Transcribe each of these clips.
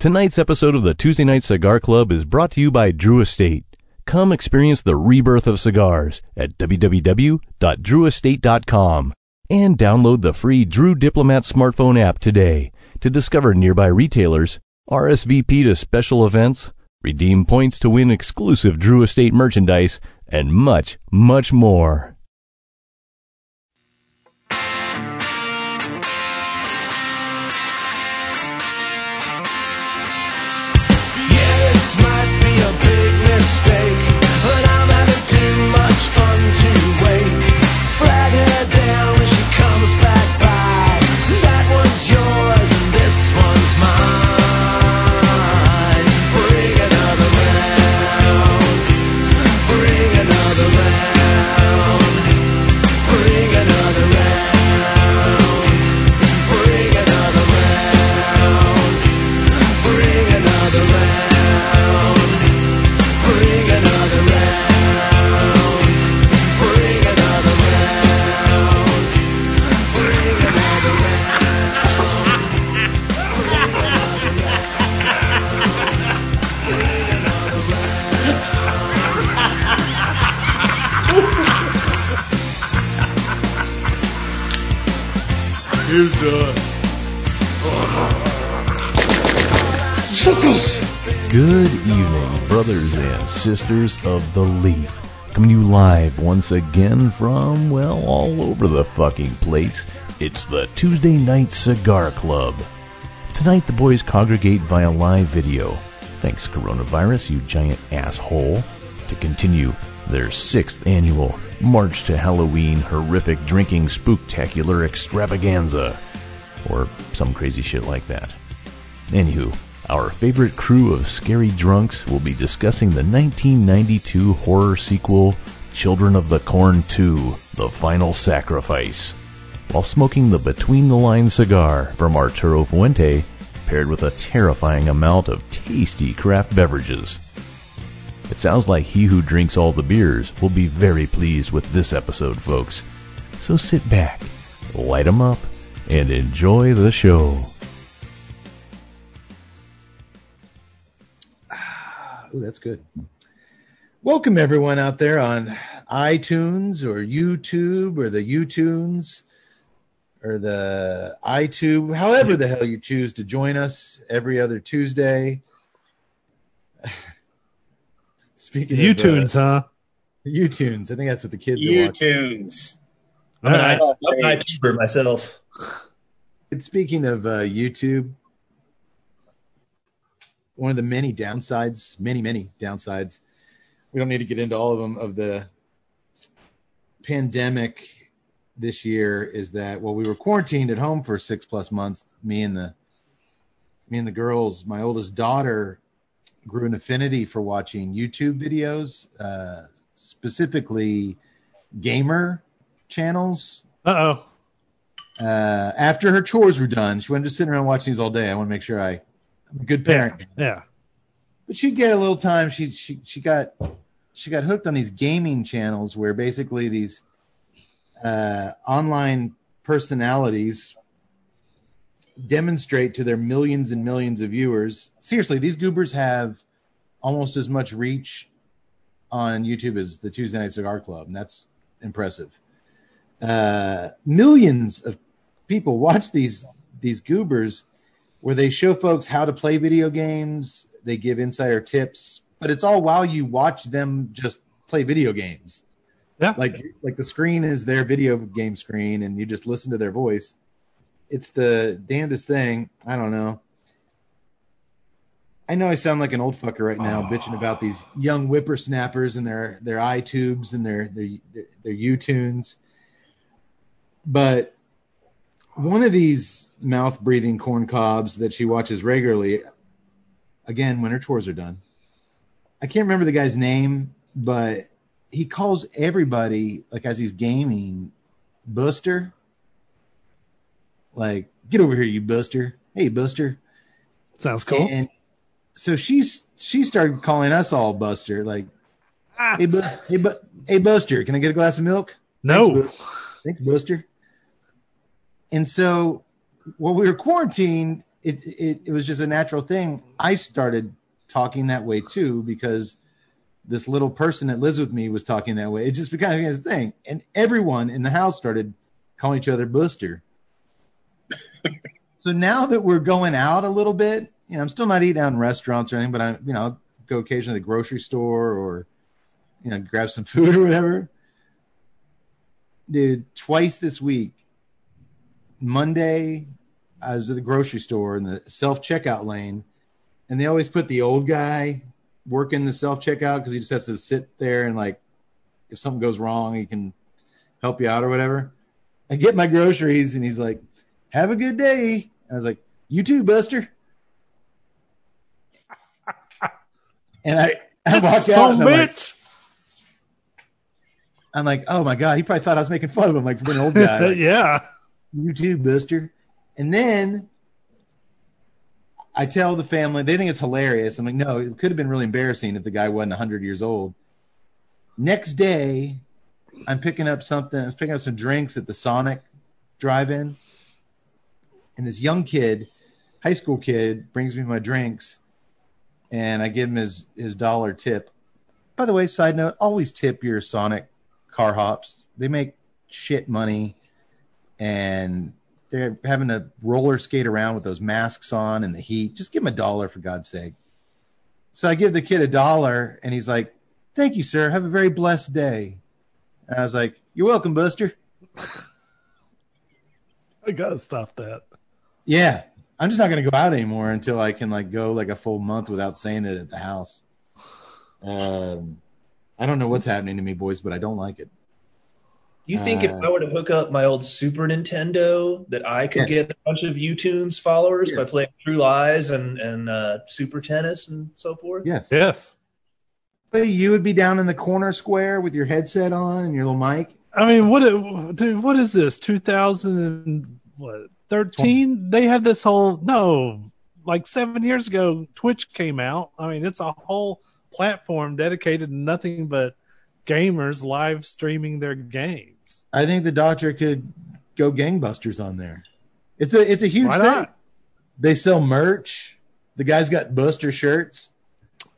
Tonight's episode of the Tuesday Night Cigar Club is brought to you by Drew Estate. Come experience the rebirth of cigars at www.drewestate.com and download the free Drew Diplomat smartphone app today to discover nearby retailers, RSVP to special events, redeem points to win exclusive Drew Estate merchandise, and much, much more. Mistake, but I'm having too much fun to wait. Flag her down when she comes back by. That one's yours and this one's mine. Bring another round. Bring another round. Bring another round. Bring another round. Bring another round. Here's the sickles. Good evening, brothers and sisters of the leaf. Coming to you live once again from, well, all over the fucking place. It's the Tuesday Night Cigar Club. Tonight the boys congregate via live video. Thanks, coronavirus, you giant asshole. To continue their 6th annual March to Halloween horrific drinking spooktacular extravaganza, or some crazy shit like that. Anywho, our favorite crew of scary drunks will be discussing the 1992 horror sequel Children of the Corn 2: The Final Sacrifice, while smoking the Between the Lines cigar from Arturo Fuente, paired with a terrifying amount of tasty craft beverages. It sounds like he who drinks all the beers will be very pleased with this episode, folks. So sit back, light 'em up, and enjoy the show. Oh, that's good. Welcome, everyone, out there on iTunes or YouTube or the YouTunes or the iTube, however the hell you choose to join us every other Tuesday. Speaking of U-tunes, U-tunes. I think that's what the kids are watching. U-tunes. I'm an IPer myself. But speaking of YouTube, one of the many downsides, many downsides, we don't need to get into all of them, of the pandemic this year is that, well, we were quarantined at home for 6+ months. Me and the girls, my oldest daughter, grew an affinity for watching YouTube videos, specifically gamer channels. After her chores were done, she wasn't just sitting around watching these all day. I want to make sure I'm a good parent. Yeah. But she'd get a little time. She got hooked on these gaming channels where basically these online personalities demonstrate to their millions and millions of viewers. Seriously, these goobers have almost as much reach on YouTube as the Tuesday Night Cigar Club, and that's impressive. Millions of people watch these goobers where they show folks how to play video games. They give insider tips, but it's all while you watch them just play video games. Yeah. Like the screen is their video game screen, and you just listen to their voice. It's the damnedest thing. I don't know. I know I sound like an old fucker right now, bitching about these young whippersnappers and their iTubes and their U-tunes. But one of these mouth-breathing corn cobs that she watches regularly, again, when her chores are done. I can't remember the guy's name, but he calls everybody, like as he's gaming, Buster. Like, get over here, you Buster. Hey, Buster. Sounds cool. And so she started calling us all Buster. Like, hey, Buster, can I get a glass of milk? No. Thanks, Buster. And so while we were quarantined, it was just a natural thing. I started talking that way too, because this little person that lives with me was talking that way. It just became his thing. And everyone in the house started calling each other Buster. So now that we're going out a little bit, you know, I'm still not eating out in restaurants or anything, but I, you know, go occasionally to the grocery store or, you know, grab some food or whatever. Dude, twice this week, Monday, I was at the grocery store in the self-checkout lane, and they always put the old guy working the self-checkout because he just has to sit there and, like, if something goes wrong, he can help you out or whatever. I get my groceries, and he's like, have a good day. I was like, you too, Buster. And I walked out, and I'm like, oh, my God. He probably thought I was making fun of him, like, for being an old guy. Like, yeah. You too, Buster. And then I tell the family. They think it's hilarious. I'm like, no, it could have been really embarrassing if the guy wasn't 100 years old. Next day, I'm picking up something. I'm picking up some drinks at the Sonic drive-in. And this young kid, high school kid, brings me my drinks. And I give him his dollar tip. By the way, side note, always tip your Sonic car hops. They make shit money. And they're having to roller skate around with those masks on and the heat. Just give them $1, for God's sake. So I give the kid $1, and he's like, thank you, sir. Have a very blessed day. And I was like, you're welcome, Buster. I got to stop that. Yeah. I'm just not going to go out anymore until I can, like, go, like, a full month without saying it at the house. I don't know what's happening to me, boys, but I don't like it. You think if I were to hook up my old Super Nintendo that I could get a bunch of YouTube's followers by playing True Lies and Super Tennis and so forth? Yes. You would be down in the corner square with your headset on and your little mic. I mean, what is this, 2013? They had this whole, 7 years ago, Twitch came out. I mean, it's a whole platform dedicated to nothing but gamers live streaming their games. I think the doctor could go gangbusters on there. It's a huge thing. They sell merch. The guy's got Buster shirts.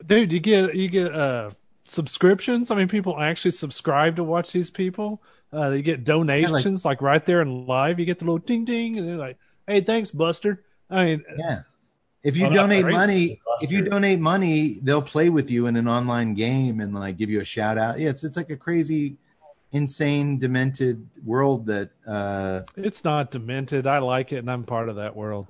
Dude, you get subscriptions. I mean, people actually subscribe to watch these people. They get donations, like right there in live. You get the little ding ding, and they're like, "Hey, thanks, Buster." I mean, yeah. If you donate money, they'll play with you in an online game and like give you a shout out. Yeah, it's like a crazy, insane, demented world that. It's not demented. I like it, and I'm part of that world.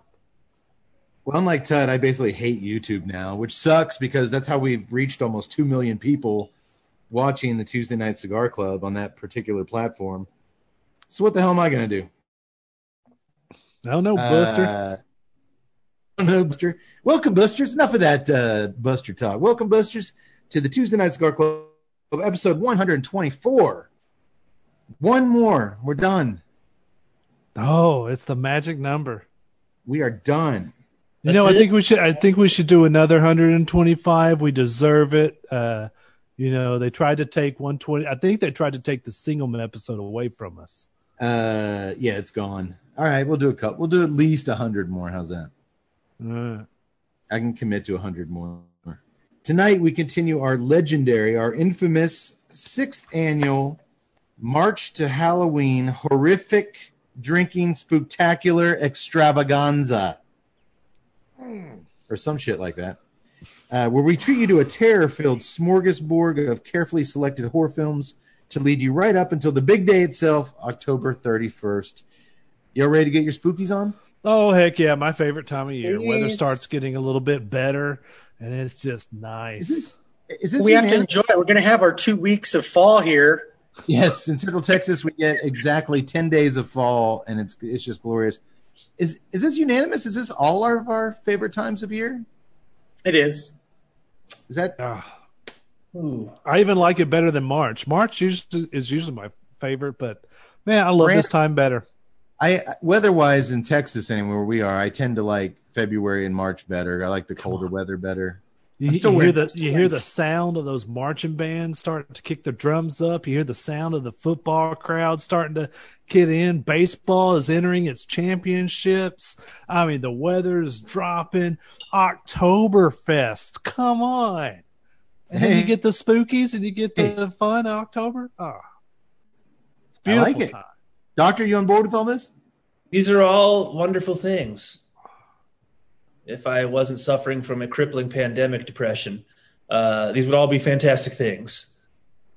Well, unlike Tud, I basically hate YouTube now, which sucks because that's how we've reached almost 2 million people watching the Tuesday Night Cigar Club on that particular platform. So what the hell am I going to do? I don't know, Buster. I don't know, Buster. Welcome, Busters. Enough of that Buster talk. Welcome, Busters, to the Tuesday Night Cigar Club, episode 124. One more. We're done. Oh, it's the magic number. We are done. That's it? I think we should do another 125. We deserve it. They tried to take 120. I think they tried to take the Singleman episode away from us. Yeah, it's gone. All right, we'll do a couple. We'll do at least 100 more. How's that? I can commit to 100 more. Tonight we continue our infamous 6th annual March to Halloween horrific drinking spooktacular extravaganza. Or some shit like that, where we treat you to a terror-filled smorgasbord of carefully selected horror films to lead you right up until the big day itself, October 31st. Y'all ready to get your spookies on? Oh, heck yeah, my favorite time of year. Weather starts getting a little bit better, and it's just nice. Is this we have to enjoy it. We're going to have our 2 weeks of fall here. Yes, in Central Texas, we get exactly 10 days of fall, and it's just glorious. Is this unanimous? Is this all of our favorite times of year? It is. Is that? I even like it better than March. March is usually my favorite, but man, I love this time better. Weather-wise in Texas, anywhere we are, I tend to like February and March better. I like the colder weather better. You hear the sound of those marching bands starting to kick their drums up. You hear the sound of the football crowd starting to kid in. Baseball is entering its championships. I mean, the weather's dropping. Oktoberfest. Come on. And then you get the spookies and you get the fun October. Oh, it's a beautiful time. Doctor, you on board with all this? These are all wonderful things. If I wasn't suffering from a crippling pandemic depression, these would all be fantastic things.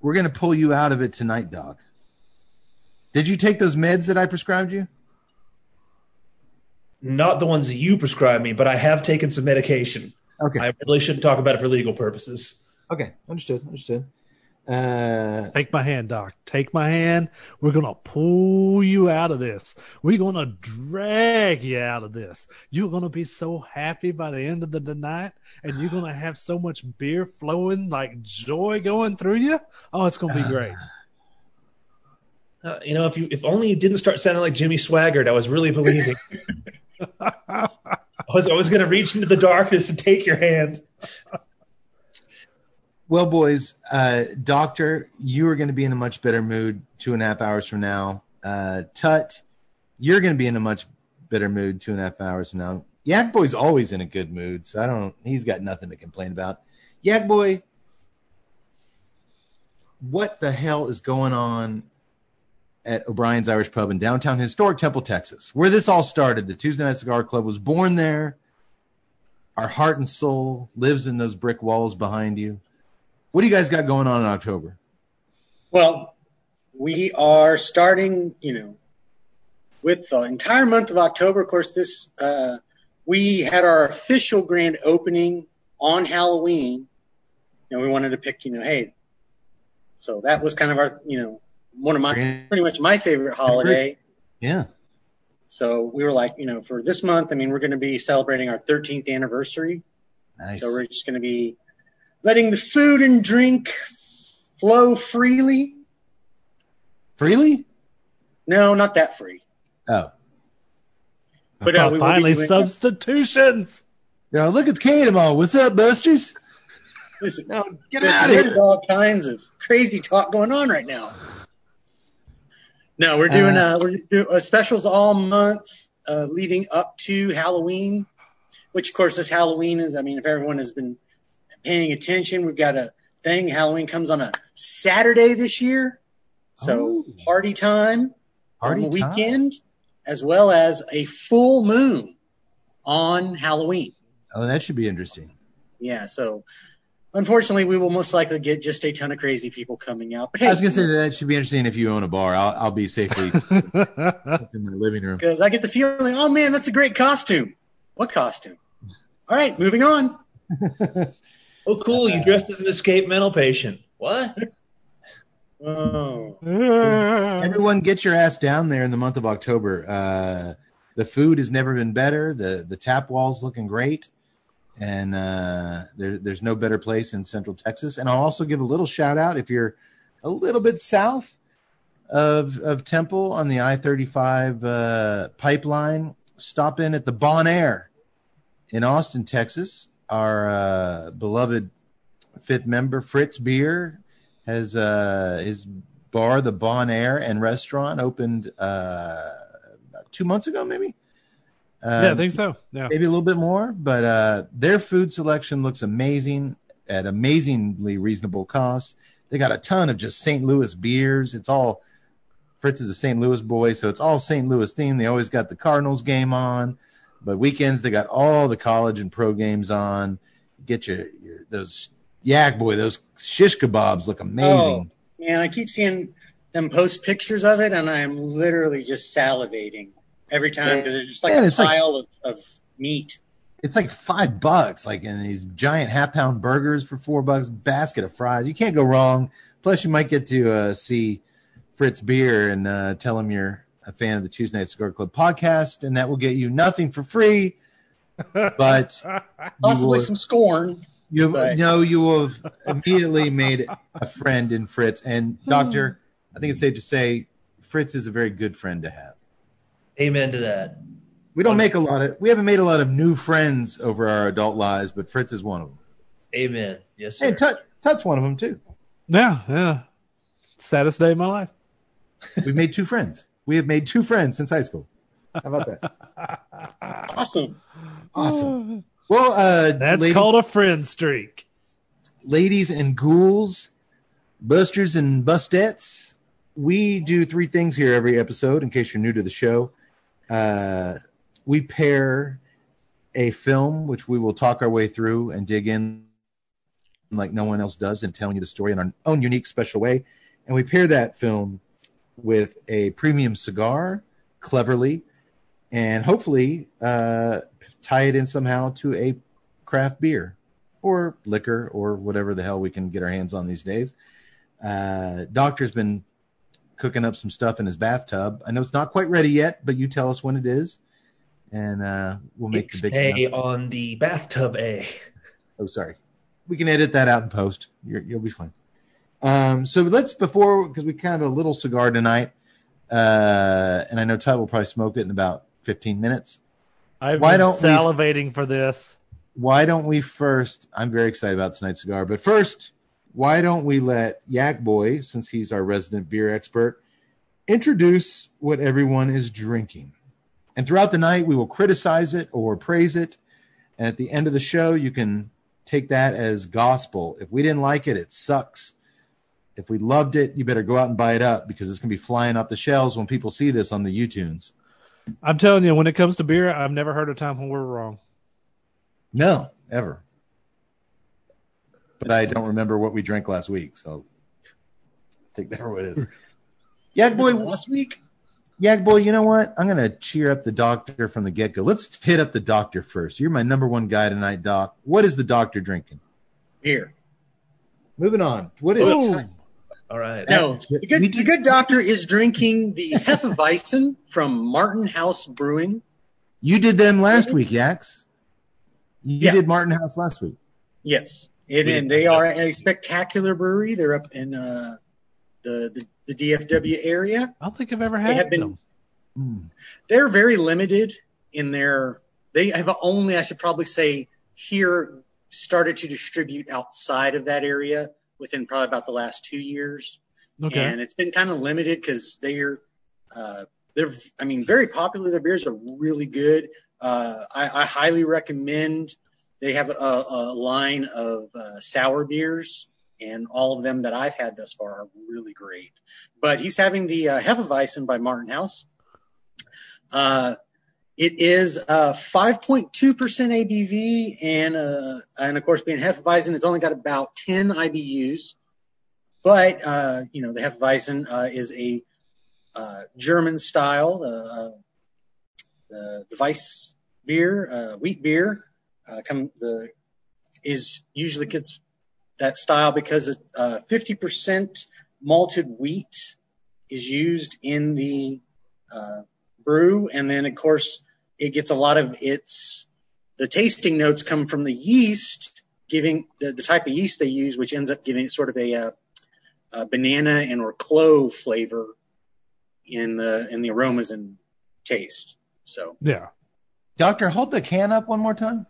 We're going to pull you out of it tonight, Doc. Did you take those meds that I prescribed you? Not the ones that you prescribed me, but I have taken some medication. Okay. I really shouldn't talk about it for legal purposes. Okay. Understood. Take my hand, Doc. Take my hand. We're going to pull you out of this. We're going to drag you out of this. You're going to be so happy by the end of the night, and you're going to have so much beer flowing, like joy going through you. Oh, it's going to be great. You know, if only you didn't start sounding like Jimmy Swaggart, I was really believing. I was going to reach into the darkness and take your hand. Well, boys, Doctor, you are going to be in a much better mood 2.5 hours from now. Tut, you're going to be in a much better mood 2.5 hours from now. Yak Boy's always in a good mood, so he's got nothing to complain about. Yak Boy, what the hell is going on at O'Brien's Irish Pub in downtown historic Temple, Texas, where this all started? The Tuesday Night Cigar Club was born there. Our heart and soul lives in those brick walls behind you. What do you guys got going on in October? Well, we are starting, with the entire month of October. Of course, this we had our official grand opening on Halloween, and we wanted to pick, so that was kind of our, one of my pretty much my favorite holiday. Yeah. So we were like, for this month, we're going to be celebrating our 13th anniversary. Nice. So we're just going to be letting the food and drink flow freely. Freely? No, not that free. Oh. But we finally substitutions. Look, it's K-Mall. What's up, Busters? Listen, get out of here. There's all kinds of crazy talk going on right now. No, we're doing specials all month leading up to Halloween, which, of course, this Halloween is, if everyone has been paying attention, we've got a thing. Halloween comes on a Saturday this year, so party time on the weekend, as well as a full moon on Halloween. Oh, that should be interesting. Yeah, so unfortunately, we will most likely get just a ton of crazy people coming out. But hey, I was going to say that should be interesting if you own a bar. I'll be safely in my living room. Because I get the feeling, oh man, that's a great costume. What costume? All right, moving on. Oh, cool. You dressed as an escaped mental patient. What? Oh. Everyone get your ass down there in the month of October. The food has never been better. The tap wall's looking great. And there's no better place in Central Texas. And I'll also give a little shout out if you're a little bit south of Temple on the I-35 pipeline. Stop in at the Bon Air in Austin, Texas. Our beloved fifth member, Fritz Beer, has his bar, the Bon Air and Restaurant, opened about 2 months ago, maybe? Yeah, I think so. Yeah. Maybe a little bit more, but their food selection looks amazing at amazingly reasonable costs. They got a ton of just St. Louis beers. Fritz is a St. Louis boy, so it's all St. Louis themed. They always got the Cardinals game on. But weekends, they got all the college and pro games on. Get your those Yak Boy, those shish kebabs look amazing. Oh, man, I keep seeing them post pictures of it, and I'm literally just salivating every time because it's just like a pile of meat. It's like $5, like in these giant half-pound burgers for $4, basket of fries. You can't go wrong. Plus, you might get to see Fritz Beer and tell him you're a fan of the Tuesday Night Cigar Club podcast, and that will get you nothing for free, but possibly some scorn. You will have immediately made a friend in Fritz. And Doctor, I think it's safe to say Fritz is a very good friend to have. Amen to that. We haven't made a lot of new friends over our adult lives, but Fritz is one of them. Amen. Yes, sir. And Tut's one of them too. Yeah. Saddest day of my life. We've made two friends. We have made two friends since high school. How about that? Awesome. Awesome. Well, that's called a friend streak. Ladies and ghouls, busters and bustettes, we do three things here every episode, in case you're new to the show. We pair a film, which we will talk our way through and dig in like no one else does, and telling you the story in our own unique, special way. And we pair that film with a premium cigar, cleverly, and hopefully tie it in somehow to a craft beer or liquor or whatever the hell we can get our hands on these days. Doctor's been cooking up some stuff in his bathtub. I know it's not quite ready yet, but you tell us when it is, and we'll make the big A on the bathtub A. Oh, sorry. We can edit that out in post. You'll be fine. So let's, before, because we kind of a little cigar tonight, and I know Todd will probably smoke it in about 15 minutes. I've been salivating for this. Why don't we first, I'm very excited about tonight's cigar, but first, why don't we let Yak Boy, since he's our resident beer expert, introduce what everyone is drinking. And throughout the night, we will criticize it or praise it. And at the end of the show, you can take that as gospel. If we didn't like it, it sucks. If we loved it, you better go out and buy it up, because it's going to be flying off the shelves when people see this on the YouTunes. I'm telling you, when it comes to beer, I've never heard a time when we're wrong. No, ever. But I don't remember what we drank last week, so take that for what it is. Yak Boy, last week? Yak Boy, you know what? I'm going to cheer up the doctor from the get-go. Let's hit up the doctor first. You're my number one guy tonight, Doc. What is the doctor drinking? Beer. Moving on. What is it? All right. No, the good doctor is drinking the Hefeweizen from Martin House Brewing. You did them last week, Yaks. You did Martin House last week. Yes, and they are a spectacular brewery. They're up in the DFW area. I don't think I've ever had them. They're very limited in their. They have only, I should probably say, here started to distribute outside of that area within probably about the last 2 years. Okay. And it's been kind of limited because they're very popular. Their beers are really good. I highly recommend. They have a line of sour beers, and all of them that I've had thus far are really great. But he's having the Hefeweizen by Martin House. It is 5.2% ABV, and of course, being Hefeweizen, it's only got about 10 IBUs. But the Hefeweizen is a German style, the Weiss beer, wheat beer. Usually gets that style because 50% malted wheat is used in the brew, and then of course it gets a lot of the tasting notes come from the yeast, giving the type of yeast they use, which ends up giving it sort of a banana and or clove flavor in the aromas and taste. So yeah, Doctor, hold the can up one more time.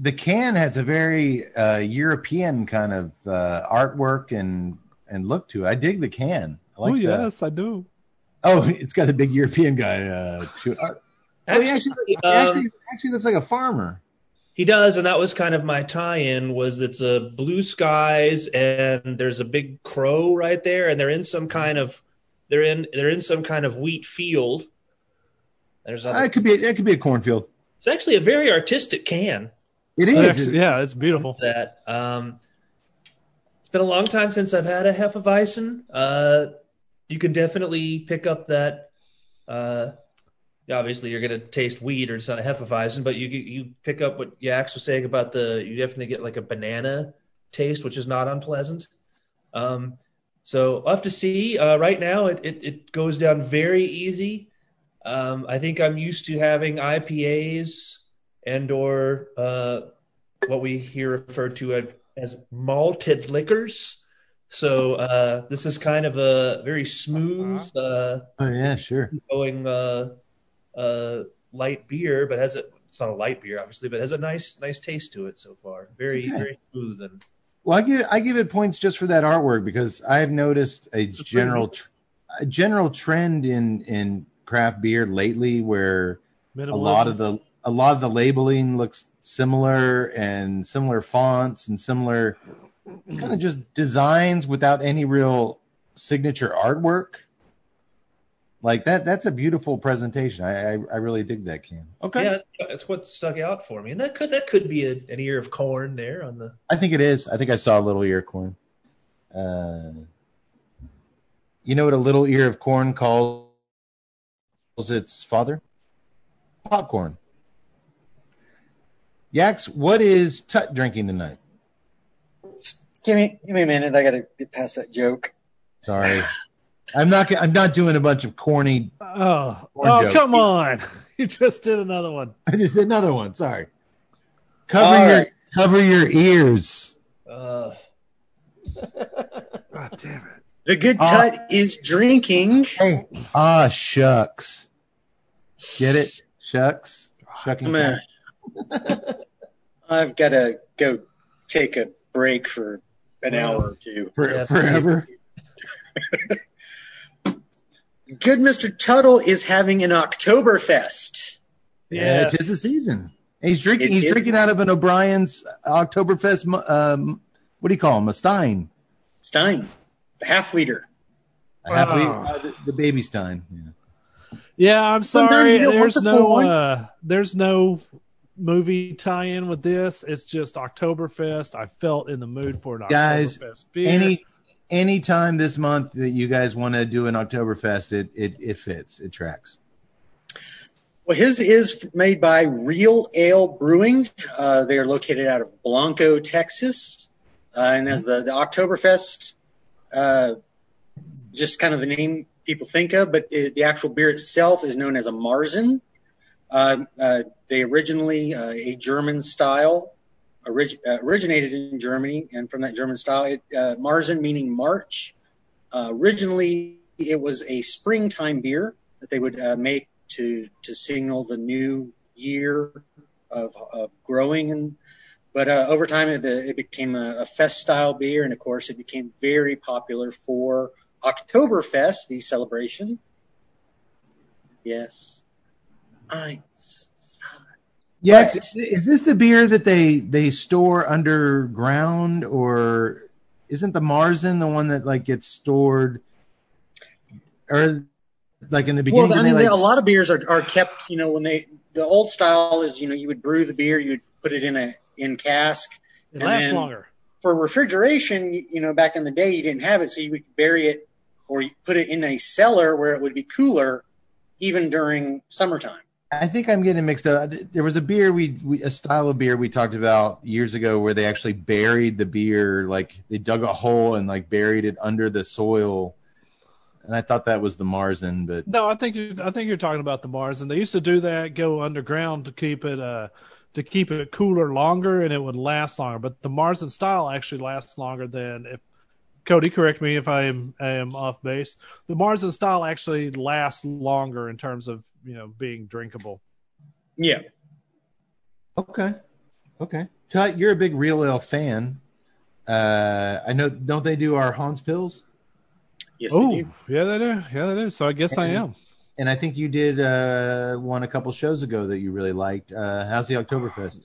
The can has a very European kind of artwork and look to it. I dig the can. I like yes, I do. Oh, it's got a big European guy. He actually looks like a farmer. He does, and that was kind of my tie-in. Was it's a blue skies and there's a big crow right there, and they're in some kind of wheat field. It could be a cornfield. It's actually a very artistic can. It is. It's beautiful. That it's been a long time since I've had a Hefeweizen. You can definitely pick up that. Obviously, you're going to taste wheat, or it's not a Hefeweizen, but you pick up what Yax was saying about you definitely get like a banana taste, which is not unpleasant. So I'll have to see. Right now, it goes down very easy. I think I'm used to having IPAs and or what we here refer to as malted liquors. So this is kind of a very smooth, going light beer, but it's not a light beer obviously, but has a nice taste to it so far. Very smooth and. Well, I give it points just for that artwork because I've noticed a general a general trend in craft beer lately where a lot of the labeling looks similar and similar fonts and similar kind of just designs without any real signature artwork. Like that's a beautiful presentation. I really dig that can. Okay. Yeah, that's what stuck out for me. And that could be an ear of corn there on the. I think it is. I think I saw a little ear of corn. You know what a little ear of corn calls its father? Popcorn. Yaks, what is Tut drinking tonight? Give me a minute. I gotta get past that joke. Sorry. I'm not doing a bunch of corny. Oh, come on! You just did another one. I just did another one. Sorry. Cover your ears. God damn it! The good Tut is drinking. Shucks. Get it? Shucks. Shucking. I've got to go take a break for an hour or two. Forever. Good Mr. Tuttle is having an Oktoberfest. Yeah, it is the season. He's drinking. He's drinking out of an O'Brien's Oktoberfest. What do you call him? A Stein. Stein, the half liter. A half liter. The baby Stein. Yeah, I'm sorry. There's no movie tie-in with this. It's just Oktoberfest. I felt in the mood for an Oktoberfest beer. Any time this month that you guys want to do an Oktoberfest, it fits. It tracks. Well, his is made by Real Ale Brewing. They are located out of Blanco, Texas. And as the Oktoberfest, just kind of the name people think of, but the actual beer itself is known as a Marzen. They originally, a German style. Originated in Germany, and from that German style, Marzen meaning March. Originally, it was a springtime beer that they would make to signal the new year of growing. But over time, it became a fest style beer, and of course, it became very popular for Oktoberfest, the celebration. Yes. Yeah, is this the beer that they store underground, or isn't the Marzen the one that like gets stored, or like in the beginning? Well, a lot of beers are kept. You know, when the old style is, you know, you would brew the beer, you would put it in a cask. It lasts longer. For refrigeration, you know, back in the day you didn't have it, so you would bury it or you put it in a cellar where it would be cooler, even during summertime. I think I'm getting mixed up. There was a beer a style of beer we talked about years ago where they actually buried the beer, like they dug a hole and like buried it under the soil. And I thought that was the Marzen, but no, I think you're talking about the Marzen. They used to do that, go underground to keep it cooler longer, and it would last longer. But the Marzen style actually lasts longer than if. Cody, correct me if I am off base. The Marzen style actually lasts longer in terms of, you know, being drinkable. Yeah. Okay. Tut, you're a big Real Ale fan. I know. Don't they do our Hans Pills? Yes, they do. Yeah, they do. So I guess I am. And I think you did one a couple shows ago that you really liked. How's the Oktoberfest?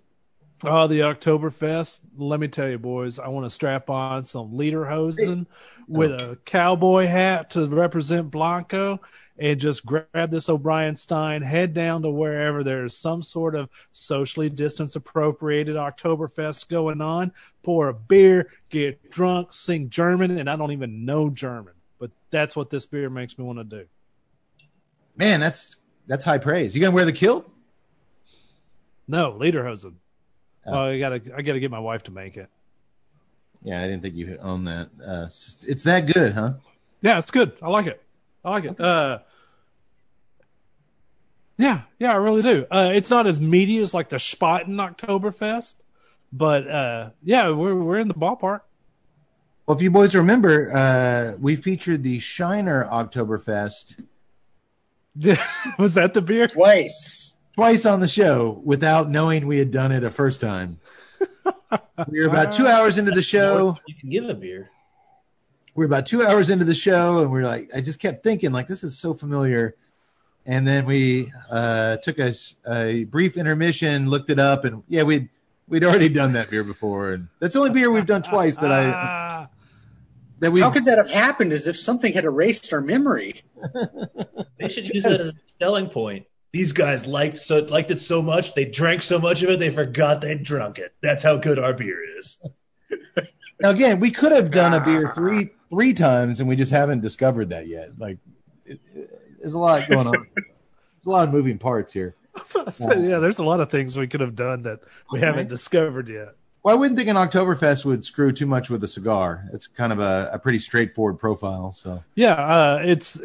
Oh, the Oktoberfest. Let me tell you, boys, I want to strap on some lederhosen with a cowboy hat to represent Blanco and just grab this O'Brien Stein, head down to wherever there's some sort of socially distance-appropriated Oktoberfest going on, pour a beer, get drunk, sing German, and I don't even know German. But that's what this beer makes me want to do. Man, that's high praise. You going to wear the kilt? No, lederhosen. Oh, I gotta get my wife to make it. Yeah, I didn't think you owned that. It's that good, huh? Yeah, it's good. I like it. Okay. Yeah, I really do. It's not as meaty as like the Spaten Oktoberfest, but yeah, we're in the ballpark. Well, if you boys remember, we featured the Shiner Oktoberfest. Was that the beer? Twice on the show without knowing we had done it a first time. We were about 2 hours into the show. You can get a beer. we're about 2 hours into the show, and we're like, I just kept thinking, like, this is so familiar. And then we took a brief intermission, looked it up, and yeah, we'd already done that beer before, and that's the only beer we've done twice that I. How could that have happened? As if something had erased our memory. They should use it as a selling point. These guys liked it so much, they drank so much of it, they forgot they'd drunk it. That's how good our beer is. Now, again, we could have done a beer three times, and we just haven't discovered that yet. Like, there's a lot going on. There's a lot of moving parts here. Yeah, there's a lot of things we could have done that we haven't discovered yet. Well, I wouldn't think an Oktoberfest would screw too much with a cigar. It's kind of a pretty straightforward profile. So yeah, it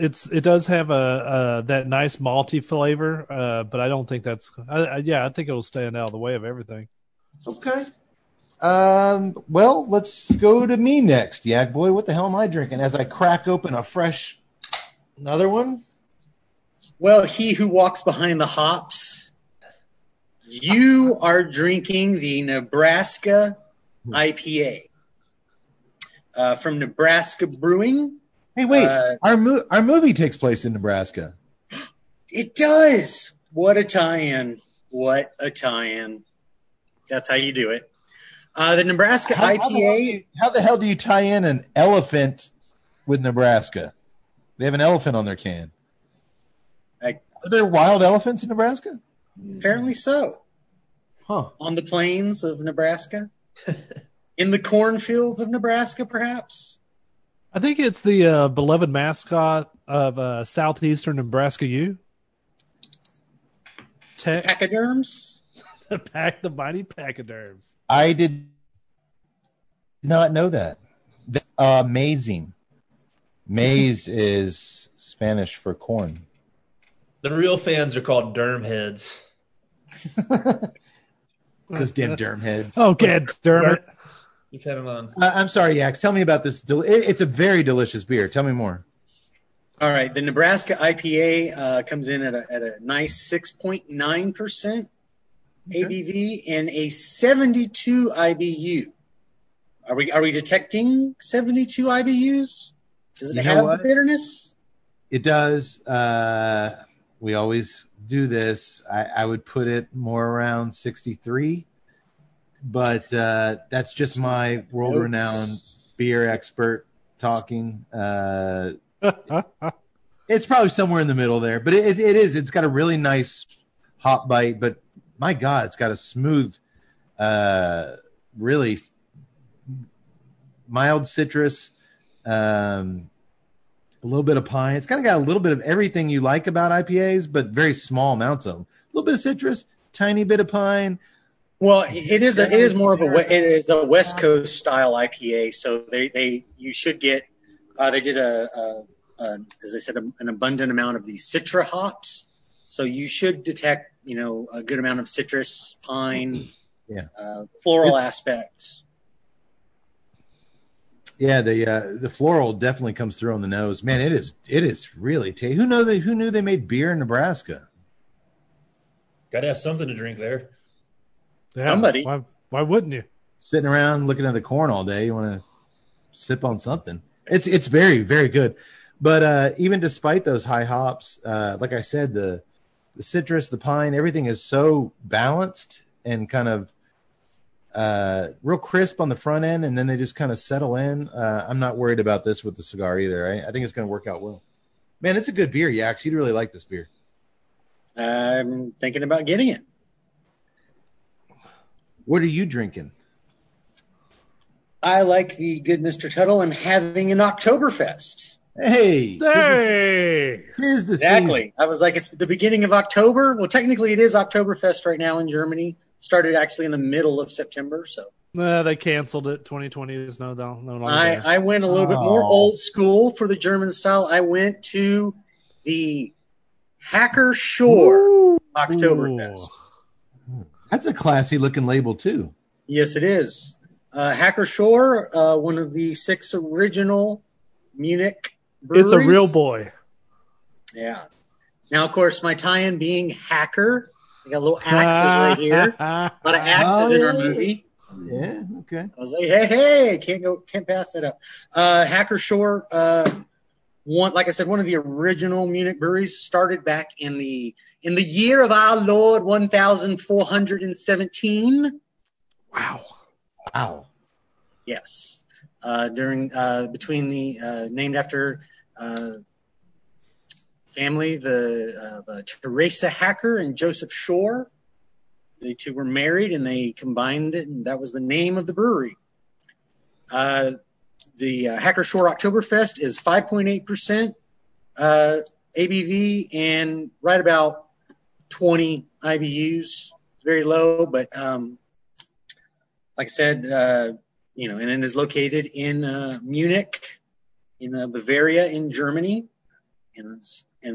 does have a that nice malty flavor, but I don't think that's. I think it'll stand out of the way of everything. Okay. Well, let's go to me next, Yak Boy. What the hell am I drinking? As I crack open a fresh another one. Well, he who walks behind the hops. You are drinking the Nebraska IPA from Nebraska Brewing. Hey, wait. Our movie takes place in Nebraska. It does. What a tie-in. What a tie-in. That's how you do it. The Nebraska IPA. How the hell do you tie in an elephant with Nebraska? They have an elephant on their can. Are there wild elephants in Nebraska? Apparently so. Huh. On the plains of Nebraska? In the cornfields of Nebraska, perhaps? I think it's the beloved mascot of southeastern Nebraska U. Pachyderms? The mighty pachyderms. I did not know that. That's amazing. Maize is Spanish for corn. The real fans are called derm heads. Those damn derm heads. Oh, God, derm it. You've had them on. I'm sorry, Yax. Tell me about this. It's a very delicious beer. Tell me more. All right. The Nebraska IPA comes in at a nice 6.9% ABV and a 72 IBU. Are we detecting 72 IBUs? Does it have the bitterness? It does. We always do this. I would put it more around 63, but that's just my world-renowned beer expert talking. It's probably somewhere in the middle there, but it is. It's got a really nice hop bite, but my God, it's got a smooth, really mild citrus, a little bit of pine. It's kind of got a little bit of everything you like about IPAs, but very small amounts of them. A little bit of citrus, tiny bit of pine. Well, it is more of a West Coast style IPA, so you should get. They did as I said, an abundant amount of these Citra hops, so you should detect a good amount of citrus, pine, floral aspects. Yeah, the floral definitely comes through on the nose. Man, it is really tasty. Who knew they made beer in Nebraska? Got to have something to drink there. Yeah, somebody. Why wouldn't you? Sitting around looking at the corn all day, you want to sip on something. It's very, very good. But even despite those high hops, like I said, the citrus, the pine, everything is so balanced and kind of real crisp on the front end, and then they just kind of settle in. I'm not worried about this with the cigar either. I think it's going to work out well. Man, it's a good beer, Yax. You'd really like this beer. I'm thinking about getting it. What are you drinking? I like the good Mr. Tuttle. I'm having an Oktoberfest. Hey! Here's the exactly. Season. I was like, it's the beginning of October. Well, technically it is Oktoberfest right now in Germany. Started actually in the middle of September, so. No, they canceled it. 2020 is no longer. I went a little bit more old school for the German style. I went to the Hacker-Pschorr Oktoberfest. That's a classy looking label too. Yes, it is. Hacker-Pschorr, one of the 6 original Munich breweries. It's a real boy. Yeah. Now, of course, my tie-in being Hacker. We got little axes right here. A lot of axes in our movie. Yeah. Okay. I was like, hey, can't pass that up. Hacker-Pschorr, one of the original Munich breweries, started back in the year of our Lord 1417. Wow. Yes. Named after family, Teresa Hacker and Joseph Pschorr. They two were married and they combined it, and that was the name of the brewery. The Hacker-Pschorr Oktoberfest is 5.8% ABV and right about 20 IBUs. It's very low, but like I said, and it is located in Munich, in Bavaria, in Germany. And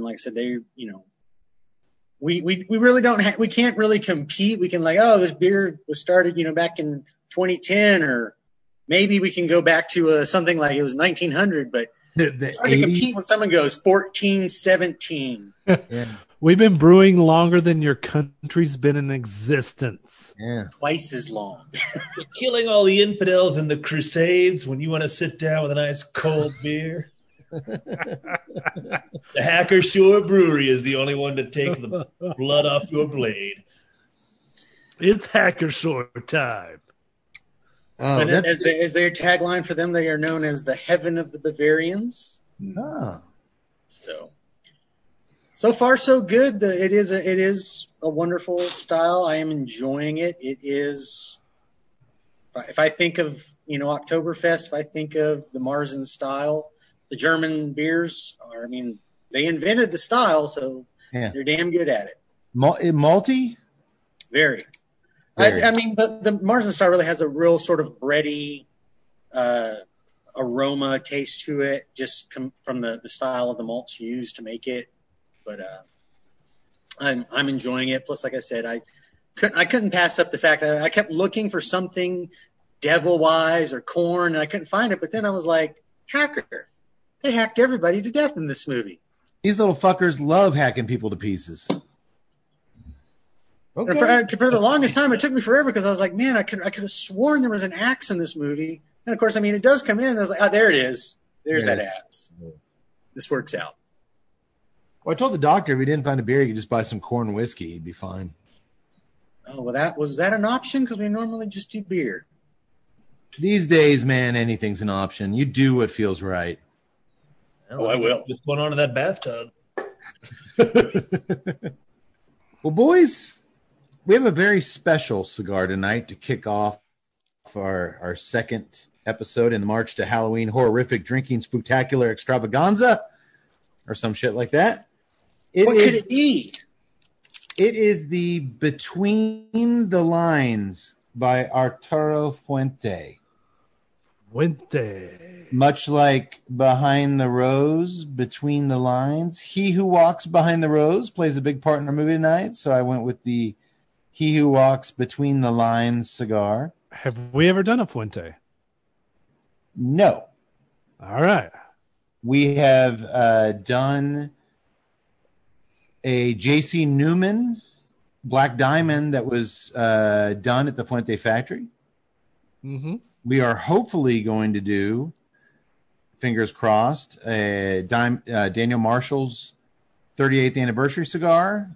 like I said, they, we really don't we can't really compete. We can this beer was started, back in 2010, or maybe we can go back to something like it was 1900, but it's hard to compete when someone goes 1417. Yeah. We've been brewing longer than your country's been in existence. Yeah. Twice as long. You're killing all the infidels in the Crusades when you want to sit down with a nice cold beer. The Hacker-Pschorr Brewery is the only one to take the blood off your blade. It's Hacker-Pschorr time. Oh, as their tagline for them, they are known as the heaven of the Bavarians. No. So far so good. It is a wonderful style. I am enjoying it. It is, if I think of, Oktoberfest, if I think of the Marzen style, the German beers are, they invented the style, so They're damn good at it. Malty? Very. The Marzen style really has a real sort of bready aroma taste to it, just from the style of the malts used to make it. But I'm enjoying it. Plus, like I said, I couldn't pass up the fact that I kept looking for something devil-wise or corn, and I couldn't find it. But then I was like, Hacker. They hacked everybody to death in this movie. These little fuckers love hacking people to pieces. Okay. For the longest time, it took me forever because I was like, man, I could have sworn there was an axe in this movie. And, of course, it does come in. And I was like, there it is. There's that axe. Yes. This works out. Well, I told the doctor if he didn't find a beer, he could just buy some corn whiskey. He'd be fine. Oh, well, was that an option? Because we normally just do beer. These days, man, anything's an option. You do what feels right. Oh, I will. What's going on in that bathtub? Well, boys, we have a very special cigar tonight to kick off our second episode in the March to Halloween Horrific Drinking Spooktacular Extravaganza, or some shit like that. What could it be? It is the Between the Lines by Arturo Fuente. Much like Behind the Rose, Between the Lines. He Who Walks Behind the Rose plays a big part in our movie tonight, so I went with the He Who Walks Between the Lines cigar. Have we ever done a Fuente? No. All right. We have done a J.C. Newman Black Diamond that was done at the Fuente factory. Mm-hmm. We are hopefully going to do, fingers crossed, Daniel Marshall's 38th anniversary cigar,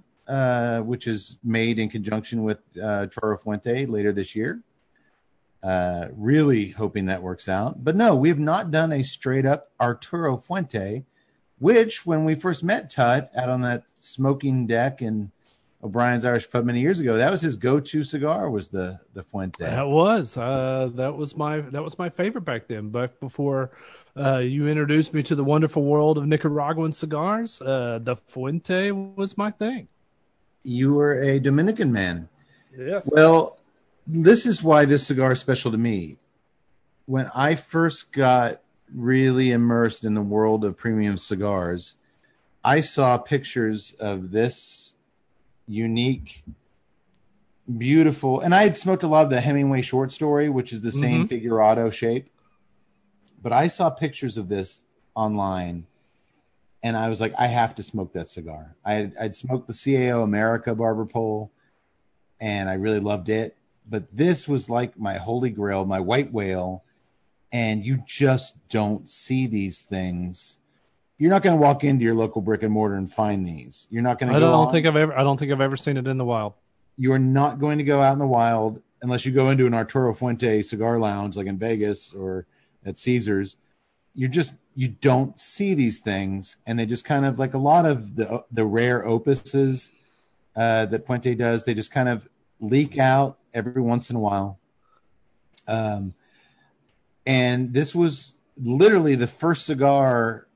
which is made in conjunction with Toro Fuente later this year. Really hoping that works out. But no, we have not done a straight-up Arturo Fuente, which when we first met Tut out on that smoking deck in O'Brien's Irish Pub many years ago, that was his go-to cigar, was the Fuente. That was. That was my favorite back then. But before you introduced me to the wonderful world of Nicaraguan cigars, the Fuente was my thing. You were a Dominican man. Yes. Well, this is why this cigar is special to me. When I first got really immersed in the world of premium cigars, I saw pictures of this unique, beautiful, and I had smoked a lot of the Hemingway Short Story, which is the same figurado shape, but I saw pictures of this online and I was like, I have to smoke that cigar. I'd smoked the CAO America barber pole and I really loved it, But this was like my holy grail, my white whale, and you just don't see these things. You're not going to walk into your local brick and mortar and find these. You're not going to. I don't think I've ever seen it in the wild. You're not going to go out in the wild unless you go into an Arturo Fuente cigar lounge like in Vegas or at Caesars. You don't see these things, and they just kind of, like a lot of the rare opuses that Fuente does, they just kind of leak out every once in a while. And this was literally the first cigar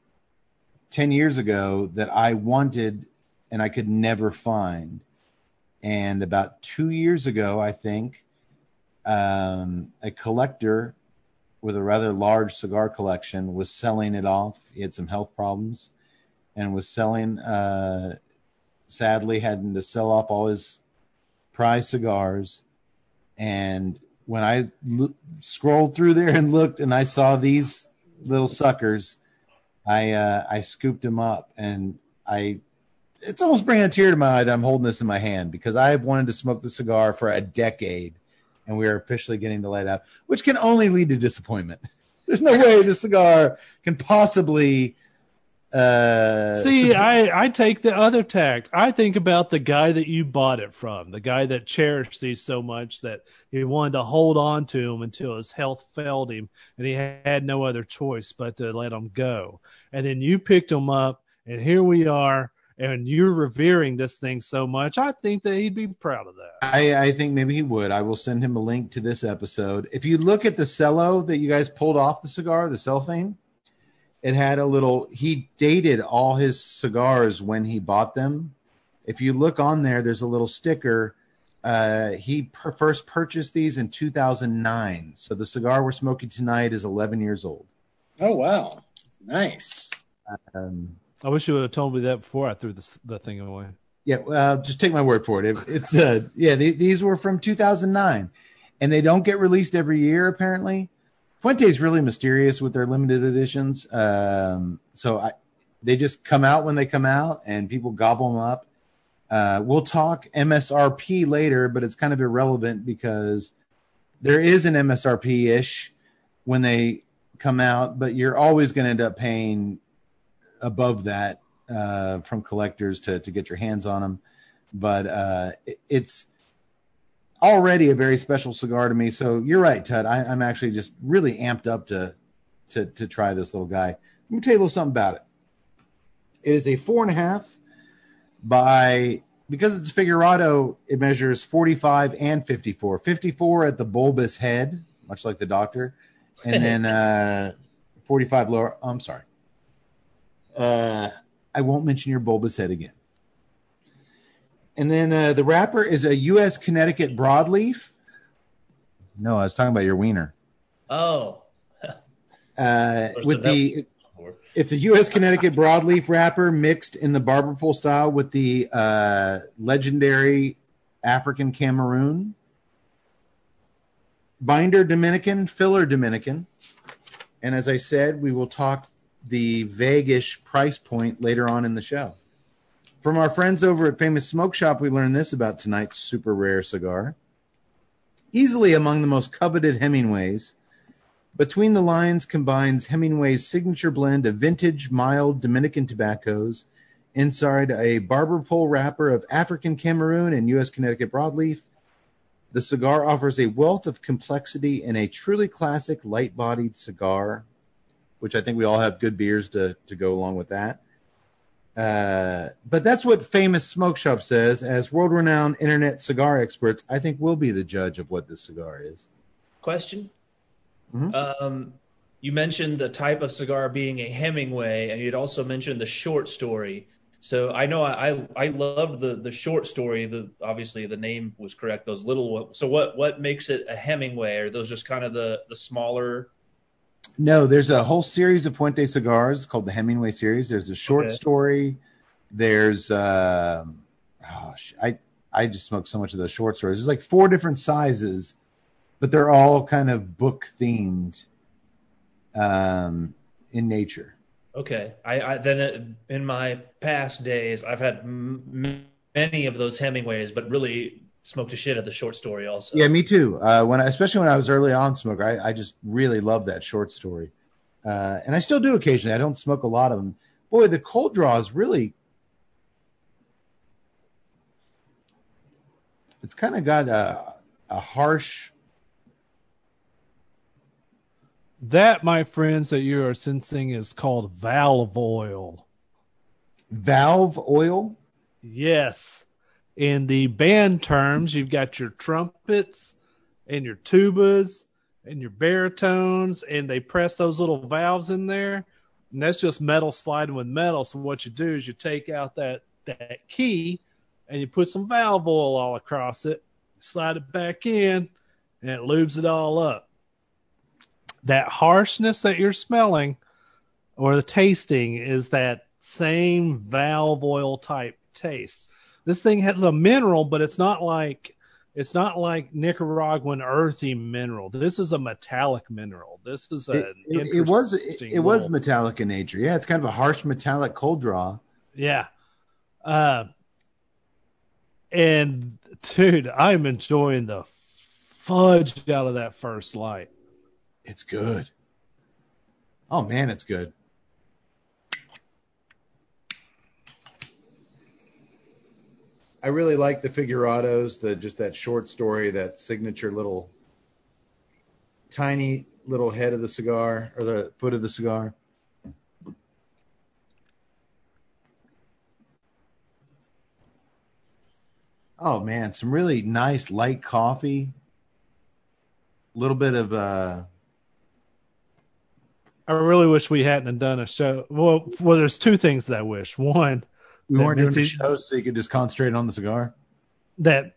10 years ago that I wanted and I could never find. And about 2 years ago, I think, a collector with a rather large cigar collection was selling it off. He had some health problems and was selling, sadly, having to sell off all his prize cigars. And when I scrolled through there and looked and I saw these little suckers, I scooped them up, and it's almost bringing a tear to my eye that I'm holding this in my hand, because I have wanted to smoke the cigar for a decade, and we are officially getting to light up, which can only lead to disappointment. There's no way the cigar can possibly. I take the other tact. I think about the guy that you bought it from, the guy that cherished these so much that he wanted to hold on to them until his health failed him and he had no other choice but to let them go. And then you picked them up, and here we are, and you're revering this thing so much. I think that he'd be proud of that. I think maybe he would. I will send him a link to this episode. If you look at the cello that you guys pulled off the cigar, the cellophane, it had a little, he dated all his cigars when he bought them. If you look on there, there's a little sticker. He first purchased these in 2009. So the cigar we're smoking tonight is 11 years old. Oh, wow. Nice. I wish you would have told me that before I threw the thing away. Yeah, just take my word for it. These were from 2009. And they don't get released every year, apparently. Fuente's really mysterious with their limited editions. They just come out when they come out, and people gobble them up. We'll talk MSRP later, but it's kind of irrelevant because there is an MSRP-ish when they come out, but you're always going to end up paying above that from collectors to get your hands on them. But it's already a very special cigar to me. So you're right, Tud. I'm actually just really amped up to try this little guy. Let me tell you a little something about it. It is a 4.5 because it's figurado, it measures 45 and 54. 54 at the bulbous head, much like the doctor, and then 45 lower. I'm sorry. I won't mention your bulbous head again. And then the wrapper is a U.S. Connecticut broadleaf. No, I was talking about your wiener. Oh. It's a U.S. Connecticut broadleaf wrapper mixed in the barber pole style with the legendary African Cameroon. Binder Dominican, filler Dominican. And as I said, we will talk the vaguish price point later on in the show. From our friends over at Famous Smoke Shop, we learned this about tonight's super rare cigar. Easily among the most coveted Hemingways, Between the Lines combines Hemingway's signature blend of vintage, mild Dominican tobaccos inside a barber pole wrapper of African Cameroon and U.S. Connecticut broadleaf. The cigar offers a wealth of complexity in a truly classic, light-bodied cigar, which I think we all have good beers to go along with that. But that's what Famous Smoke Shop says. As world-renowned internet cigar experts, I think we'll be the judge of what this cigar is. Question? Mm-hmm. You mentioned the type of cigar being a Hemingway, and you'd also mentioned the short story. So I know I loved the short story. Obviously the name was correct. Those little. So what makes it a Hemingway? Are those just kind of the smaller? No, there's a whole series of Fuente cigars called the Hemingway series. There's a short story. There's I just smoked so much of those short stories. There's like four different sizes, but they're all kind of book themed in nature. Okay. In my past days, I've had many of those Hemingways, but really smoked the shit at the short story also. Yeah, me too. Especially when I was early on smoker, I just really loved that short story. And I still do occasionally. I don't smoke a lot of them. Boy, the cold draw is really... It's kind of got a harsh... That, my friends, that you are sensing is called valve oil. Valve oil? Yes. In the band terms, you've got your trumpets and your tubas and your baritones, and they press those little valves in there, and that's just metal sliding with metal. So what you do is you take out that key and you put some valve oil all across it, slide it back in, and it lubes it all up. That harshness that you're smelling or the tasting is that same valve oil type taste. This thing has a mineral, but it's not like Nicaraguan earthy mineral. This is a metallic mineral. This is it was metallic in nature. Yeah, it's kind of a harsh metallic cold draw. Yeah. And dude, I'm enjoying the fudge out of that first light. It's good. Oh, man, it's good. I really like the figurados, that short story, that signature little tiny little head of the cigar or the foot of the cigar. Oh, man, some really nice light coffee. A little bit of... I really wish we hadn't done a show. Well, there's two things that I wish. One, we weren't doing a show so you could just concentrate on the cigar. That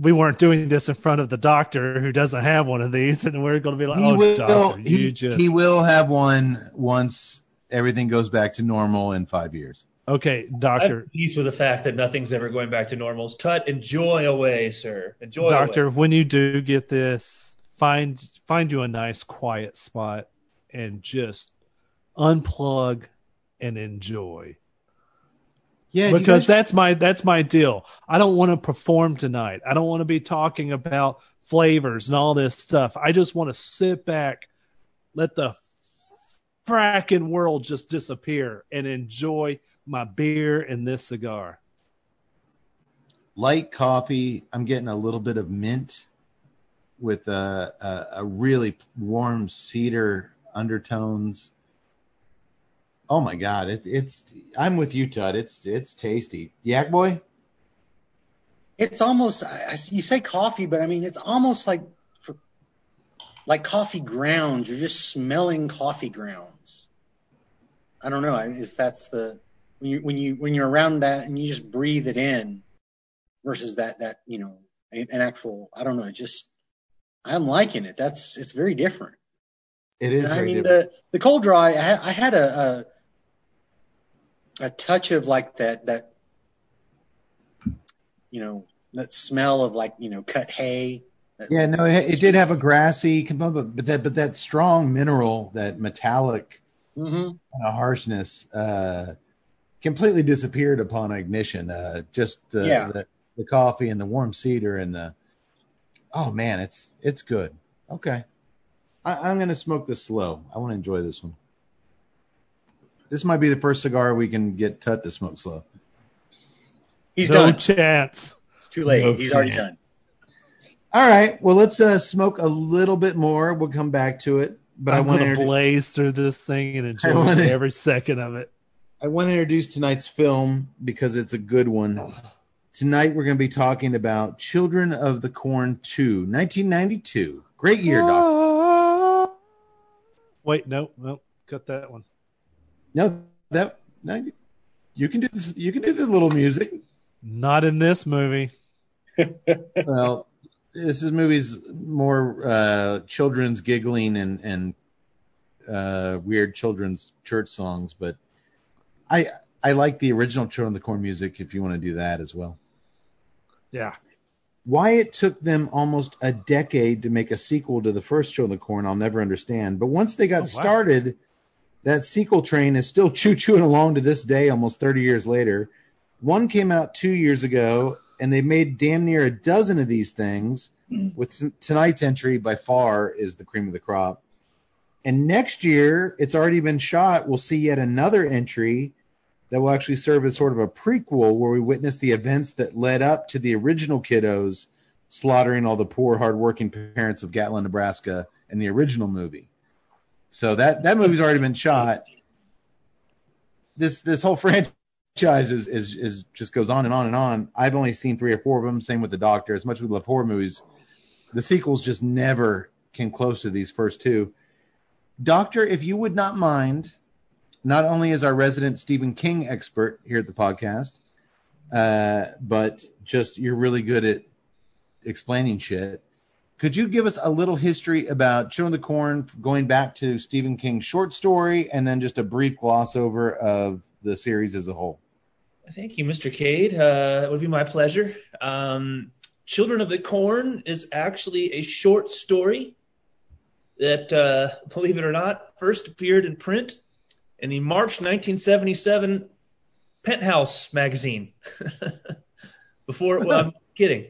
we weren't doing this in front of the doctor who doesn't have one of these, and we're going to be like, doctor, he will have one once everything goes back to normal in 5 years. Okay, doctor. I'm at peace with the fact that nothing's ever going back to normal. Tut, enjoy away, sir. Enjoy. Doctor, away. When you do get this, find you a nice quiet spot. And just unplug and enjoy. Yeah, because that's my deal. I don't want to perform tonight. I don't want to be talking about flavors and all this stuff. I just want to sit back, let the fracking world just disappear, and enjoy my beer and this cigar. Light coffee. I'm getting a little bit of mint with a really warm cedar undertones. Oh my God, it's I'm with you, Tut. It's tasty. Yak boy? It's almost, you say coffee, but I mean, it's almost like coffee grounds. You're just smelling coffee grounds. I don't know if that's when you're around that and you just breathe it in versus that, you know, an actual, I don't know. I'm liking it. It's very different. It is. I mean, the cold draw. I had a touch of like that, you know, that smell of like, you know, cut hay. Yeah, no, it did have a grassy component, but that strong mineral, that metallic kind of harshness, completely disappeared upon ignition. The coffee and the warm cedar and oh man, it's good. Okay. I'm going to smoke this slow. I want to enjoy this one. This might be the first cigar we can get Tut to smoke slow. He's done. No chance. It's too late. He's already done. All right. Well, let's smoke a little bit more. We'll come back to it. But I want to blaze through this thing and enjoy every second of it. I want to introduce tonight's film because it's a good one. Tonight we're going to be talking about Children of the Corn 2, 1992. Great year, Doc. Wait, no, cut that one. No, you can do this. You can do the little music. Not in this movie. Well, this movie's more children's giggling and weird children's church songs. But I like the original Children of the Corn music. If you want to do that as well. Yeah. Why it took them almost a decade to make a sequel to the first Children of the Corn, I'll never understand. But once they got started, that sequel train is still choo-chooing along to this day, almost 30 years later. One came out 2 years ago, and they made damn near a dozen of these things, with tonight's entry by far is the cream of the crop. And next year, it's already been shot. We'll see yet another entry that will actually serve as sort of a prequel where we witness the events that led up to the original kiddos slaughtering all the poor, hardworking parents of Gatlin, Nebraska in the original movie. So that movie's already been shot. This whole franchise is just goes on and on and on. I've only seen 3 or 4 of them. Same with The Doctor. As much as we love horror movies, the sequels just never came close to these first two. Doctor, if you would not mind, not only is our resident Stephen King expert here at the podcast, but just you're really good at explaining shit. Could you give us a little history about Children of the Corn, going back to Stephen King's short story, and then just a brief gloss over of the series as a whole? Thank you, Mr. Cade. It would be my pleasure. Children of the Corn is actually a short story that, believe it or not, first appeared in print in the March 1977 Penthouse Magazine. Before, well, I'm kidding.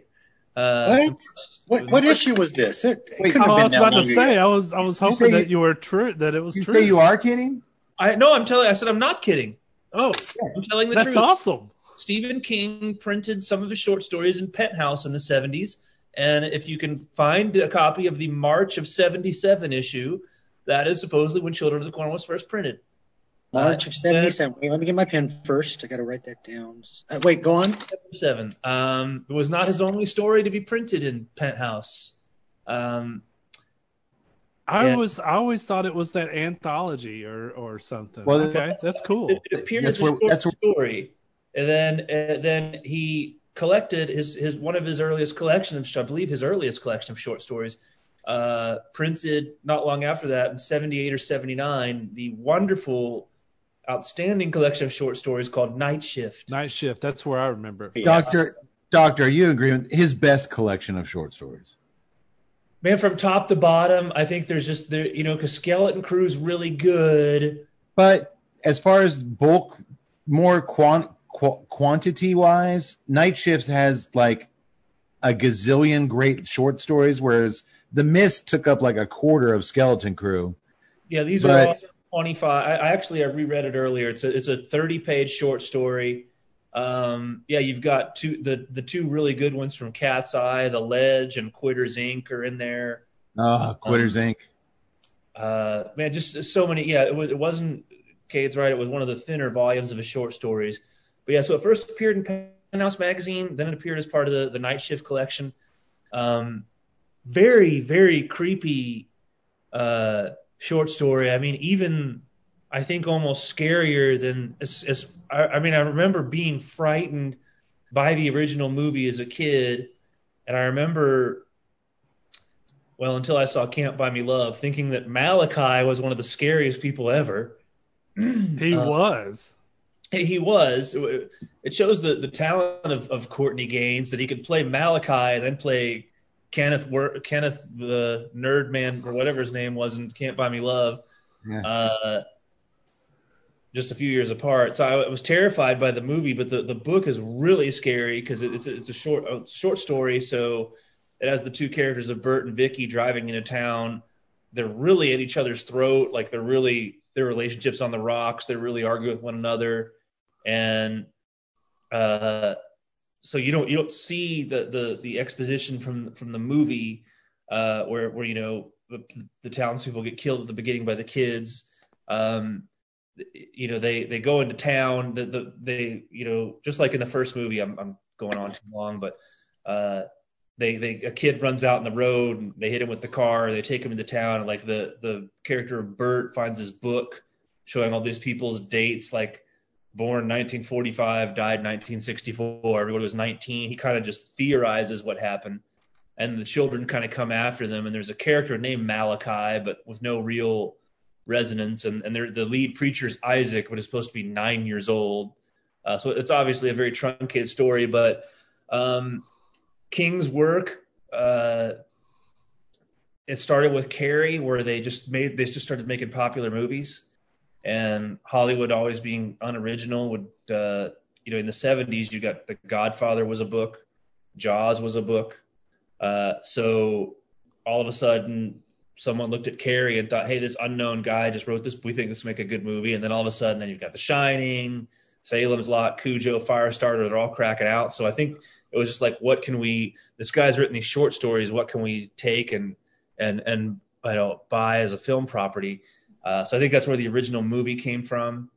What issue was this? I was hoping that you were true, that it was true. You say you are kidding? I said I'm not kidding. Oh, I'm telling the truth. That's awesome. Stephen King printed some of his short stories in Penthouse in the 70s. And if you can find a copy of the March of 77 issue, that is supposedly when Children of the Corn was first printed. March of 77. Wait, let me get my pen first. I got to write that down. Wait, go on. 77. It was not his only story to be printed in Penthouse. I always thought it was that anthology or something. Well, okay, that's cool. It appeared as a short story, and then he collected his earliest collection of short stories, printed not long after that in 78 or 79, the wonderful, outstanding collection of short stories called Night Shift. Night Shift, that's where I remember it. Doctor, you agree with his best collection of short stories? Man, from top to bottom, I think there's just, because Skeleton Crew's really good. But as far as bulk, more quantity-wise, Night Shift has like a gazillion great short stories, whereas The Mist took up like a quarter of Skeleton Crew. Yeah, these are all 25. I reread it earlier. It's a 30-page short story. You've got the two really good ones from Cat's Eye, The Ledge and Quitter's Inc. are in there. Quitter's Inc. Man, just so many. Yeah, it wasn't. Cade's right. It was one of the thinner volumes of his short stories. But yeah, so it first appeared in Penthouse Magazine, then it appeared as part of the Night Shift collection. Very, very creepy short story. I mean, even I think almost scarier than. I remember being frightened by the original movie as a kid, and I remember, well, until I saw Can't Buy Me Love, thinking that Malachi was one of the scariest people ever. He was. It shows the talent of Courtney Gaines that he could play Malachi and then play Kenneth the nerd man or whatever his name was in Can't Buy Me Love, just a few years apart. So I was terrified by the movie, but the book is really scary because it's a short story. So it has the two characters of Bert and Vicky driving into town. They're really at each other's throat, like they're really. Their relationships on the rocks. They really argue with one another, and so you don't see the exposition from the movie where the townspeople get killed at the beginning by the kids. They go into town. They just like in the first movie. I'm going on too long, but a kid runs out on the road and they hit him with the car. They take him into town. And like the character of Bert finds his book showing all these people's dates, like born 1945, died 1964. Everybody was 19. He kind of just theorizes what happened, and the children kind of come after them. And there's a character named Malachi, but with no real resonance. And the lead preacher is Isaac, but is supposed to be 9 years old. So it's obviously a very truncated story, but, King's work, it started with Carrie, where they just started making popular movies, and Hollywood always being unoriginal would in the 70s you got The Godfather was a book, Jaws was a book. So all of a sudden, someone looked at Carrie and thought, hey, this unknown guy just wrote this. We think this will make a good movie. And then all of a sudden, then you've got The Shining, Salem's Lot, Cujo, Firestarter. They're all cracking out. So I think it was just like, what can we – this guy's written these short stories. What can we take and you know, buy as a film property? So I think that's where the original movie came from.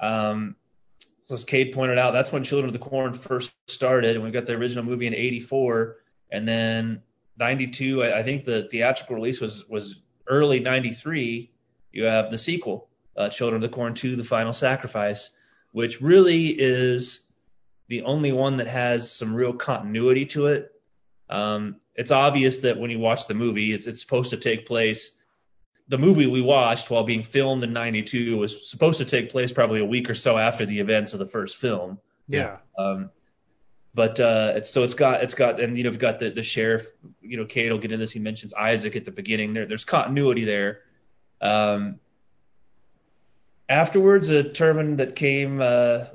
So as Cade pointed out, that's when Children of the Corn first started, and we got the original movie in 84, and then 92, I think the theatrical release was early 93. You have the sequel, Children of the Corn 2: The Final Sacrifice, which really is the only one that has some real continuity to it. It's obvious that when you watch the movie, it's supposed to take place. The movie we watched while being filmed in 92 was supposed to take place probably a week or so after the events of the first film. Yeah. But it's got, and you know, we've got the sheriff, you know, Kate will get into this. He mentions Isaac at the beginning. There's continuity there. Afterwards, a term that came, a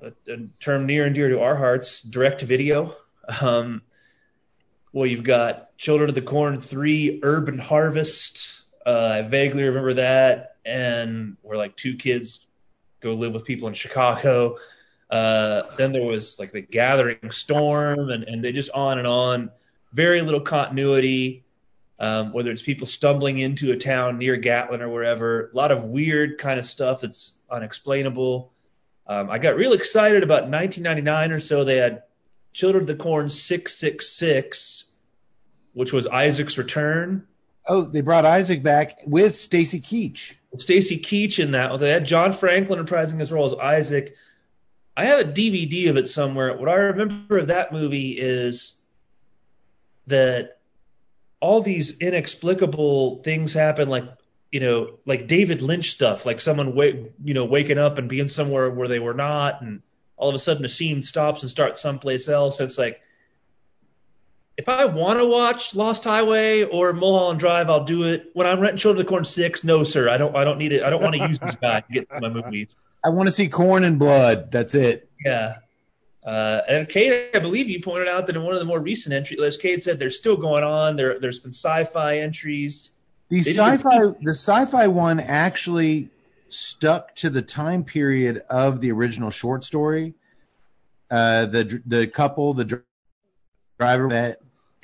term near and dear to our hearts, direct to video. Well, you've got Children of the Corn 3, Urban Harvest. I vaguely remember that, and we're like two kids go live with people in Chicago. Then there was like The Gathering Storm, and they just on and on. Very little continuity, whether it's people stumbling into a town near Gatlin or wherever. A lot of weird kind of stuff that's unexplainable. I got real excited about 1999 or so. They had Children of the Corn 666, which was Isaac's return. Oh, they brought Isaac back with Stacy Keach. Stacy Keach in that. They had John Franklin reprising his role as Isaac. I have a DVD of it somewhere. What I remember of that movie is that all these inexplicable things happen, like, you know, like David Lynch stuff, like someone waking up and being somewhere where they were not, and all of a sudden a scene stops and starts someplace else. And it's like, if I want to watch Lost Highway or Mulholland Drive, I'll do it. When I'm renting Children of the Corn 6, no, sir, I don't need it. I don't want to use this guy to get to my movies. I want to see Corn and Blood. That's it. Yeah. And Cade, I believe you pointed out that in one of the more recent entries, as Cade said, they're still going on. There's been sci-fi entries. The sci-fi one actually stuck to the time period of the original short story. The couple, the driver met.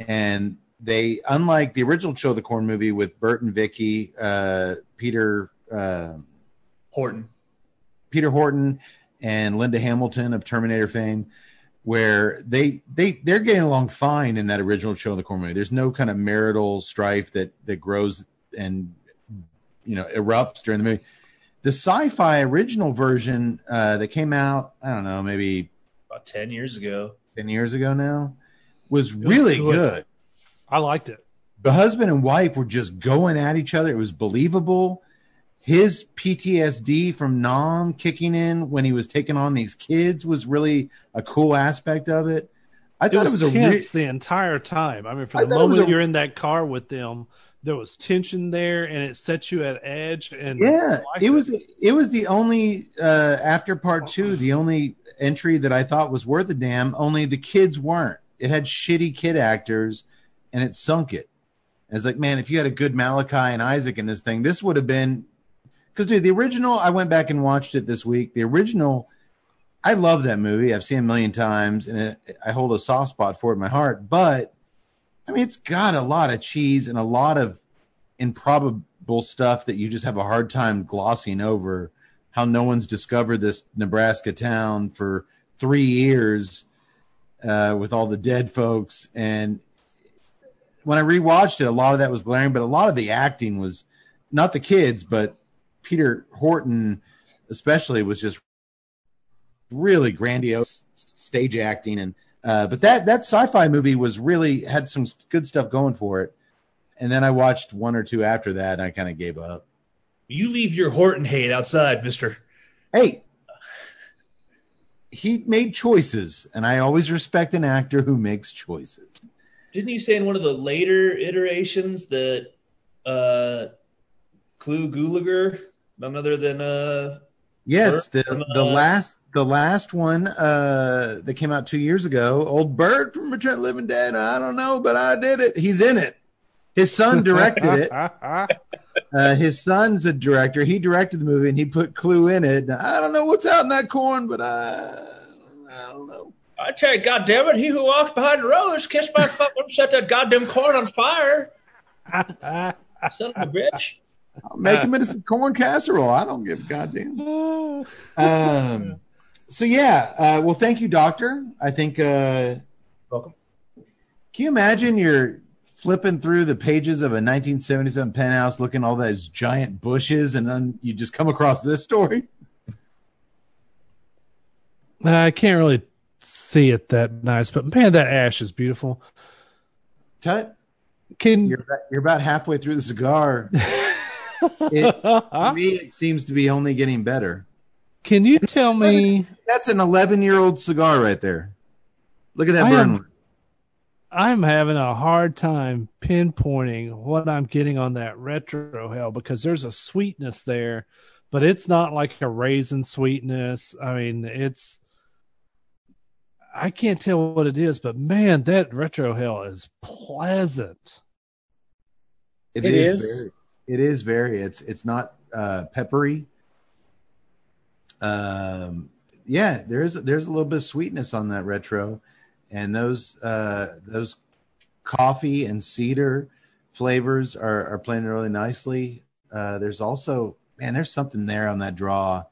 And they, unlike the original Children of the Corn movie with Bert and Vicky, Peter Horton and Linda Hamilton of Terminator fame, where they're getting along fine in that original Children of the Corn movie. There's no kind of marital strife that grows and, you know, erupts during the movie. The sci-fi original version that came out, I don't know, maybe about 10 years ago now, was really good. I liked it. The husband and wife were just going at each other. It was believable. His PTSD from Nam kicking in when he was taking on these kids was really a cool aspect of it. I thought it was tense the entire time. I mean, from the moment you're in that car with them, there was tension there, and it set you at edge. And yeah, it was the only after part two, the only entry that I thought was worth a damn. Only the kids weren't. It had shitty kid actors, and it sunk it. And it's like, man, if you had a good Malachi and Isaac in this thing, this would have been... Because, dude, the original, I went back and watched it this week. The original, I love that movie. I've seen it a million times, and I hold a soft spot for it in my heart. But, I mean, it's got a lot of cheese and a lot of improbable stuff that you just have a hard time glossing over, how no one's discovered this Nebraska town for 3 years... with all the dead folks. And when I rewatched it, a lot of that was glaring, but a lot of the acting was not the kids, but Peter Horton especially was just really grandiose stage acting. And but that sci-fi movie was really had some good stuff going for it. And then I watched one or two after that, and I kind of gave up. You leave your Horton hate outside, mister. Hey. He made choices, and I always respect an actor who makes choices. Didn't you say in one of the later iterations that Clu Gulager, none other than Yes, the last one that came out 2 years ago, old Bert from Return of the Living Dead. I don't know, but I did it. He's in it. His son directed it. His son's a director. He directed the movie, and he put Clue in it. Now, I don't know what's out in that corn, but I don't know. I tell you, goddamn it, he who walks behind the rose, kissed by fucking, set that goddamn corn on fire. Son of a bitch. I'll make him into some corn casserole. I don't give a goddamn. So, yeah. Well, thank you, Doctor. I think... welcome. Can you imagine you're flipping through the pages of a 1977 Penthouse, looking at all those giant bushes, and then you just come across this story? I can't really see it that nice, but man, that ash is beautiful. Tut. You're about halfway through the cigar. To me, it seems to be only getting better. Can you tell me... That's an 11-year-old cigar right there. Look at that burn. I'm having a hard time pinpointing what I'm getting on that retro hell, because there's a sweetness there, but it's not like a raisin sweetness. I mean, it's... I can't tell what it is, but man, that retro hell is pleasant. It is. It is very. It's not peppery. Yeah, there's a little bit of sweetness on that retro, and those coffee and cedar flavors are playing really nicely. There's also, man, there's something there on that draw.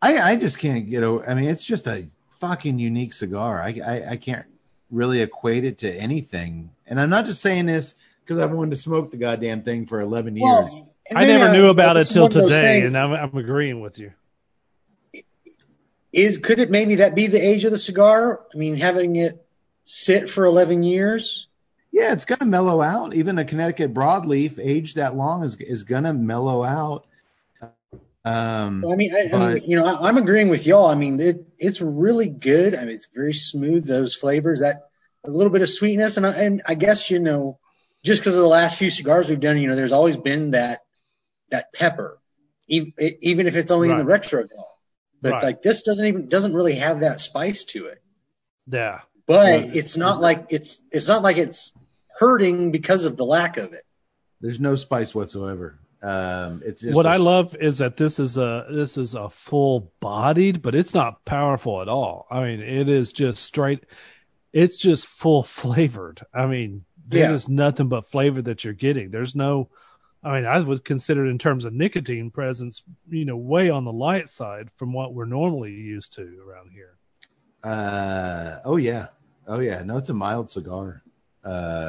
I just can't get over. I mean, it's just a fucking unique cigar. I can't really equate it to anything, and I'm not just saying this because I've wanted to smoke the goddamn thing for 11 years. Well, I never knew about it till today, and I'm agreeing with you. Could it maybe that be the age of the cigar? I mean, having it sit for 11 years? Yeah, it's going to mellow out. Even a Connecticut broadleaf aged that long is going to mellow out. I'm agreeing with y'all. I mean, it's really good. I mean, it's very smooth, those flavors, that a little bit of sweetness, and I guess, you know, just because of the last few cigars we've done, you know, there's always been that pepper, even if it's only in the retro ball. But like this doesn't really have that spice to it. Yeah. But it's not like it's hurting because of the lack of it. There's no spice whatsoever. It's just what I love is that this is a full bodied, but it's not powerful at all. I mean, it is just straight. It's just full flavored. I mean. There's nothing but flavor that you're getting. There's no, I mean, I would consider it in terms of nicotine presence, you know, way on the light side from what we're normally used to around here. Oh yeah. No, it's a mild cigar, a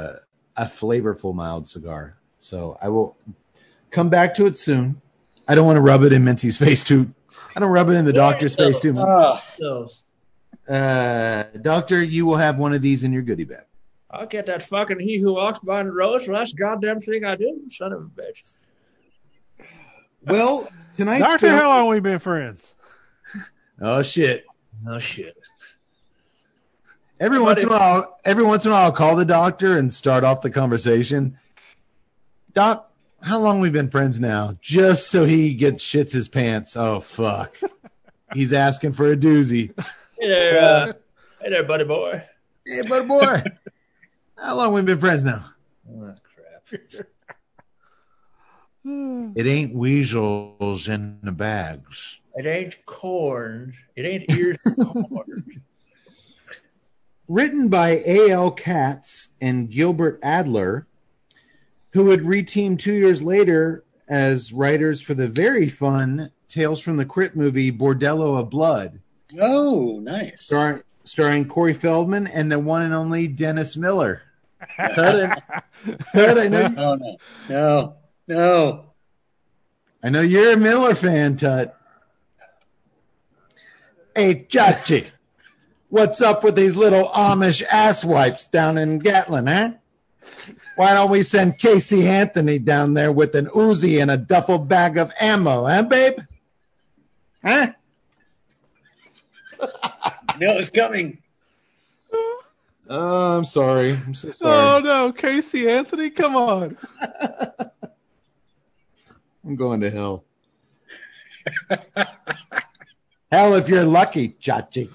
flavorful mild cigar. So I will come back to it soon. I don't want to rub it in Mincy's face too. I don't rub it in the doctor's face too much. Doctor, you will have one of these in your goodie bag. I'll get that fucking he who walks behind the rose. Last goddamn thing I did, son of a bitch. Well, tonight's Doctor, how long we been friends? Oh shit. Every once in a while, I'll call the doctor and start off the conversation. Doc, how long we been friends now? Just so he shits his pants. Oh fuck, he's asking for a doozy. Hey there, buddy boy. Hey, buddy boy. How long have we been friends now? Oh, crap. It ain't weasels in the bags. It ain't corn. It ain't ears of corn. Written by A.L. Katz and Gilbert Adler, who would reteam 2 years later as writers for the very fun Tales from the Crypt movie Bordello of Blood. Oh, nice. Starring Corey Feldman and the one and only Dennis Miller. Tud, I know. No. I know you're a Miller fan, Tud. Hey, Chachi, what's up with these little Amish asswipes down in Gatlin, huh? Why don't we send Casey Anthony down there with an Uzi and a duffel bag of ammo, huh, babe? Huh? No, it's coming. Oh, I'm sorry. I'm so sorry. Oh, no. Casey Anthony, come on. I'm going to hell. Hell, if you're lucky, Chachi.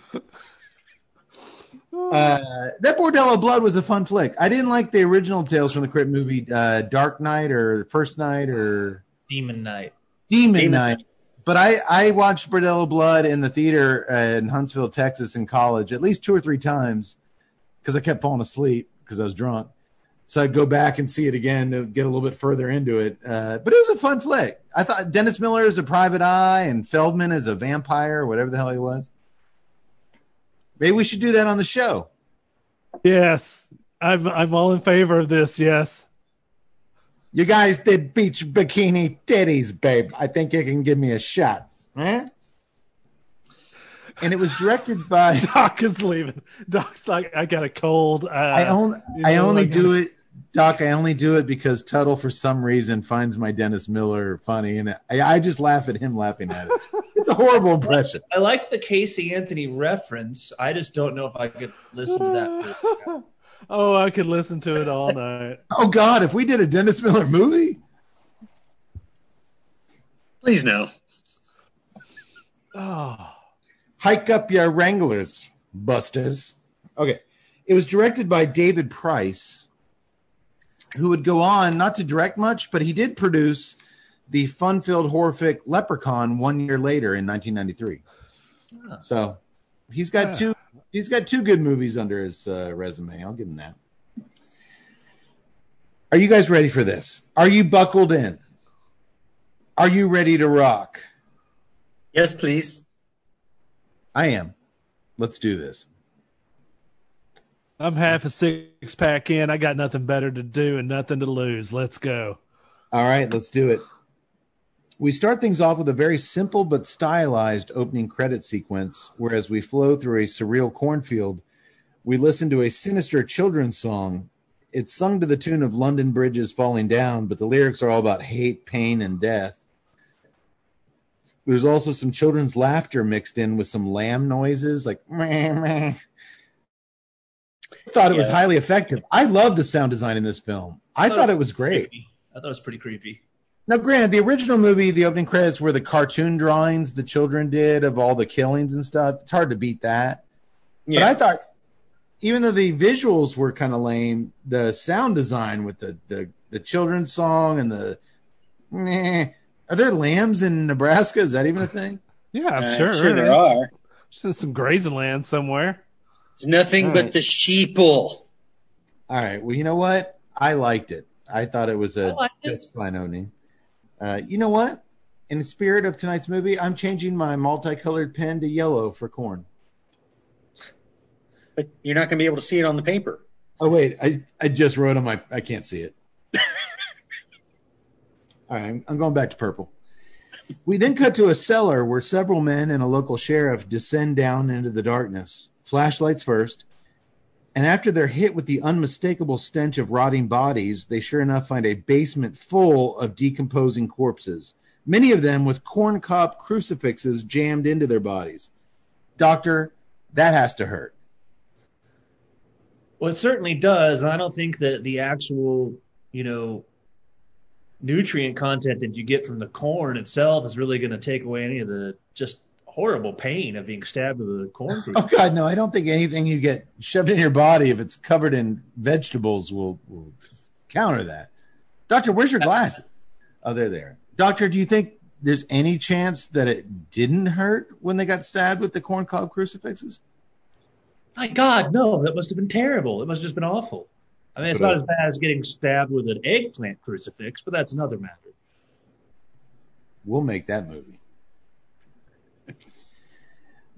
That Bordello Blood was a fun flick. I didn't like the original Tales from the Crypt movie, Dark Night or First Night or Demon Night. Demon Night. But I watched Bordello Blood in the theater in Huntsville, Texas, in college at least 2 or 3 times because I kept falling asleep because I was drunk. So I'd go back and see it again to get a little bit further into it. But it was a fun flick. I thought Dennis Miller is a private eye and Feldman is a vampire, whatever the hell he was. Maybe we should do that on the show. Yes. I'm all in favor of this, yes. You guys did beach bikini titties, babe. I think you can give me a shot. Huh? And it was directed by... Doc is leaving. Doc's like, I got a cold. Doc, I only do it because Tuttle, for some reason, finds my Dennis Miller funny, and I just laugh at him laughing at it. It's a horrible impression. I liked the Casey Anthony reference. I just don't know if I could listen to that. Oh, I could listen to it all night. Oh, God, if we did a Dennis Miller movie? Please no. Oh. Hike up your Wranglers, busters. Okay. It was directed by David Price, who would go on not to direct much, but he did produce the fun-filled horrific Leprechaun 1 year later in 1993. Oh. So he's got two good movies under his resume. I'll give him that. Are you guys ready for this? Are you buckled in? Are you ready to rock? Yes, please. I am. Let's do this. I'm half a six-pack in. I got nothing better to do and nothing to lose. Let's go. All right, let's do it. We start things off with a very simple but stylized opening credit sequence, where as we flow through a surreal cornfield, we listen to a sinister children's song. It's sung to the tune of London Bridges Falling Down, but the lyrics are all about hate, pain, and death. There's also some children's laughter mixed in with some lamb noises, like meh, meh. I thought it was highly effective. I love the sound design in this film. I thought it was great. Creepy. I thought it was pretty creepy. Now, granted, the original movie, the opening credits were the cartoon drawings the children did of all the killings and stuff. It's hard to beat that. Yeah. But I thought, even though the visuals were kind of lame, the sound design with the children's song and the meh. Are there lambs in Nebraska? Is that even a thing? Yeah, I'm sure there are. There's some grazing land somewhere. It's nothing but the sheeple. All right. Well, you know what? I liked it. I thought it was just fine opening. You know what? In the spirit of tonight's movie, I'm changing my multicolored pen to yellow for corn. But you're not going to be able to see it on the paper. Oh, wait. I just wrote on my – I can't see it. All right, I'm going back to purple. We then cut to a cellar where several men and a local sheriff descend down into the darkness, flashlights first, and after they're hit with the unmistakable stench of rotting bodies, they sure enough find a basement full of decomposing corpses, many of them with corn cob crucifixes jammed into their bodies. Doctor, that has to hurt. Well, it certainly does, and I don't think that the actual, nutrient content that you get from the corn itself is really going to take away any of the just horrible pain of being stabbed with a corn fruit. Oh, God, no. I don't think anything you get shoved in your body, if it's covered in vegetables, will counter that. Doctor, where's your glasses? Oh, they're there. Doctor, do you think there's any chance that it didn't hurt when they got stabbed with the corn cob crucifixes? My God, no. That must have been terrible. It must have just been awful. I mean, it's not as bad as getting stabbed with an eggplant crucifix, but that's another matter. We'll make that movie.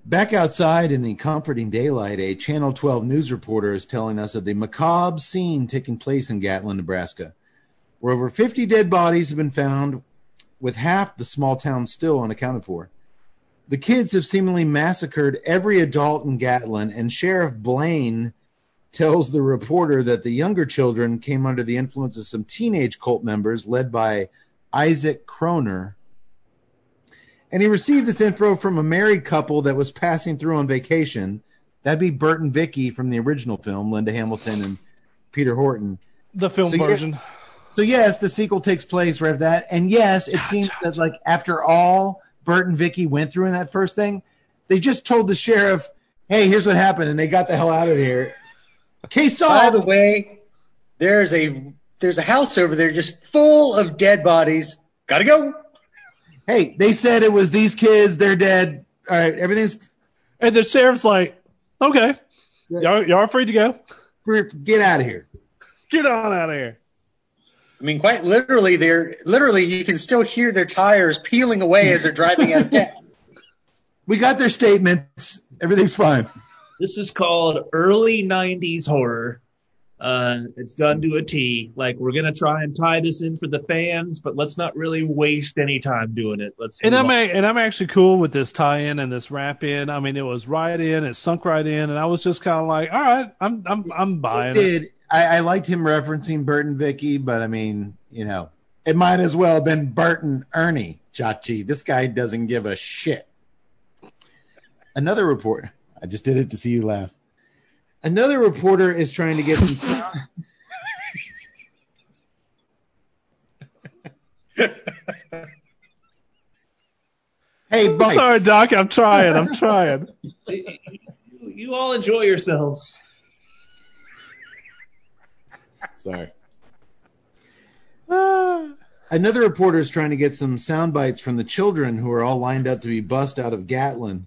Back outside in the comforting daylight, a Channel 12 news reporter is telling us of the macabre scene taking place in Gatlin, Nebraska, where over 50 dead bodies have been found, with half the small town still unaccounted for. The kids have seemingly massacred every adult in Gatlin, and Sheriff Blaine tells the reporter that the younger children came under the influence of some teenage cult members led by Isaac Kroner. And he received this info from a married couple that was passing through on vacation. That'd be Bert and Vicky from the original film, Linda Hamilton and Peter Horton. The film version. So yes, the sequel takes place right after that. And yes, it seems that like after all Bert and Vicky went through in that first thing. They just told the sheriff, hey, here's what happened, and they got the hell out of here. Case solved. By the way, there's a house over there just full of dead bodies. Gotta go. Hey, they said it was these kids. They're dead. All right, everything's... And the sheriff's like, okay, y'all free to go. Get out of here. Get on out of here. I mean, quite literally, you can still hear their tires peeling away as they're driving out of town. We got their statements. Everything's fine. This is called early 90s horror. It's done to a T. Like, we're going to try and tie this in for the fans, but let's not really waste any time doing it. I'm actually cool with this tie-in and this wrap-in. I mean, it was right in. It sunk right in. And I was just kind of like, all right, I'm buying it. I liked him referencing Bert and Vicky, but, I mean, you know, it might as well have been Bert and Ernie, Chachi. This guy doesn't give a shit. Another report. I just did it to see you laugh. Another reporter is trying to get some sound. Hey, buddy. I'm sorry, Doc. I'm trying. You all enjoy yourselves. Sorry. Another reporter is trying to get some sound bites from the children who are all lined up to be bussed out of Gatlin.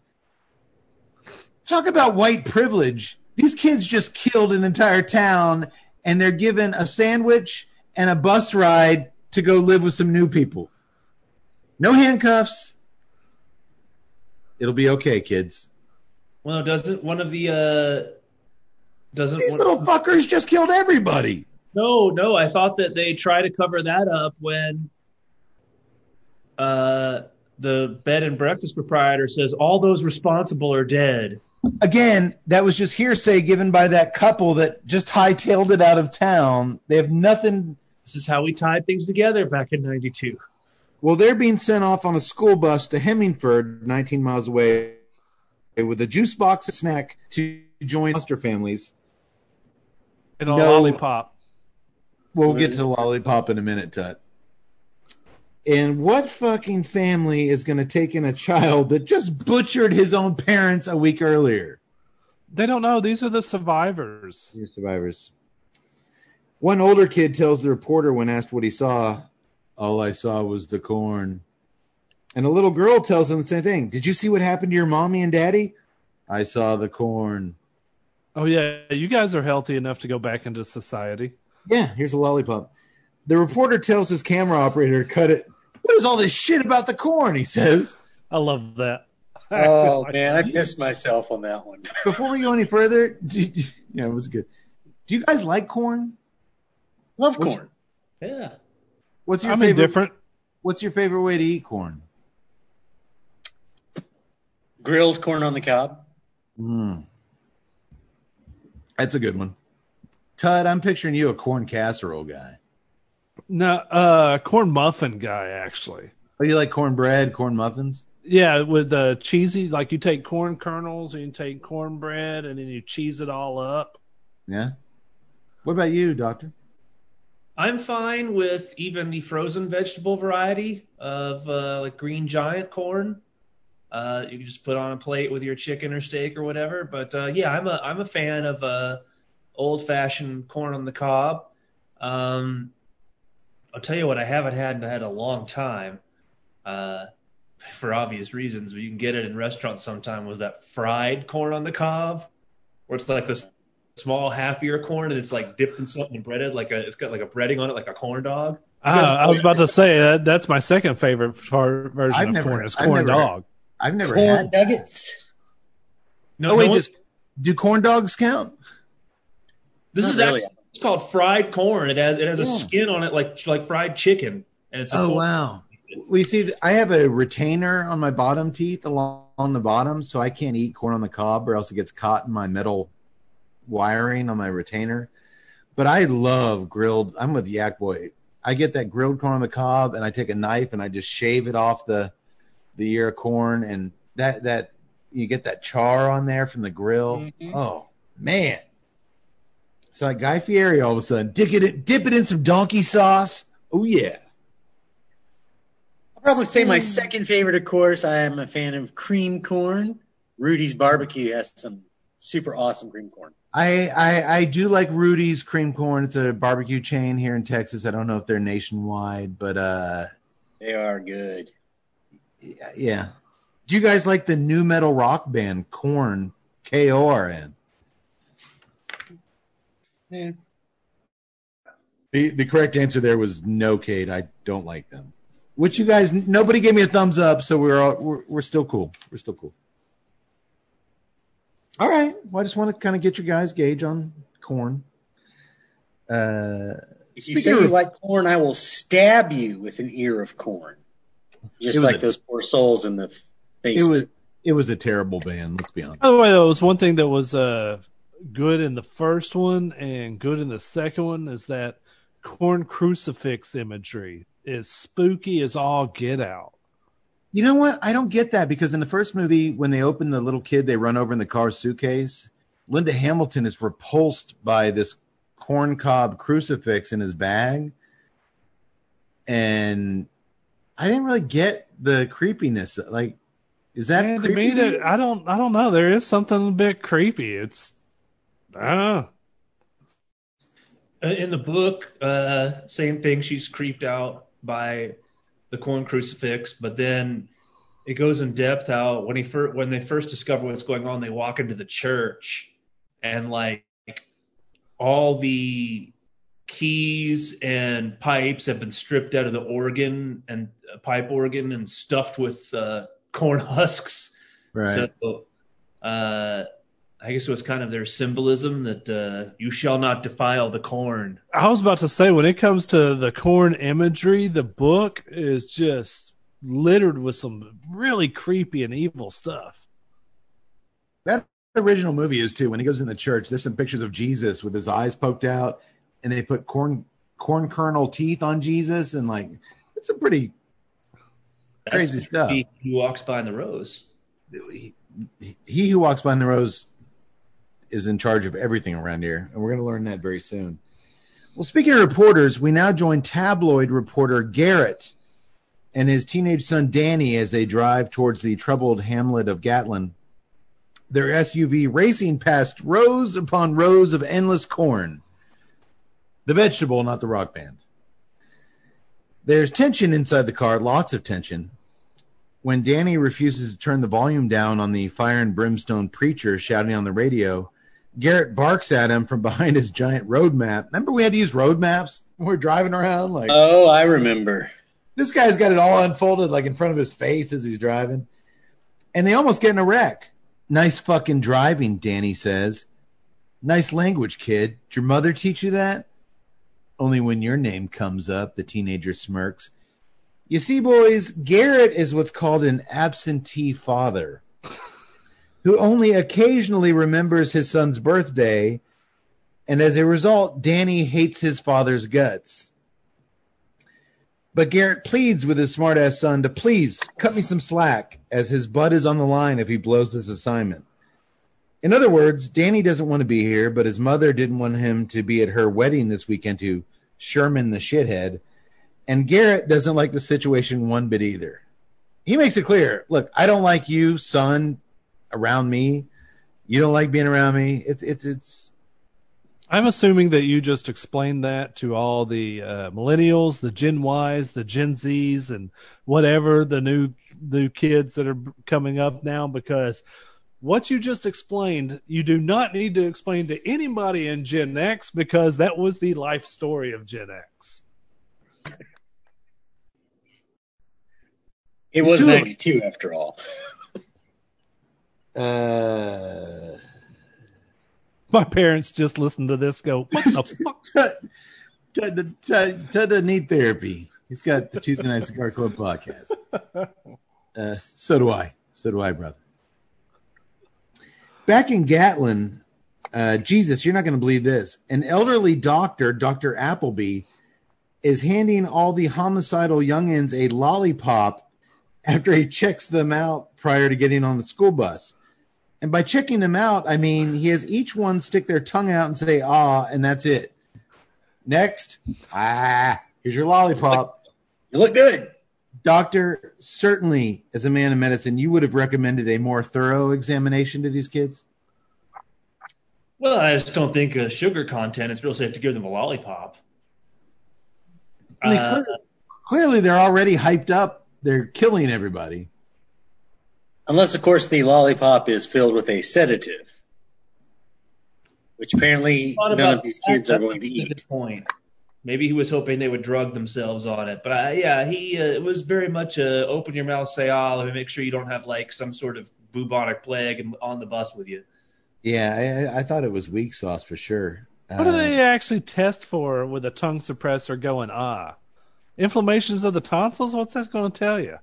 Talk about white privilege. These kids just killed an entire town, and they're given a sandwich and a bus ride to go live with some new people. No handcuffs. It'll be okay, kids. Well, doesn't one of the fuckers just killed everybody? No, I thought that they try to cover that up when the bed and breakfast proprietor says all those responsible are dead. Again, that was just hearsay given by that couple that just hightailed it out of town. They have nothing. This is how we tied things together back in 92. Well, they're being sent off on a school bus to Hemmingford, 19 miles away, with a juice box and snack to join foster families. And a lollipop. We'll get to the lollipop in a minute, Tut. And what fucking family is going to take in a child that just butchered his own parents a week earlier? They don't know. These are the survivors. One older kid tells the reporter when asked what he saw, all I saw was the corn. And a little girl tells him the same thing. Did you see what happened to your mommy and daddy? I saw the corn. Oh, yeah. You guys are healthy enough to go back into society. Yeah, here's a lollipop. The reporter tells his camera operator to cut it. What is all this shit about the corn, he says. I love that. Oh, man, I pissed myself on that one. Before we go any further, it was good. Do you guys like corn? Love corn. Yeah. What's your favorite way to eat corn? Grilled corn on the cob. That's a good one. Todd, I'm picturing you a corn casserole guy. No, corn muffin guy, actually. Oh, you like cornbread, corn muffins? Yeah, with cheesy, like you take corn kernels and you take cornbread and then you cheese it all up. Yeah. What about you, Doctor? I'm fine with even the frozen vegetable variety of like green giant corn. You can just put on a plate with your chicken or steak or whatever. But yeah, I'm a fan of old-fashioned corn on the cob. I'll tell you what I haven't had in a long time, for obvious reasons, but you can get it in restaurants sometime, was that fried corn on the cob, where it's like this small half-ear corn, and it's like dipped in something and breaded, it's got like a breading on it, like a corn dog. I was about to say, that's my second favorite version of corn, is corn dog. I've never had corn nuggets. Do corn dogs count? This is really. It's called fried corn. It has a skin on it like fried chicken, and it's wow. We see. I have a retainer on my bottom teeth along the bottom, so I can't eat corn on the cob, or else it gets caught in my metal wiring on my retainer. But I love grilled. I'm with Yak Boy. I get that grilled corn on the cob, and I take a knife and I just shave it off the ear of corn, and that you get that char on there from the grill. Mm-hmm. Oh man. It's like Guy Fieri all of a sudden. Dip it in some donkey sauce. Oh, yeah. probably say my second favorite, of course. I am a fan of cream corn. Rudy's Barbecue has some super awesome cream corn. I do like Rudy's cream corn. It's a barbecue chain here in Texas. I don't know if they're nationwide, but they are good. Yeah. Do you guys like the new metal rock band Korn? K-O-R-N. Yeah. The correct answer there was no, Kate. I don't like them. Which you guys, nobody gave me a thumbs up, so we're still cool. We're still cool. All right. Well, I just want to kind of get your guys' gauge on Korn. If you say you like Korn, I will stab you with an ear of Korn. Just like those poor souls in the basement. It was a terrible band, let's be honest. By the way, though, it was one thing that was good in the first one and good in the second one is that Korn crucifix imagery is spooky as all get out. You know what? I don't get that because in the first movie, when they open the little kid, they run over in the car suitcase. Linda Hamilton is repulsed by this corn cob crucifix in his bag. And I didn't really get the creepiness. Like, is that to me? That I don't know. There is something a bit creepy. It's I don't know. In the book, same thing. She's creeped out by the corn crucifix, but then it goes in depth how when they first discover what's going on, they walk into the church and like all the keys and pipes have been stripped out of the organ and pipe organ and stuffed with corn husks. Right. So I guess it was kind of their symbolism that you shall not defile the corn. I was about to say, when it comes to the corn imagery, the book is just littered with some really creepy and evil stuff. That original movie is, too. When he goes in the church, there's some pictures of Jesus with his eyes poked out, and they put corn kernel teeth on Jesus, and, like, it's some pretty crazy stuff. He walks behind the rose. He who walks behind the rose is in charge of everything around here, and we're going to learn that very soon. Well, speaking of reporters, we now join tabloid reporter Garrett and his teenage son Danny as they drive towards the troubled hamlet of Gatlin, their SUV racing past rows upon rows of endless corn. The vegetable, not the rock band. There's tension inside the car, lots of tension, when Danny refuses to turn the volume down on the fire and brimstone preacher shouting on the radio. Garrett barks at him from behind his giant road map. Remember we had to use road maps when we were driving around? Like, oh, I remember. This guy's got it all unfolded like in front of his face as he's driving. And they almost get in a wreck. Nice fucking driving, Danny says. Nice language, kid. Did your mother teach you that? Only when your name comes up, the teenager smirks. You see, boys, Garrett is what's called an absentee father who only occasionally remembers his son's birthday, and as a result, Danny hates his father's guts. But Garrett pleads with his smart-ass son to please cut me some slack, as his butt is on the line if he blows this assignment. In other words, Danny doesn't want to be here, but his mother didn't want him to be at her wedding this weekend to Sherman the shithead. And Garrett doesn't like the situation one bit either. He makes it clear, look, I don't like you, son, around me. You don't like being around me. It's. I'm assuming that you just explained that to all the millennials, the Gen Ys, the Gen Zs, and whatever, the new kids that are coming up now, because what you just explained, you do not need to explain to anybody in Gen X, because that was the life story of Gen X. It was 92, after all. My parents just listened to this go, what the fuck? Tada need therapy. He's got the Tuesday Night Cigar Club podcast. So do I, brother. Back in Gatlin, Jesus, you're not going to believe this. An elderly doctor, Dr. Appleby, is handing all the homicidal youngins a lollipop after he checks them out prior to getting on the school bus. And by checking them out, I mean he has each one stick their tongue out and say, ah, and that's it. Next, here's your lollipop. You look good. Doctor, certainly as a man of medicine, you would have recommended a more thorough examination to these kids. Well, I just don't think sugar content, it's real safe to give them a lollipop. I mean, clearly they're already hyped up. They're killing everybody. Unless, of course, the lollipop is filled with a sedative, which apparently none of these kids are going to eat. Point. Maybe he was hoping they would drug themselves on it. But, it was very much a open your mouth, say, and make sure you don't have, like, some sort of bubonic plague on the bus with you. Yeah, I thought it was weak sauce for sure. What do they actually test for with a tongue suppressor going, Inflammations of the tonsils? What's that going to tell you?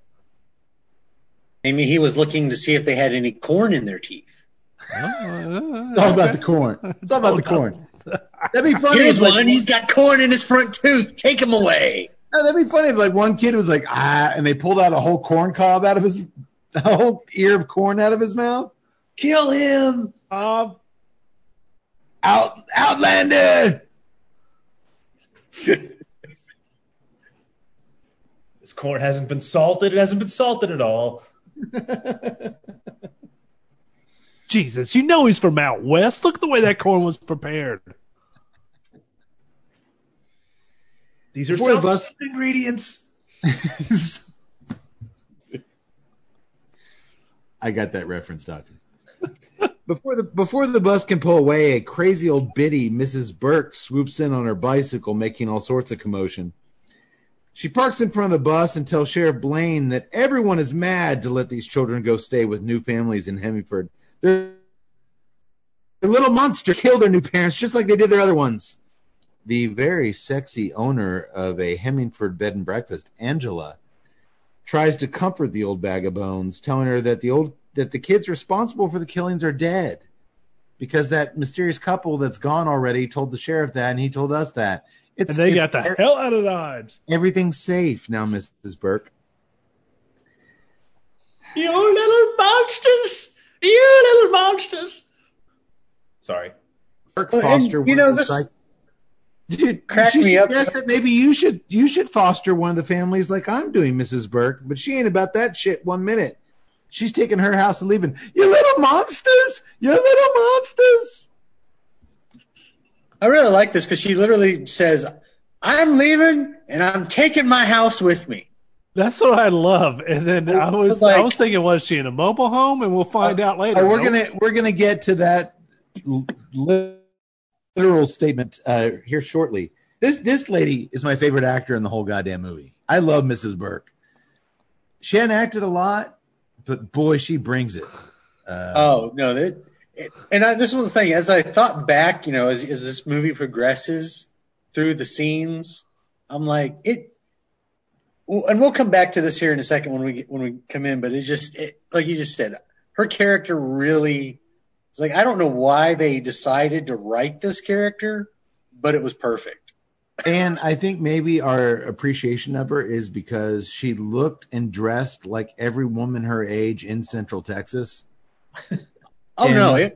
I mean, he was looking to see if they had any corn in their teeth. It's all about the corn. It's all about the corn. That'd be funny. Here's one. He's got corn in his front tooth. Take him away. No, that'd be funny if like one kid was like, and they pulled out a whole corn cob out of his, a whole ear of corn out of his mouth. Kill him, Outlander. This corn hasn't been salted. It hasn't been salted at all. Jesus, you know he's from out west. Look at the way that corn was prepared. These are Southwest ingredients. I got that reference, Doctor. Before the bus can pull away, a crazy old biddy, Mrs. Burke, swoops in on her bicycle, making all sorts of commotion. She parks in front of the bus and tells Sheriff Blaine that everyone is mad to let these children go stay with new families in Hemingford. Their little monster killed their new parents just like they did their other ones. The very sexy owner of a Hemingford bed and breakfast, Angela, tries to comfort the old bag of bones, telling her that the kids responsible for the killings are dead because that mysterious couple that's gone already told the sheriff that, and he told us that. And they got the hell out of Dodge. Everything's safe now, Mrs. Burke. You little monsters! You little monsters! Sorry. Burke Foster. And, dude, crack me up. That maybe you should foster one of the families like I'm doing, Mrs. Burke. But she ain't about that shit one minute. She's taking her house and leaving. You little monsters! You little monsters! I really like this because she literally says, I'm leaving and I'm taking my house with me. That's what I love. And then I was thinking, was she in a mobile home? And we'll find out later. We're gonna get to that literal statement here shortly. This lady is my favorite actor in the whole goddamn movie. I love Mrs. Burke. She hadn't acted a lot, but boy, she brings it. This was the thing. As I thought back, as this movie progresses through the scenes, I'm like it. And we'll come back to this here in a second when we come in. But it's just like you just said, her character really. It's like I don't know why they decided to write this character, but it was perfect. And I think maybe our appreciation of her is because she looked and dressed like every woman her age in Central Texas. Oh, and no.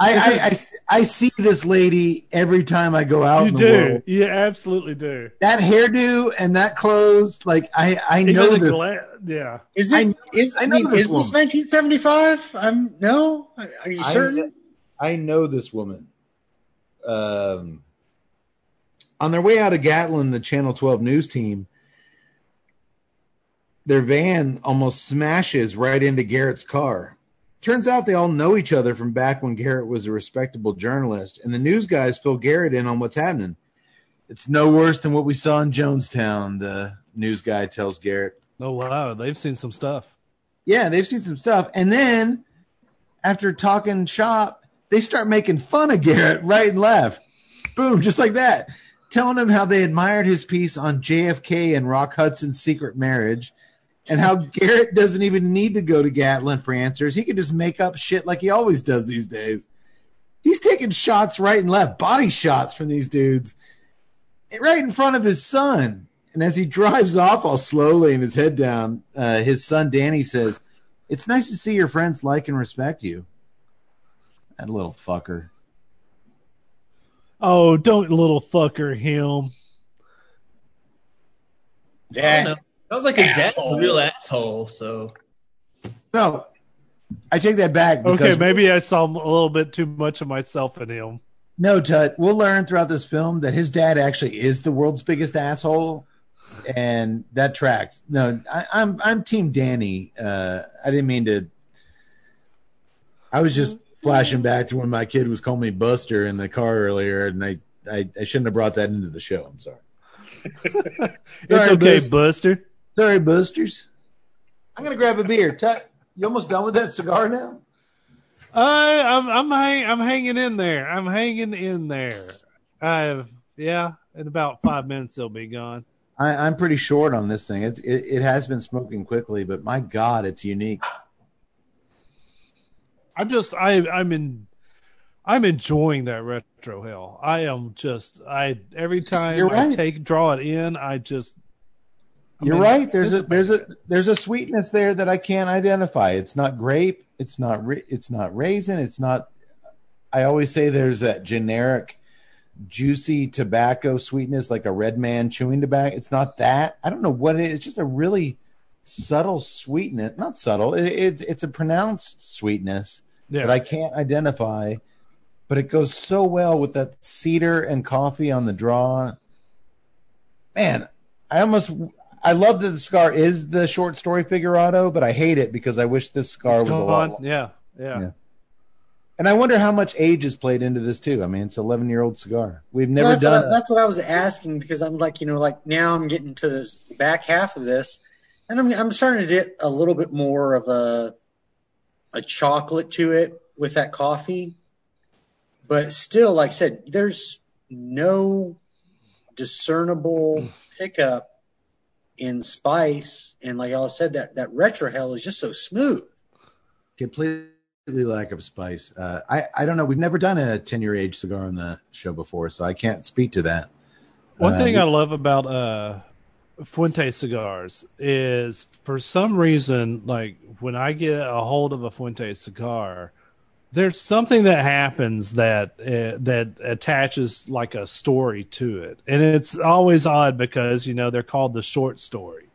I see this lady every time I go out in the world. You absolutely do. That hairdo and that clothes, like, I know this. Yeah. Is this 1975? Are you certain? I know this woman. On their way out of Gatlin, the Channel 12 news team, their van almost smashes right into Garrett's car. Turns out they all know each other from back when Garrett was a respectable journalist, and the news guys fill Garrett in on what's happening. It's no worse than what we saw in Jonestown, the news guy tells Garrett. Oh, wow. They've seen some stuff. Yeah, they've seen some stuff. And then, after talking shop, they start making fun of Garrett right and left. Boom, just like that. Telling him how they admired his piece on JFK and Rock Hudson's secret marriage. And how Garrett doesn't even need to go to Gatlin for answers. He can just make up shit like he always does these days. He's taking shots right and left, body shots from these dudes, right in front of his son. And as he drives off all slowly and his head down, his son Danny says, it's nice to see your friends like and respect you. That little fucker. Oh, don't little fucker him. Yeah. Sounds like his dad's a real asshole, so. No, I take that back. Okay, maybe I saw a little bit too much of myself in him. No, Tut, we'll learn throughout this film that his dad actually is the world's biggest asshole, and that tracks. No, I'm Team Danny. I didn't mean to. I was just flashing back to when my kid was calling me Buster in the car earlier, and I shouldn't have brought that into the show. I'm sorry. It's okay, Buster. Sorry, Busters. I'm gonna grab a beer. Tut, you almost done with that cigar now? I'm hanging in there. In about 5 minutes it'll be gone. I'm pretty short on this thing. It has been smoking quickly, but my God, it's unique. I'm enjoying that retro hell. Every time I draw it in, There's a sweetness there that I can't identify. It's not grape. It's not raisin. It's not. I always say there's that generic juicy tobacco sweetness, like a red man chewing tobacco. It's not that. I don't know what it is. It's just a really subtle sweetness. Not subtle. It's a pronounced sweetness that I can't identify. But it goes so well with that cedar and coffee on the draw. Man, I love that the cigar is the short story figurado, but I hate it because I wish this cigar was a lot longer. Yeah. And I wonder how much age is played into this too. I mean, it's an 11-year-old cigar. We've never done that. That's what I was asking, because I'm like, now I'm getting to this back half of this, and I'm starting to get a little bit more of a chocolate to it with that coffee. But still, like I said, there's no discernible pickup in spice. And like I said, that retro hell is just so smooth. Completely lack of spice. I don't know. We've never done a 10-year age cigar on the show before, so I can't speak to that. One thing I love about Fuente cigars is, for some reason, like when I get a hold of a Fuente cigar, there's something that happens that attaches like a story to it, and it's always odd because they're called the short story.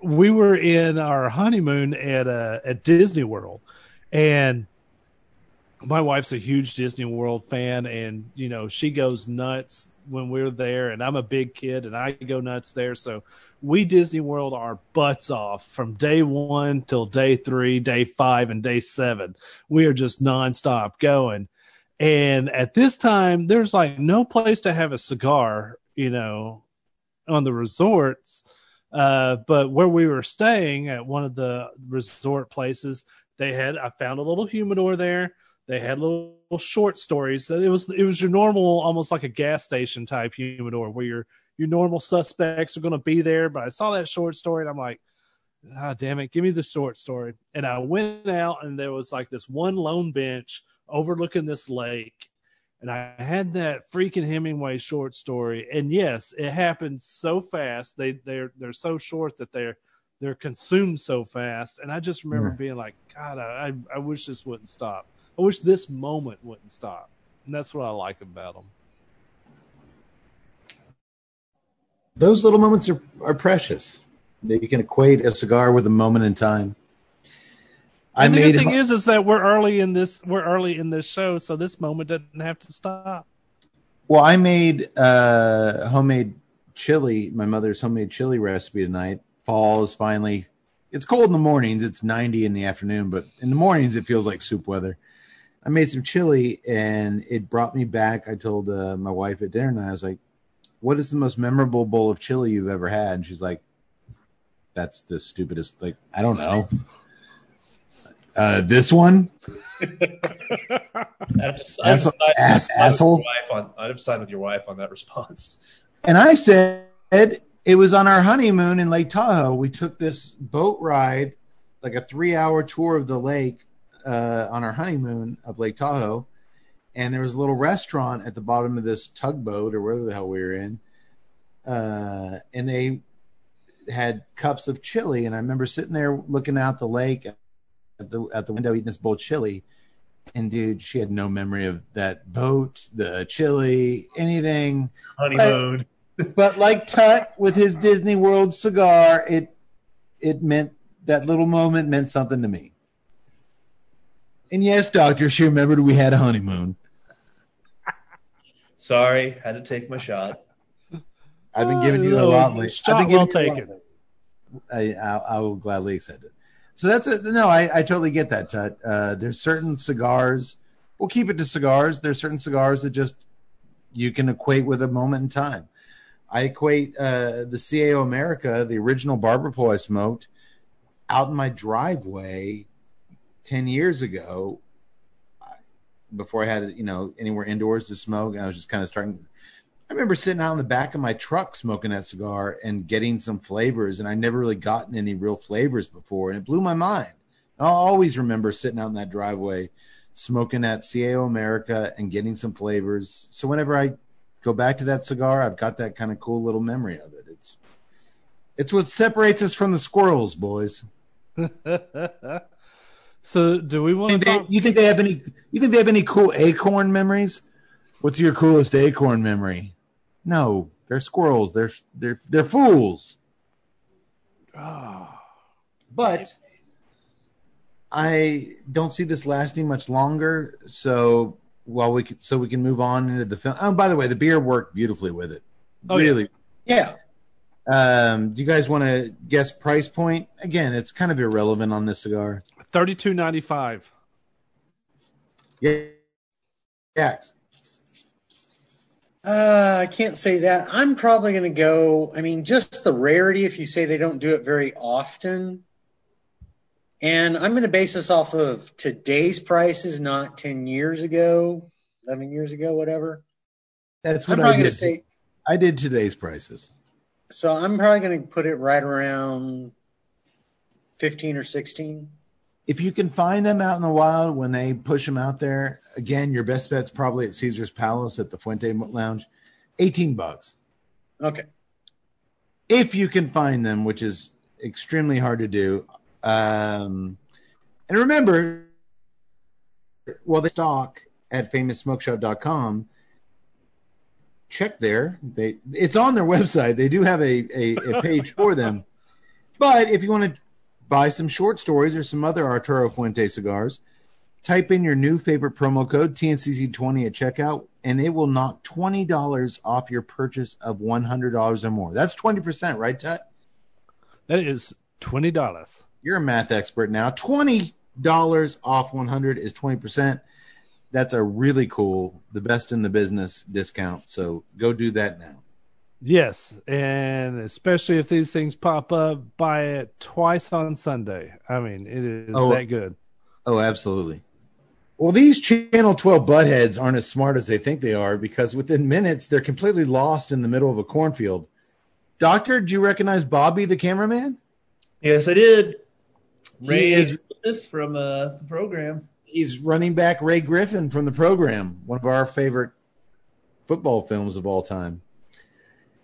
We were in our honeymoon at Disney World, and my wife's a huge Disney World fan, and she goes nuts when we're there, and I'm a big kid and I go nuts there, so we Disney World our butts off from day one till day three, day five, and day seven. We are just nonstop going. And at this time, there's like no place to have a cigar, on the resorts. But where we were staying at one of the resort places, I found a little humidor there. They had little short stories. It was your normal, almost like a gas station type humidor where your normal suspects are going to be there. But I saw that short story, and I'm like, damn it, give me the short story. And I went out, and there was like this one lone bench overlooking this lake. And I had that freaking Hemingway short story. And yes, it happened so fast. They're so short that they're consumed so fast. And I just remember being like, God, I wish this wouldn't stop. I wish this moment wouldn't stop. And that's what I like about them. Those little moments are precious. You can equate a cigar with a moment in time. The thing is that we're early in this show, so this moment doesn't have to stop. Well, I made homemade chili, my mother's homemade chili recipe tonight. Fall's finally. It's cold in the mornings. It's 90 in the afternoon, but in the mornings it feels like soup weather. I made some chili, and it brought me back. I told my wife at dinner, and I was like, what is the most memorable bowl of chili you've ever had? And she's like, that's the stupidest, like, I don't know. This one? I'd have sided with your wife on that response. And I said, it was on our honeymoon in Lake Tahoe. We took this boat ride, like a 3-hour tour of the lake, on our honeymoon of Lake Tahoe, and there was a little restaurant at the bottom of this tugboat or wherever the hell we were in, and they had cups of chili, and I remember sitting there looking out the lake at the window eating this bowl of chili, and dude, she had no memory of that boat, the chili, anything. Honeymoon. But like Tut with his Disney World cigar, it meant, that little moment meant something to me. And yes, Doctor, she remembered we had a honeymoon. Sorry, had to take my shot. I've been giving you a lot lately. Shot well taken. I will gladly accept it. So that's it. No, I totally get that, Tut. There's certain cigars. We'll keep it to cigars. There's certain cigars that just you can equate with a moment in time. I equate the CAO America, the original Barber Pole I smoked, out in my driveway 10 years ago, before I had anywhere indoors to smoke, and I was just kind of starting. I remember sitting out in the back of my truck smoking that cigar and getting some flavors, and I never really gotten any real flavors before, and it blew my mind. I'll always remember sitting out in that driveway smoking that CAO America and getting some flavors. So whenever I go back to that cigar, I've got that kind of cool little memory of it. It's what separates us from the squirrels, boys. So do we want to talk... You think they have any cool acorn memories? What's your coolest acorn memory? No, they're squirrels. They're fools. Oh. But I don't see this lasting much longer. So while we can move on into the film. Oh, by the way, the beer worked beautifully with it. Oh, really? Yeah. Do you guys want to guess price point? Again, it's kind of irrelevant on this cigar. $32.95. Yeah. I can't say that. I'm probably going to go, just the rarity, if you say they don't do it very often. And I'm going to base this off of today's prices, not 10 years ago, 11 years ago, whatever. That's what I'm probably going to say. I did today's prices. So I'm probably going to put it right around 15 or 16. If you can find them out in the wild when they push them out there, again, your best bet's probably at Caesar's Palace at the Fuente Lounge, $18. Okay. If you can find them, which is extremely hard to do. And remember, while they stock at FamousSmokeShop.com, check there. It's on their website. They do have a page for them. But if you want to buy some short stories or some other Arturo Fuente cigars, type in your new favorite promo code, TNCC20, at checkout, and it will knock $20 off your purchase of $100 or more. That's 20%, right, Tut? That is $20. You're a math expert now. $20 off $100 is 20%. That's a really cool, the best in the business discount. So go do that now. Yes, and especially if these things pop up, buy it twice on Sunday. It is that good. Oh, absolutely. Well, these Channel 12 buttheads aren't as smart as they think they are, because within minutes, they're completely lost in the middle of a cornfield. Doctor, do you recognize Bobby, the cameraman? Yes, I did. Ray is from the program. He's running back Ray Griffin from The Program, one of our favorite football films of all time.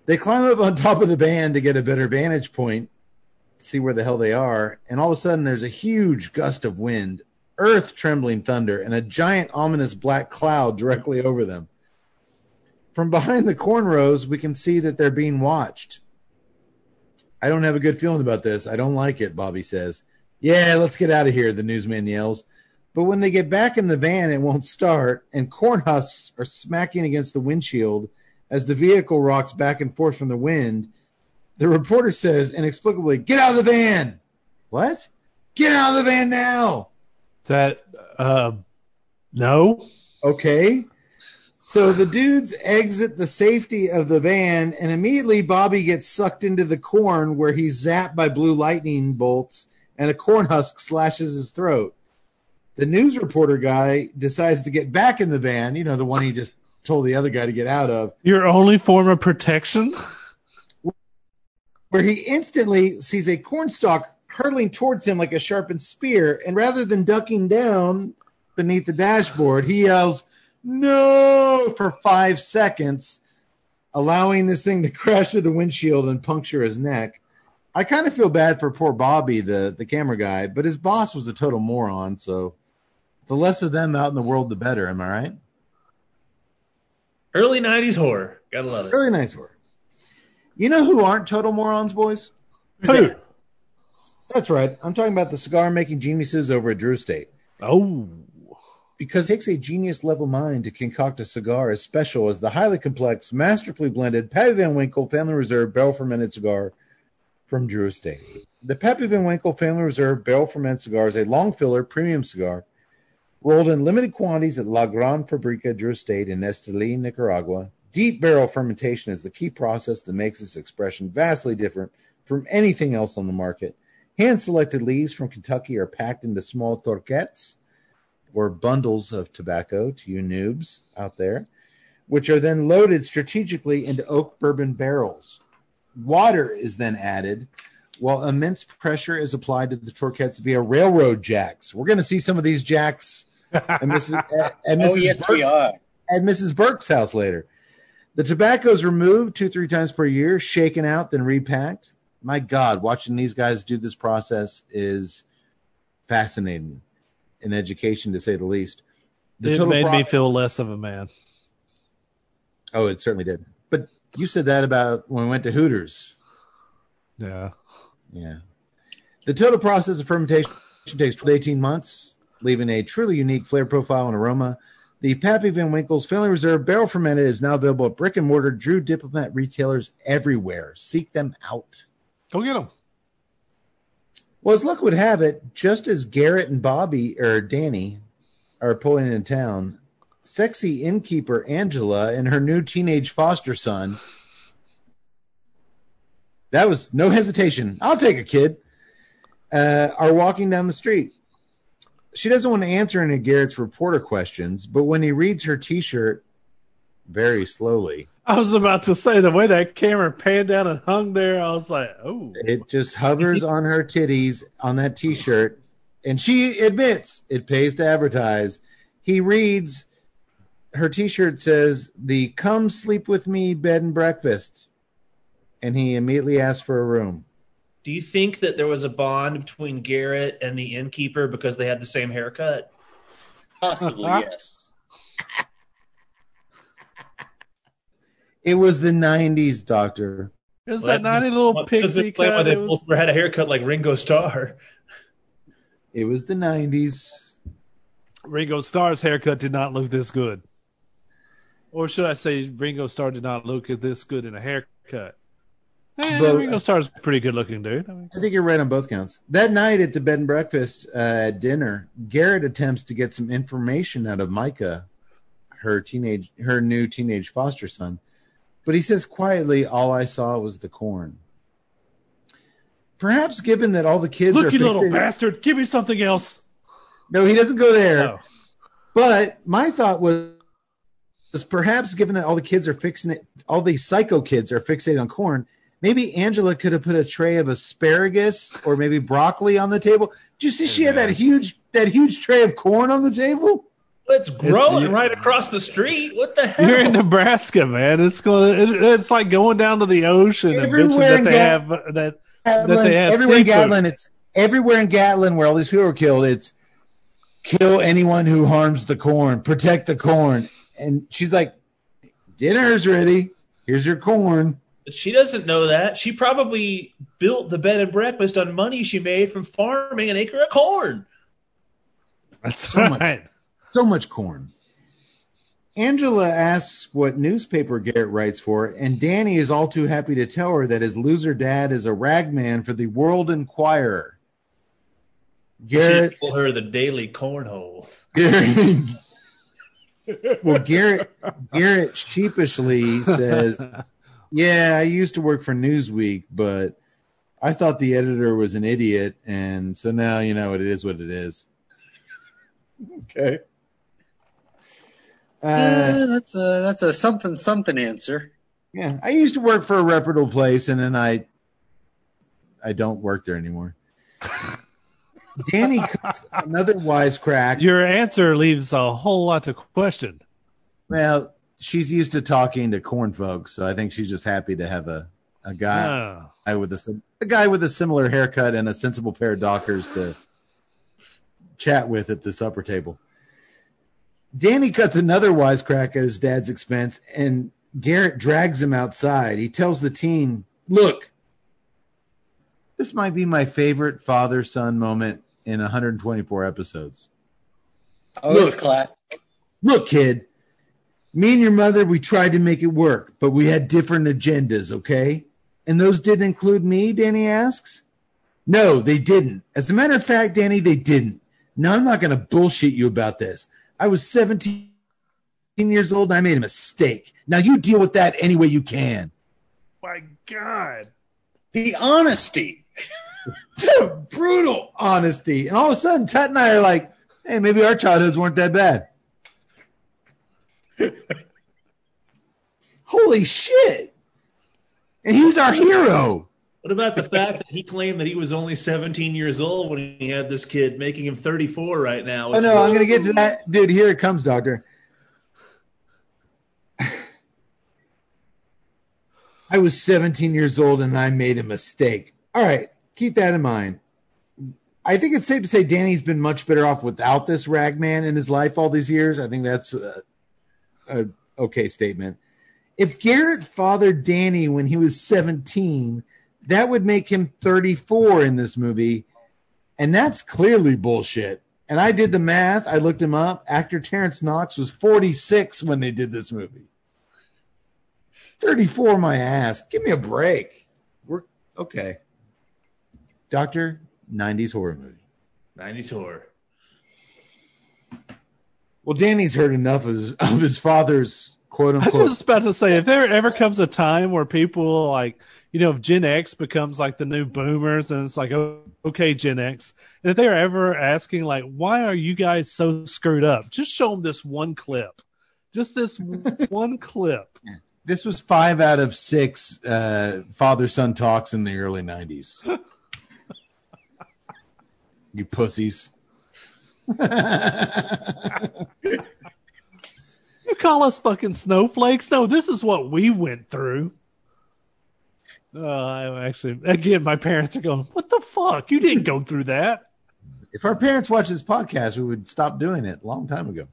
They climb up on top of the band to get a better vantage point, see where the hell they are, and all of a sudden there's a huge gust of wind, earth-trembling thunder, and a giant ominous black cloud directly over them. From behind the corn rows, we can see that they're being watched. I don't have a good feeling about this. I don't like it, Bobby says. Yeah, let's get out of here, the newsman yells. But when they get back in the van, it won't start, and corn husks are smacking against the windshield as the vehicle rocks back and forth from the wind. The reporter says inexplicably, "Get out of the van!" What? Get out of the van now! No. Okay. So the dudes exit the safety of the van, and immediately Bobby gets sucked into the corn, where he's zapped by blue lightning bolts, and a corn husk slashes his throat. The news reporter guy decides to get back in the van, the one he just told the other guy to get out of. Your only form of protection? Where he instantly sees a cornstalk hurtling towards him like a sharpened spear, and rather than ducking down beneath the dashboard, he yells, "No!" for 5 seconds, allowing this thing to crash through the windshield and puncture his neck. I kind of feel bad for poor Bobby, the camera guy, but his boss was a total moron, so... The less of them out in the world, the better. Am I right? Early 90s horror. Gotta love it. Early 90s horror. You know who aren't total morons, boys? Who? That? That's right. I'm talking about the cigar-making geniuses over at Drew Estate. Oh. Because it takes a genius-level mind to concoct a cigar as special as the highly complex, masterfully blended Pappy Van Winkle Family Reserve Barrel Fermented cigar from Drew Estate. The Pappy Van Winkle Family Reserve Barrel Fermented cigar is a long-filler premium cigar rolled in limited quantities at La Gran Fabrica Drew Estate in Esteli, Nicaragua. Deep barrel fermentation is the key process that makes this expression vastly different from anything else on the market. Hand-selected leaves from Kentucky are packed into small torquettes, or bundles of tobacco, to you noobs out there, which are then loaded strategically into oak bourbon barrels. Water is then added, while immense pressure is applied to the torquettes via railroad jacks. We're going to see some of these jacks at Mrs. Burke's house later. The tobacco is removed 2-3 times per year, shaken out, then repacked. My God, watching these guys do this process is fascinating. In education, to say the least. It made me feel less of a man. Oh, it certainly did. But you said that about when we went to Hooters. Yeah. Yeah. The total process of fermentation takes 12 to 18 months, leaving a truly unique flavor profile and aroma. The Pappy Van Winkle's Family Reserve Barrel Fermented is now available at brick-and-mortar Drew Diplomat retailers everywhere. Seek them out. Go get them. Well, as luck would have it, just as Garrett and Bobby, or Danny, are pulling into town, sexy innkeeper Angela and her new teenage foster son, that was no hesitation, I'll take a kid, are walking down the street. She doesn't want to answer any of Garrett's reporter questions, but when he reads her T-shirt very slowly... I was about to say, the way that camera panned down and hung there, I was like, oh. It just hovers on her titties on that T-shirt, and she admits it pays to advertise. He reads, her T-shirt says, the come sleep with me bed and breakfast, and he immediately asks for a room. Do you think that there was a bond between Garrett and the innkeeper because they had the same haircut? Possibly, yes. It was the 90s, Doctor. It was that 90 little pixie cut. They had a haircut like Ringo Starr. It was the 90s. Ringo Starr's haircut did not look this good. Or should I say Ringo Starr did not look this good in a haircut? But Ringo Starr's a pretty good looking dude. I think you're right on both counts. That night at the bed and breakfast dinner, Garrett attempts to get some information out of Micah, her new teenage foster son. But he says quietly, all I saw was the corn. Perhaps given that all the kids are... Look, you little bastard. Give me something else. No, he doesn't go there. No. But my thought was perhaps given that all the kids are fixing it, all these psycho kids are fixated on corn, maybe Angela could have put a tray of asparagus or maybe broccoli on the table. Did you see she had that huge tray of corn on the table? It's growing right across the street. What the hell? You're in Nebraska, man. It's like going down to the ocean everywhere and bitching that they have everywhere in Gatlin. It's everywhere in Gatlin where all these people are killed. It's kill anyone who harms the corn, protect the corn. And she's like, dinner's ready. Here's your corn. But she doesn't know that. She probably built the bed and breakfast on money she made from farming an acre of corn. That's right. So much corn. Angela asks what newspaper Garrett writes for, and Danny is all too happy to tell her that his loser dad is a ragman for the World Enquirer. Garrett told her the Daily Cornhole. Garrett sheepishly says, yeah, I used to work for Newsweek, but I thought the editor was an idiot, and so now, you know, it is what it is. Okay. That's a something answer. Yeah, I used to work for a reputable place, and then I don't work there anymore. Danny cuts another wisecrack. Your answer leaves a whole lot to question. Well, she's used to talking to corn folks, so I think she's just happy to have a guy with a similar haircut and a sensible pair of Dockers to chat with at the supper table. Danny cuts another wisecrack at his dad's expense, and Garrett drags him outside. He tells the teen Look, this might be my favorite father-son moment in 124 episodes. Oh, look, it's classic. Look, kid, me and your mother, we tried to make it work, but we had different agendas, okay? And those didn't include me, Danny asks. No, they didn't. As a matter of fact, Danny, they didn't. Now, I'm not going to bullshit you about this. I was 17 years old, and I made a mistake. Now, you deal with that any way you can. My God. The honesty. The brutal honesty. And all of a sudden, Tut and I are like, hey, maybe our childhoods weren't that bad. Holy shit. And he's our hero. What about the fact that he claimed that he was only 17 years old when he had this kid, making him 34 right now? Oh, no, I'm going to get to that. Dude, here it comes, Doctor. I was 17 years old, and I made a mistake. All right, keep that in mind. I think it's safe to say Danny's been much better off without this ragman in his life all these years. I think that's a okay statement. If Garrett fathered Danny when he was 17, that would make him 34 in this movie, and that's clearly bullshit. And I did the math. I looked him up. Actor Terrence Knox was 46 when they did this movie. 34, my ass. Give me a break. We're okay. Doctor, 90s horror movie. 90s horror. Well, Danny's heard enough of his father's quote-unquote. I was just about to say, if there ever comes a time where people, like, you know, if Gen X becomes like the new boomers and it's like, oh, okay, Gen X, and if they're ever asking, like, why are you guys so screwed up? Just show them this one clip. Just this one clip. Yeah. This was 5 out of 6 father-son talks in the early 90s. You pussies. You call us fucking snowflakes? No, this is what we went through. Actually, again, my parents are going, what the fuck? You didn't go through that. If our parents watched this podcast, we would stop doing it a long time ago.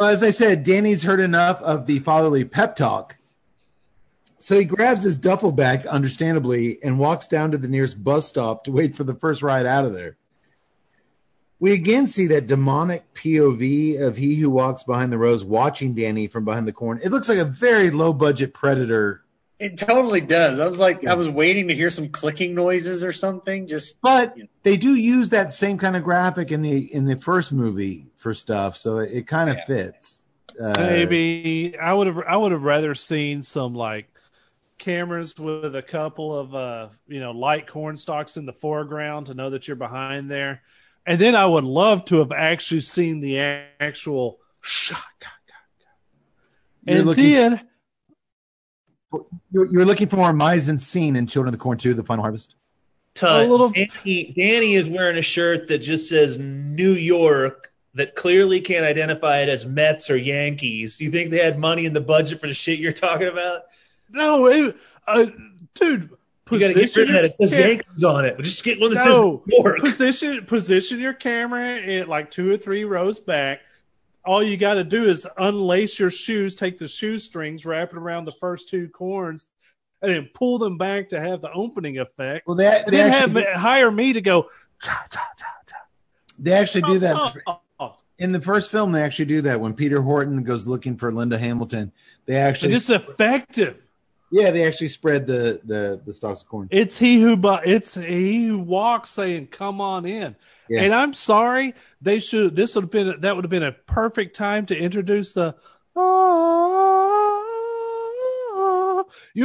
Well, as I said, Danny's heard enough of the fatherly pep talk. So he grabs his duffel bag, understandably, and walks down to the nearest bus stop to wait for the first ride out of there. We again see that demonic POV of he who walks behind the rose watching Danny from behind the corn. It looks like a very low-budget Predator. It totally does. I was like, I was waiting to hear some clicking noises or something. But they do use that same kind of graphic in the first movie for stuff, so it kind of fits. Maybe I would have rather seen some like cameras with a couple of light corn stalks in the foreground to know that you're behind there, and then I would love to have actually seen the actual shot. And then. You're looking for more mise en scene in Children of the Corn 2, The Final Harvest? Danny is wearing a shirt that just says New York that clearly can't identify it as Mets or Yankees. Do you think they had money in the budget for the shit you're talking about? No, dude. You got to get rid of that. It says Yankees on it. Just get one that says New York. Position your camera at like 2 or 3 rows back. All you got to do is unlace your shoes, take the shoestrings, wrap it around the first 2 corns, and then pull them back to have the opening effect. Well, hire me to go. Cha, cha, cha, cha. They actually do that in the first film. They actually do that when Peter Horton goes looking for Linda Hamilton. They actually. And it's effective. Yeah, they actually spread the stalks of corn. It's he who walks, saying, "Come on in." Yeah. And I'm sorry, that would have been a perfect time to introduce the. You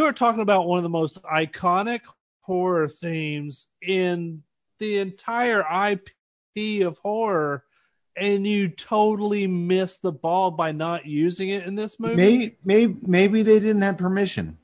are talking about one of the most iconic horror themes in the entire IP of horror, and you totally missed the ball by not using it in this movie. Maybe they didn't have permission.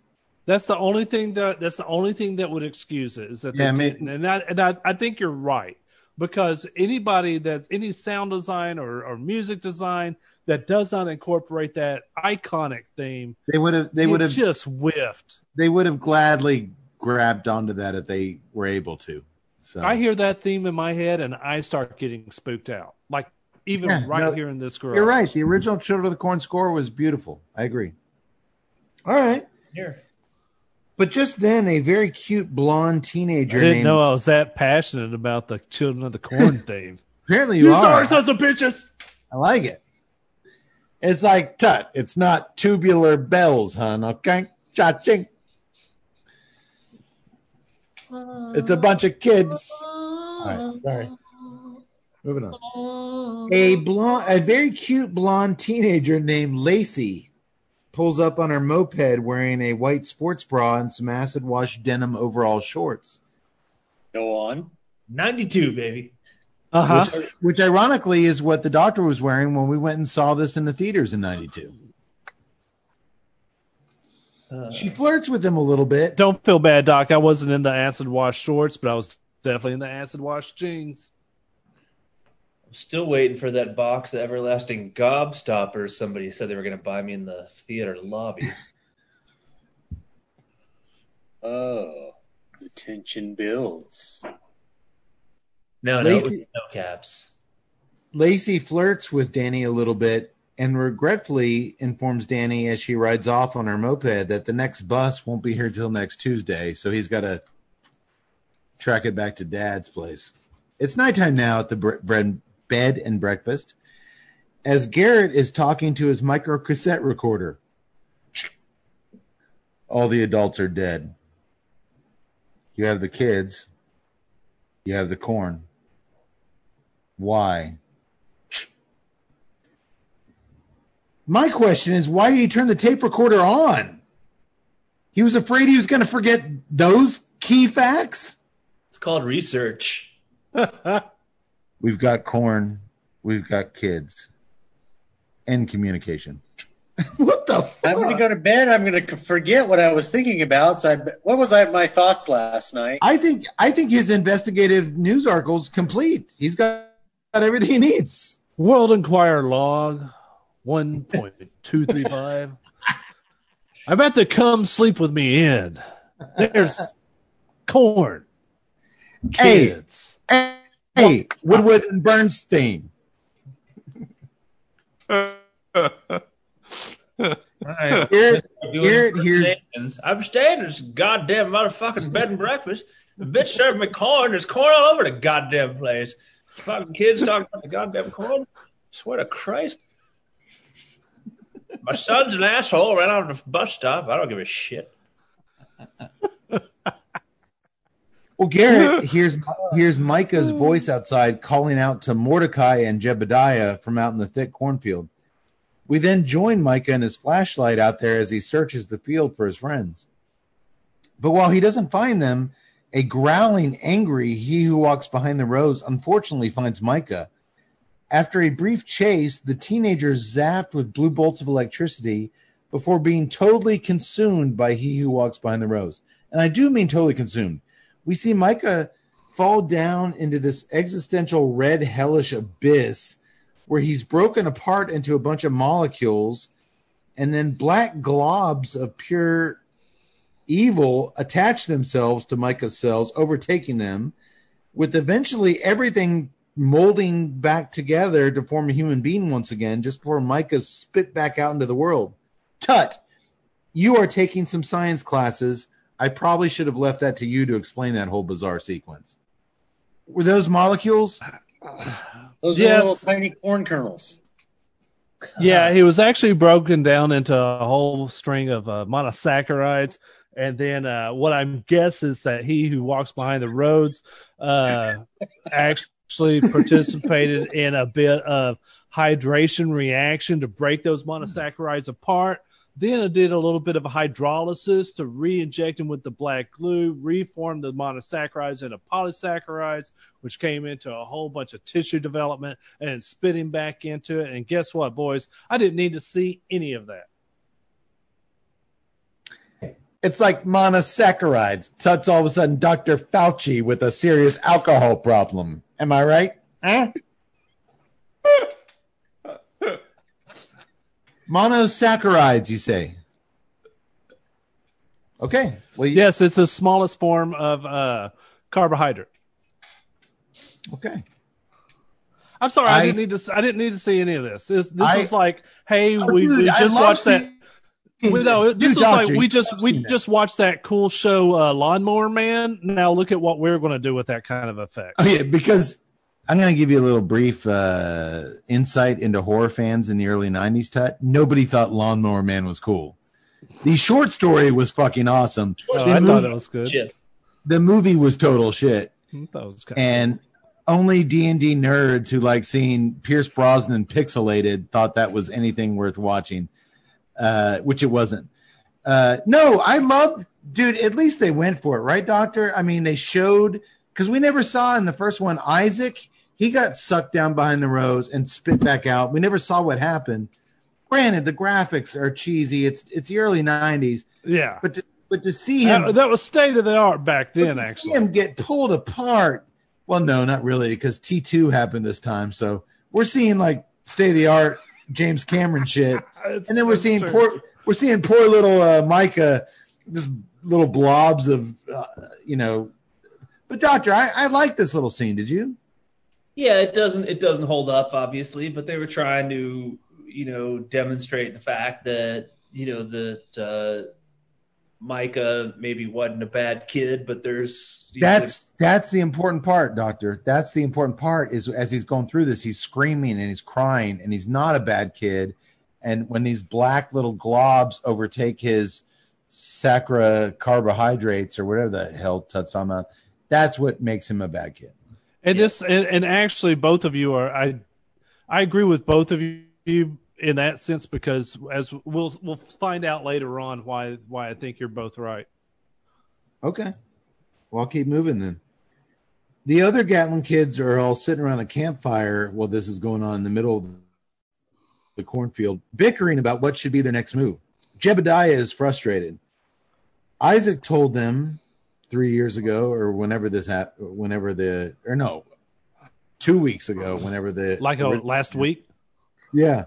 That's the only thing that would excuse it is that they didn't. And I think you're right, because anybody that any sound design or music design that does not incorporate that iconic theme, they would have just whiffed. They would have gladly grabbed onto that if they were able to. So I hear that theme in my head and I start getting spooked out. Like even here in this garage. You're right. The original Children of the Corn score was beautiful. I agree. All right. Here. But just then, a very cute blonde teenager. I didn't know I was that passionate about the Children of the Corn theme. Apparently you are. You sorry sons of bitches. I like it. It's like Tut. It's not tubular bells, hun. Okay? Cha-ching. It's a bunch of kids. All right, sorry. Moving on. A very cute blonde teenager named Lacey pulls up on her moped wearing a white sports bra and some acid wash denim overall shorts. Go on. 92, baby. Uh-huh. Which ironically is what the doctor was wearing when we went and saw this in the theaters in 92. She flirts with him a little bit. Don't feel bad, Doc. I wasn't in the acid wash shorts, but I was definitely in the acid wash jeans. I'm still waiting for that box of everlasting gobstoppers somebody said they were going to buy me in the theater lobby. Oh, the tension builds. No, no caps. Lacey flirts with Danny a little bit and regretfully informs Danny as she rides off on her moped that the next bus won't be here till next Tuesday, so he's got to track it back to Dad's place. It's nighttime now at the bed and breakfast as Garrett is talking to his micro cassette recorder. All the adults are dead. You have the kids. You have the corn. Why? My question is, why did he turn the tape recorder on? He was afraid he was going to forget those key facts? It's called research. We've got corn. We've got kids. And communication. What the fuck? I'm going to go to bed. I'm going to forget what I was thinking about. So what was my thoughts last night? I think his investigative news article is complete. He's got everything he needs. World Enquirer log. 1.235. I bet the come sleep with me in. There's corn. Kids. Hey, Woodward and Bernstein. Right. Here it is. I'm staying in this goddamn motherfucking bed and breakfast. The bitch served me corn. There's corn all over the goddamn place. Fucking kids talking about the goddamn corn. Swear to Christ. My son's an asshole right out of the bus stop. I don't give a shit. Well, Garrett hears Micah's voice outside calling out to Mordecai and Jebediah from out in the thick cornfield. We then join Micah and his flashlight out there as he searches the field for his friends. But while he doesn't find them, a growling, angry he who walks behind the rows unfortunately finds Micah. After a brief chase, the teenager is zapped with blue bolts of electricity before being totally consumed by he who walks behind the rose. And I do mean totally consumed. We see Micah fall down into this existential red hellish abyss where he's broken apart into a bunch of molecules and then black globs of pure evil attach themselves to Micah's cells, overtaking them, with eventually everything molding back together to form a human being once again just before Micah spit back out into the world. Tut, you are taking some science classes. I probably should have left that to you to explain that whole bizarre sequence. Were those molecules? Those are little tiny corn kernels. Yeah, he was actually broken down into a whole string of monosaccharides. And then what I guess is that he who walks behind the roads actually participated in a bit of hydration reaction to break those monosaccharides apart. Then it did a little bit of hydrolysis to re-inject them with the black glue, reform the monosaccharides into polysaccharides, which came into a whole bunch of tissue development and spitting back into it. And guess what, boys? I didn't need to see any of that. It's like monosaccharides. Tut's all of a sudden Dr. Fauci with a serious alcohol problem. Am I right? Huh? Monosaccharides, you say? Okay. Well, yes, it's the smallest form of carbohydrate. Okay. I'm sorry, I didn't need to see any of this. This was like, hey, we just watched that. We just watched that cool show, Lawnmower Man. Now look at what we're going to do with that kind of effect. Oh, yeah, because I'm going to give you a little brief insight into horror fans in the early 90s, Tut. Nobody thought Lawnmower Man was cool. The short story was fucking awesome. I thought it was good. Shit. The movie was total shit. That was kind of cool. Only D&D nerds who like seeing Pierce Brosnan pixelated thought that was anything worth watching, which it wasn't. No, I love, dude, at least they went for it, right, Doctor? I mean, they showed, because we never saw in the first one, Isaac, he got sucked down behind the rose and spit back out. We never saw what happened. Granted, the graphics are cheesy. It's the early 90s. Yeah. But to see him. That was state of the art back then, actually. To see him get pulled apart. Well, no, not really, because T2 happened this time. So we're seeing like state-of-the-art James Cameron shit, and then we're seeing poor little Micah, just little blobs of, you know. But Doctor, I like this little scene. Did you? Yeah, it doesn't hold up, obviously, but they were trying to, you know, demonstrate the fact that, you know, that Micah maybe wasn't a bad kid, but there's... That's the important part, Doctor. That's the important part, is as he's going through this, he's screaming and he's crying, and he's not a bad kid. And when these black little globs overtake his carbohydrates or whatever the hell Tut's on about, that's what makes him a bad kid. And actually, both of you are... I agree with both of you in that sense, because as we'll find out later on why I think you're both right. Okay. Well, I'll keep moving then. The other Gatlin kids are all sitting around a campfire while this is going on in the middle of the cornfield, bickering about what should be their next move. Jebediah is frustrated. Isaac told them 3 years ago, or whenever this happened, 2 weeks ago, whenever the... last week? Yeah.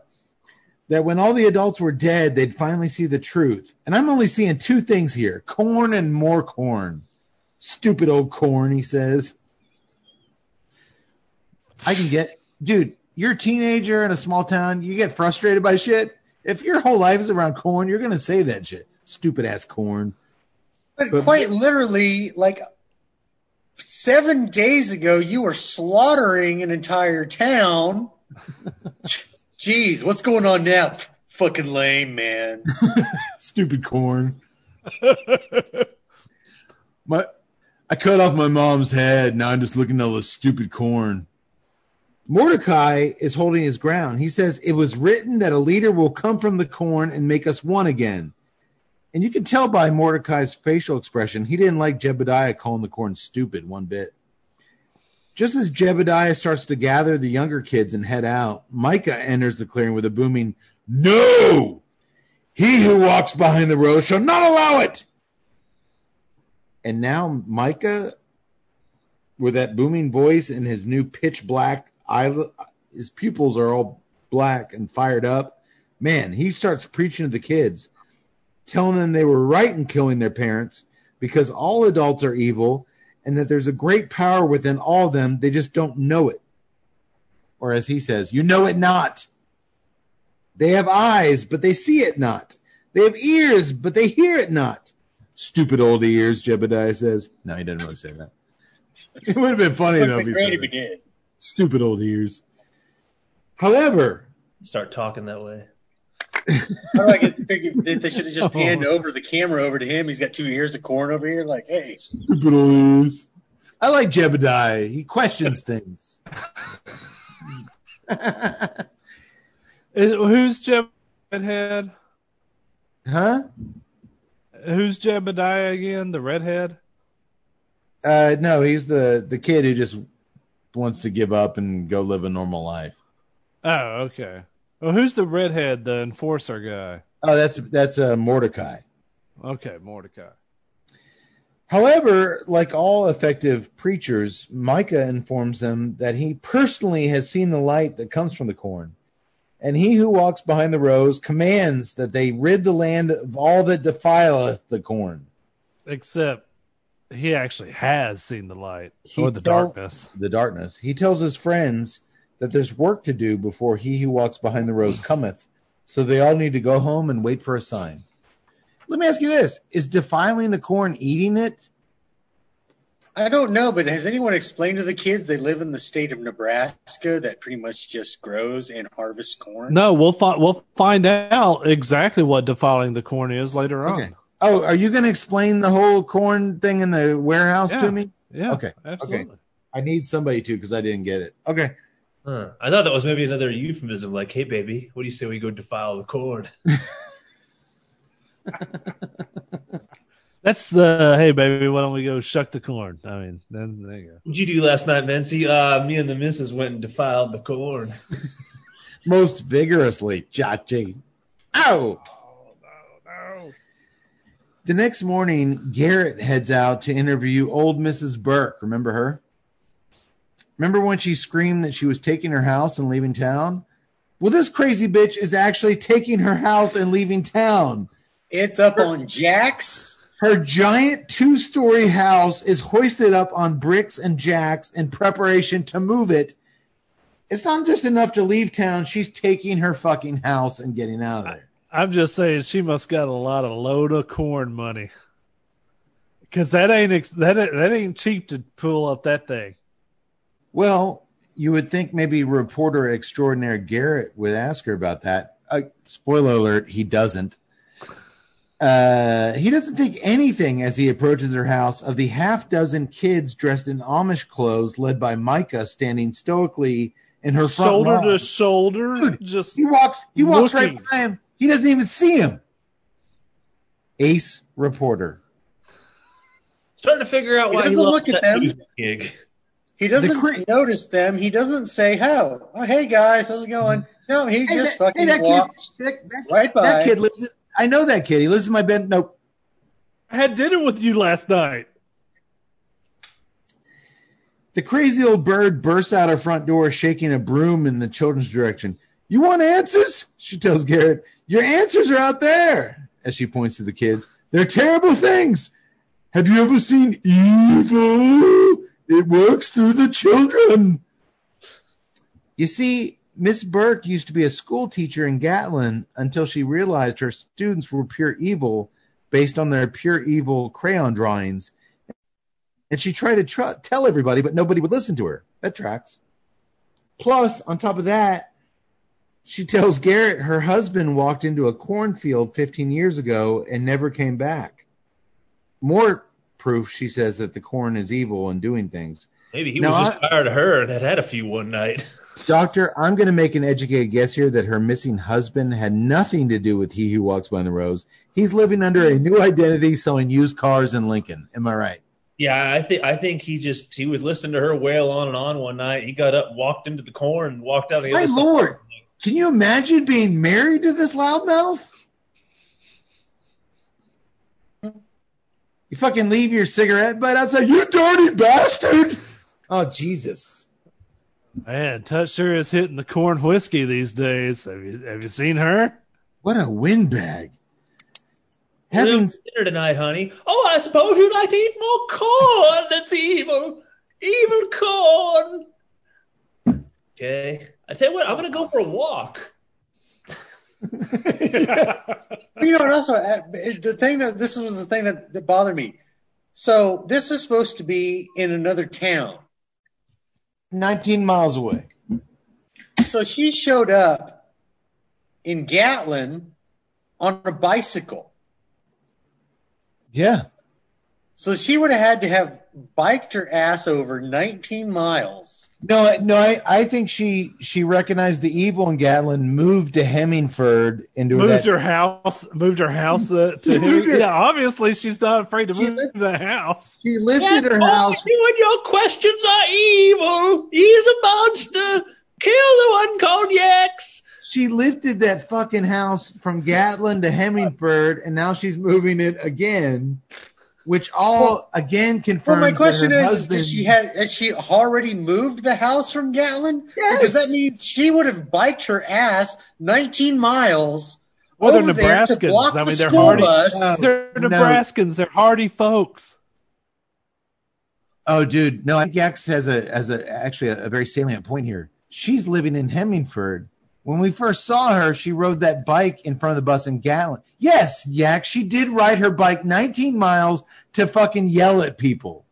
That when all the adults were dead, they'd finally see the truth. And I'm only seeing two things here, corn and more corn. Stupid old corn, he says. Dude, you're a teenager in a small town. You get frustrated by shit. If your whole life is around corn, you're going to say that shit. Stupid ass corn. But quite literally, like 7 days ago, you were slaughtering an entire town. Jeez, what's going on now? Fucking lame, man. Stupid corn. I cut off my mom's head. Now I'm just looking at all this stupid corn. Mordecai is holding his ground. He says, it was written that a leader will come from the corn and make us one again. And you can tell by Mordecai's facial expression, he didn't like Jebediah calling the corn stupid one bit. Just as Jebediah starts to gather the younger kids and head out, Micah enters the clearing with a booming, "No! He who walks behind the rose shall not allow it!" And now Micah, with that booming voice and his new pitch black, his pupils are all black and fired up. Man, he starts preaching to the kids, telling them they were right in killing their parents because all adults are evil, and that there's a great power within all of them. They just don't know it. Or as he says, you know it not. They have eyes, but they see it not. They have ears, but they hear it not. Stupid old ears, Jebediah says. No, he doesn't really say that. It would have been funny, though, if he did. Stupid old ears. However. Start talking that way. They should have just panned over the camera over to him. He's got 2 years of corn over here. Like, hey, stupid old. I like Jebediah. He questions things. Who's Jebediah? Huh? Who's Jebediah again? The redhead? No, he's the kid who just wants to give up and go live a normal life. Oh, okay. Well, who's the redhead, the enforcer guy? Oh, that's Mordecai. Okay, Mordecai. However, like all effective preachers, Micah informs them that he personally has seen the light that comes from the corn. And he who walks behind the rose commands that they rid the land of all that defileth the corn. Except he actually has seen the light, or the darkness. He tells his friends that there's work to do before he who walks behind the rose cometh. So they all need to go home and wait for a sign. Let me ask you this. Is defiling the corn eating it? I don't know, but has anyone explained to the kids they live in the state of Nebraska that pretty much just grows and harvests corn? No, we'll find out exactly what defiling the corn is later on. Okay. Oh, are you going to explain the whole corn thing in the warehouse to me? Yeah, okay. Absolutely. Okay. I need somebody to because I didn't get it. Okay. I thought that was maybe another euphemism, like, hey, baby, what do you say we go defile the corn? That's the, hey, baby, why don't we go shuck the corn? I mean, then there you go. What'd you do last night, Nancy? Me and the missus went and defiled the corn. Most vigorously, Chachi. Ow! No. The next morning, Garrett heads out to interview old Mrs. Burke. Remember her? Remember when she screamed that she was taking her house and leaving town? Well, this crazy bitch is actually taking her house and leaving town. It's up on jacks. Her giant 2-story house is hoisted up on bricks and jacks in preparation to move it. It's not just enough to leave town. She's taking her fucking house and getting out of there. I'm just saying she must got a lot of load of corn money. Because that ain't cheap to pull up that thing. Well, you would think maybe reporter extraordinaire Garrett would ask her about that. Spoiler alert, he doesn't. He doesn't take anything as he approaches her house of the half-dozen kids dressed in Amish clothes led by Micah standing stoically in her front shoulder lawn. To shoulder. Dude, just he walks right by him. He doesn't even see him. Ace reporter. Starting to figure out why he loves that gig. He doesn't notice them. He doesn't say, oh, hey, guys, how's it going? No, he just fucking walks right by. That kid lives in... I know that kid. He lives in my bed. Nope. I had dinner with you last night. The crazy old bird bursts out her front door, shaking a broom in the children's direction. You want answers? She tells Garrett. Your answers are out there. As she points to the kids. They're terrible things. Have you ever seen evil? It works through the children. You see, Miss Burke used to be a school teacher in Gatlin until she realized her students were pure evil based on their pure evil crayon drawings. And she tried to tell everybody, but nobody would listen to her. That tracks. Plus, on top of that, she tells Garrett her husband walked into a cornfield 15 years ago and never came back. More proof, she says, that the corn is evil and doing things. Maybe he was just tired of her and had a few one night. Doctor, I'm going to make an educated guess here that her missing husband had nothing to do with He Who Walks Behind the Rose. He's living under a new identity selling used cars in Lincoln. Am I right? Yeah, I think he was listening to her wail on and on one night. He got up, walked into the corn, and walked out the other side. My Lord, can you imagine being married to this loudmouth? You fucking leave your cigarette butt outside. You dirty bastard! Oh, Jesus. Man, Tut sure is hitting the corn whiskey these days. Have you seen her? What a windbag. Having dinner tonight, honey. Oh, I suppose you'd like to eat more corn. That's evil. Evil corn. Okay. I tell you what, I'm going to go for a walk. And also, the thing that bothered me. So this is supposed to be in another town. 19 miles away. So she showed up in Gatlin on a bicycle. Yeah. So she would have had to have biked her ass over 19 miles. No, I think she recognized the evil in Gatlin, moved to Hemingford. Moved her house to Hemingford. Yeah, obviously she's not afraid to move the house. She lifted her house. You and your questions are evil. He's a monster. Kill the one called Yax. She lifted that fucking house from Gatlin to Hemingford, and now she's moving it again. Which again confirms. Well, my question is: has she already moved the house from Gatlin? Yes. Because that means she would have biked her ass 19 miles. Well, they're Nebraskans. They're hardy. They're Nebraskans. They're hardy folks. Oh, dude, no. I think Yax has actually a very salient point here. she's living in Hemingford. When we first saw her, she rode that bike in front of the bus in Gatlin. Yes, Yak, she did ride her bike 19 miles to fucking yell at people.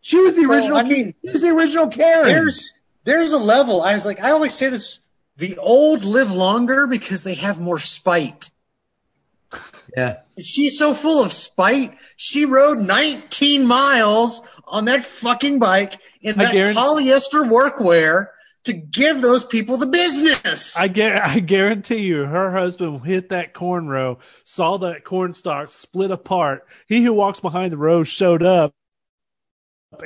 She was the original. I mean, she was the original Carrie. There's a level. I was like, I always say this: the old live longer because they have more spite. Yeah. She's so full of spite. She rode 19 miles on that fucking bike in that polyester workwear to give those people the business. I guarantee you her husband hit that corn row, saw that corn stalk split apart. He who walks behind the row showed up,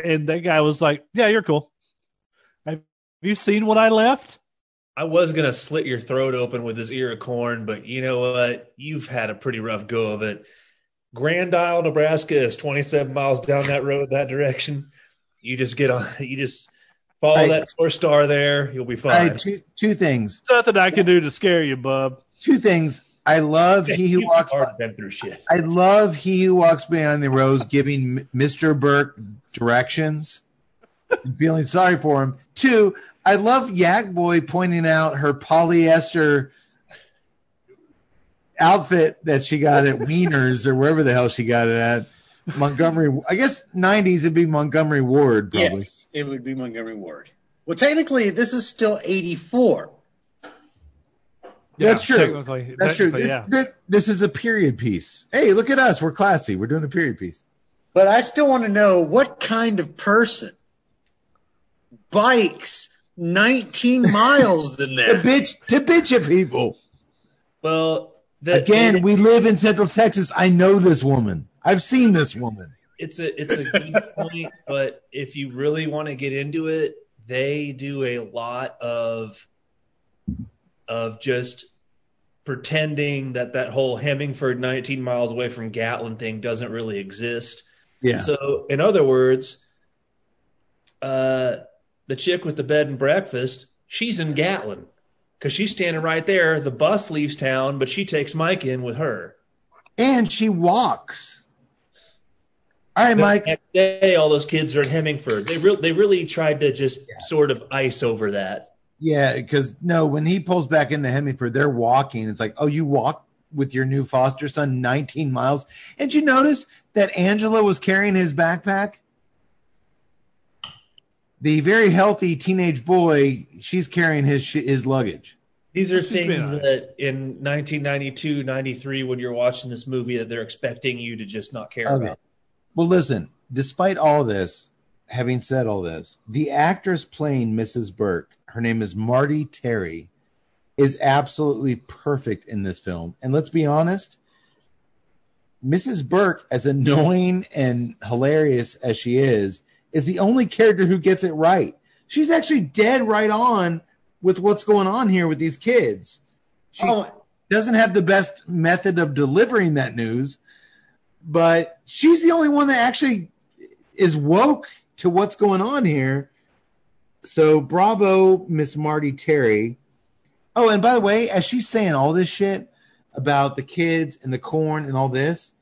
and that guy was like, yeah, you're cool. Have you seen what I left? I was going to slit your throat open with this ear of corn, but you know what? You've had a pretty rough go of it. Grand Isle, Nebraska is 27 miles down that road that direction. You just get on – you just – follow that North Star there. You'll be fine. Two things. Nothing I can do to scare you, bub. Two things. I love he who walks shit. I love he who walks behind the rows giving Mr. Burke directions. I'm feeling sorry for him. Two, I love Yak Boy pointing out her polyester outfit that she got at Wiener's or wherever the hell she got it at. Montgomery, I guess 90s would be Montgomery Ward, probably. Yes, it would be Montgomery Ward. Well, technically, this is still 84. Yeah, that's true. That's true. Yeah. This is a period piece. Hey, look at us. We're classy. We're doing a period piece. But I still want to know what kind of person bikes 19 miles in there. To bitch at people. Well, again, we live in Central Texas. I know this woman. I've seen this woman. It's a good point, but if you really want to get into it, they do a lot of just pretending that whole Hemingford 19 miles away from Gatlin thing doesn't really exist. Yeah. So, in other words, the chick with the bed and breakfast, she's in Gatlin because she's standing right there. The bus leaves town, but she takes Mike in with her. And she walks. All right, Mike. Next day, all those kids are in Hemingford. They really tried to just sort of ice over that. Yeah, because, no, when he pulls back into Hemingford, they're walking. It's like, oh, you walked with your new foster son 19 miles. And did you notice that Angela was carrying his backpack? The very healthy teenage boy, she's carrying his luggage. These are things that in 1992, 93, when you're watching this movie, that they're expecting you to just not care about. Well, listen, despite all this, having said all this, the actress playing Mrs. Burke, her name is Marty Terry, is absolutely perfect in this film. And let's be honest, Mrs. Burke, as annoying and hilarious as she is the only character who gets it right. She's actually dead right on with what's going on here with these kids. She doesn't have the best method of delivering that news, but she's the only one that actually is woke to what's going on here. So bravo, Miss Marty Terry. Oh, and by the way, as she's saying all this shit about the kids and the corn and all this,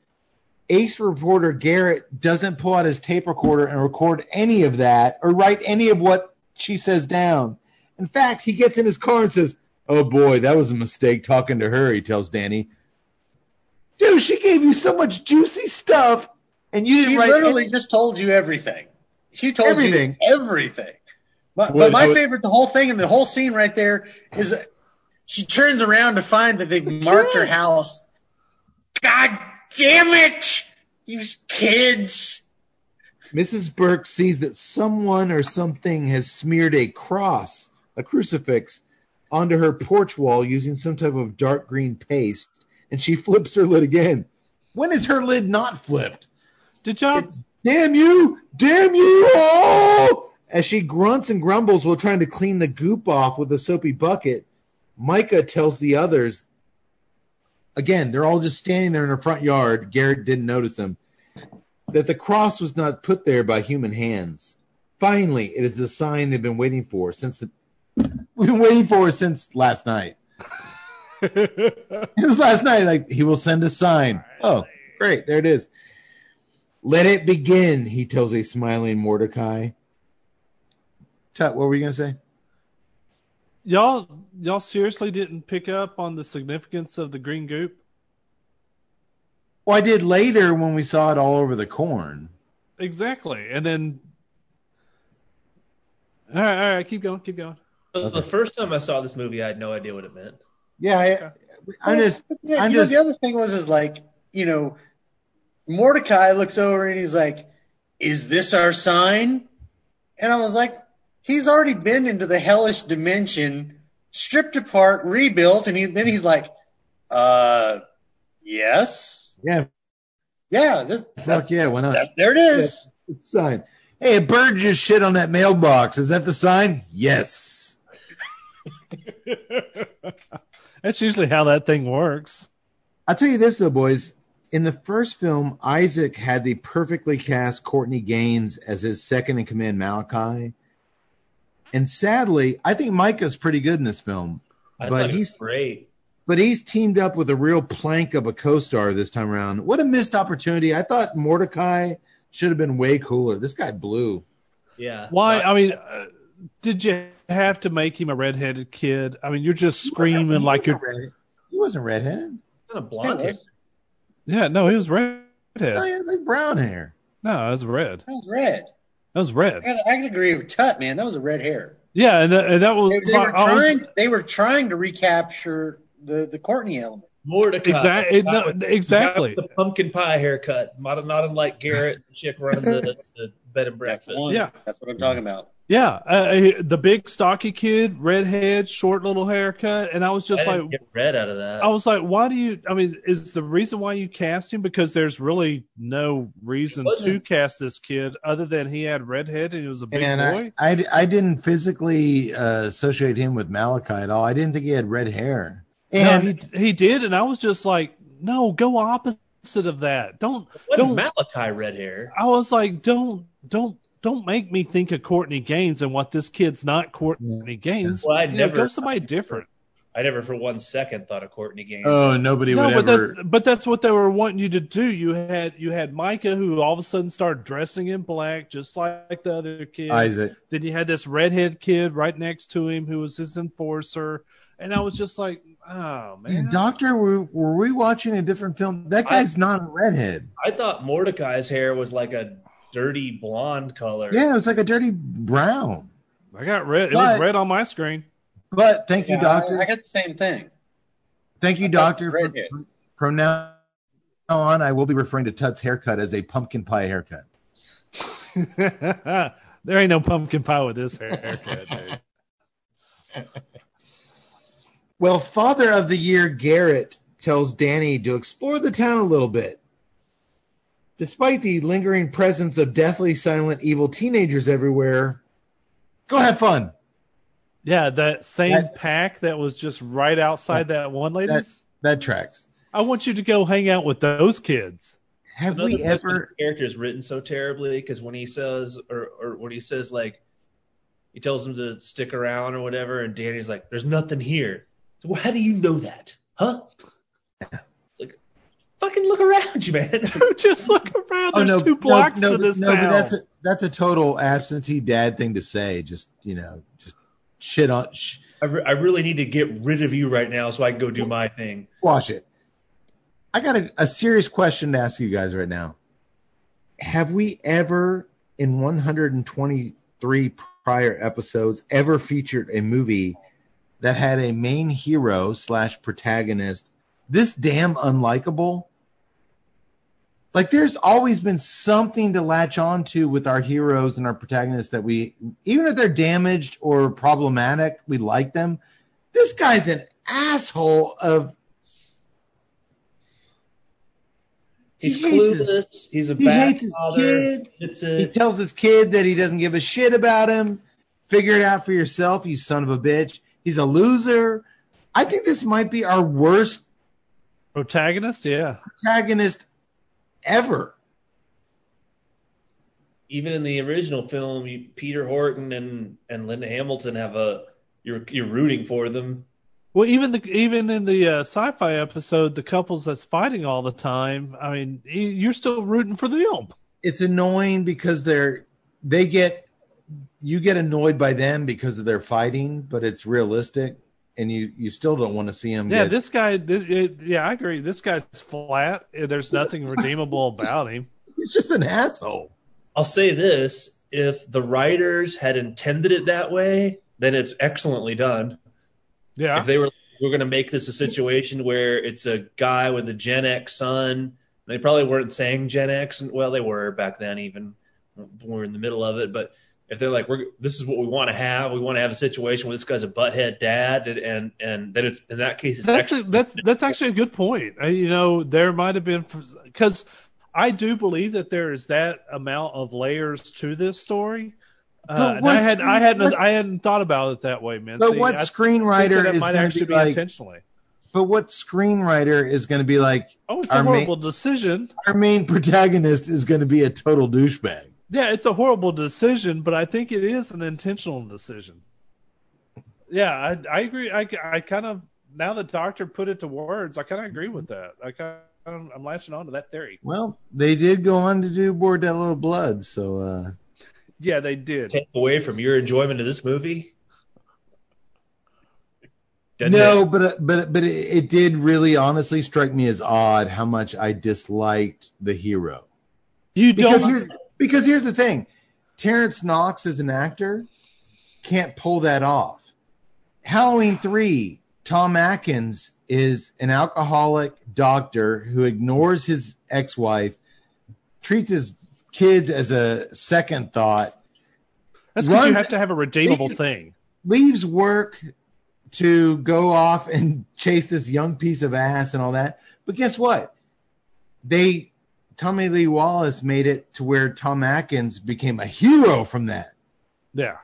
Ace reporter Garrett doesn't pull out his tape recorder and record any of that or write any of what she says down. In fact, he gets in his car and says, oh, boy, that was a mistake talking to her, he tells Danny. Dude, she gave you so much juicy stuff, and she literally just told you everything. She told you everything. But my favorite, the whole thing and the whole scene right there is she turns around to find that they've marked her house. God damn it, you kids! Mrs. Burke sees that someone or something has smeared a cross, a crucifix, onto her porch wall using some type of dark green paste. And she flips her lid again. When is her lid not flipped? Damn you all! As she grunts and grumbles while trying to clean the goop off with a soapy bucket, Micah tells the others, again, they're all just standing there in her front yard, Garrett didn't notice them, that the cross was not put there by human hands. Finally, it is the sign they've been waiting for since last night. It was last night. Like, he will send a sign. Oh, great. There it is. Let it begin, he tells a smiling Mordecai. Tut, what were you going to say? Y'all seriously didn't pick up on the significance of the green goop? Well, I did later when we saw it all over the corn. Exactly. And then... All right, keep going. Okay. The first time I saw this movie, I had no idea what it meant. Yeah, The other thing was like, you know, Mordecai looks over and he's like, is this our sign? And I was like, he's already been into the hellish dimension, stripped apart, rebuilt, and he's like, yes. Yeah. Why not? There it is. It's sign. Hey, a bird just shit on that mailbox. Is that the sign? Yes. That's usually how that thing works. I'll tell you this, though, boys. In the first film, Isaac had the perfectly cast Courtney Gaines as his second-in-command Malachi. And sadly, I think Micah's pretty good in this film. He's great. But he's teamed up with a real plank of a co-star this time around. What a missed opportunity. I thought Mordecai should have been way cooler. This guy blew. Yeah. Why? I mean, did you have to make him a redheaded kid? I mean, you're just screaming like you're... He wasn't redheaded. He wasn't blonde hair. Yeah, no, he was redhead. No, he had like brown hair. No, it was red. That was red. I can agree with Tut, man. That was a red hair. Yeah, and that was... They were trying to recapture the Courtney element. Mordecai. Exactly. The pumpkin pie haircut. Not unlike Garrett, the chick running the bed and breakfast. That's what I'm talking about. Yeah, the big stocky kid, redhead, short little haircut, and I was just get red out of that. I was like, why do you? I mean, is the reason why you cast him because there's really no reason to cast this kid other than he had redhead and he was a big boy? I didn't physically associate him with Malachi at all. I didn't think he had red hair. And no, he did, and I was just like, no, go opposite of that. Don't Malachi red hair. I was like, Don't make me think of Courtney Gaines and what this kid's not Courtney Gaines. Well, go somebody different. I never for one second thought of Courtney Gaines. Oh, nobody would ever. But that's what they were wanting you to do. You had Micah, who all of a sudden started dressing in black, just like the other kid. Isaac. Then you had this redhead kid right next to him who was his enforcer. And I was just like, oh, man. And Doctor, were we watching a different film? That guy's not a redhead. I thought Mordecai's hair was like a dirty blonde color. Yeah, it was like a dirty brown. I got red. It was red on my screen. But thank you, Doctor. I got the same thing. Thank you, Doctor. From now on, I will be referring to Tut's haircut as a pumpkin pie haircut. There ain't no pumpkin pie with this haircut. Well, Father of the Year Garrett tells Danny to explore the town a little bit. Despite the lingering presence of deathly silent evil teenagers everywhere, go have fun. Yeah, that same pack that was just right outside that one lady's. That tracks. I want you to go hang out with those kids. Have we ever... characters written so terribly because when he says, or when he says, like, he tells them to stick around or whatever, and Danny's like, there's nothing here. So, well, how do you know that? Huh? Fucking look around you, man. Just look around. There's two blocks to this town. But that's a total absentee dad thing to say. Just shit on. I really need to get rid of you right now so I can go do my thing. Wash it. I got a serious question to ask you guys right now. Have we ever, in 123 prior episodes, ever featured a movie that had a main hero / protagonist this damn unlikable? Like, there's always been something to latch on to with our heroes and our protagonists that we, even if they're damaged or problematic, we like them. This guy's an asshole of... He's clueless. He's a bad father. He tells his kid that he doesn't give a shit about him. Figure it out for yourself, you son of a bitch. He's a loser. I think this might be our worst protagonist ever. Even in the original film, Peter Horton and Linda Hamilton have you're rooting for them. Well, even in the sci-fi episode, the couples that's fighting all the time, I mean, you're still rooting for them. It's annoying because they get you get annoyed by them because of their fighting, but it's realistic, and you still don't want to see him. Yeah, I agree. This guy's flat. There's nothing redeemable about him. He's just an asshole. I'll say this. If the writers had intended it that way, then it's excellently done. Yeah. If they were, we're going to make this a situation where it's a guy with a Gen X son. They probably weren't saying Gen X. Well, they were back then, even we're in the middle of it. But if they're like, this is what we want to have. We want to have a situation where this guy's a butthead dad, and then it's in that case. It's that's actually a good point. There might have been, because I do believe that there is that amount of layers to this story. I hadn't thought about it that way, man. But what screenwriter is going to be like, intentionally? But what screenwriter is going to be like? Oh, it's a horrible decision. Our main protagonist is going to be a total douchebag. Yeah, it's a horrible decision, but I think it is an intentional decision. Yeah, I agree. I kind of, now the doctor put it to words, I kind of agree with that. I'm latching on to that theory. Well, they did go on to do Bordello Blood, so. Yeah, they did. Take away from your enjoyment of this movie? But it did really honestly strike me as odd how much I disliked the hero. Because here's the thing. Terrence Knox as an actor can't pull that off. Halloween 3, Tom Atkins is an alcoholic doctor who ignores his ex-wife, treats his kids as a second thought. That's because you have to have a redeemable thing. Leaves work to go off and chase this young piece of ass and all that. But guess what? Tommy Lee Wallace made it to where Tom Atkins became a hero from that. Yeah.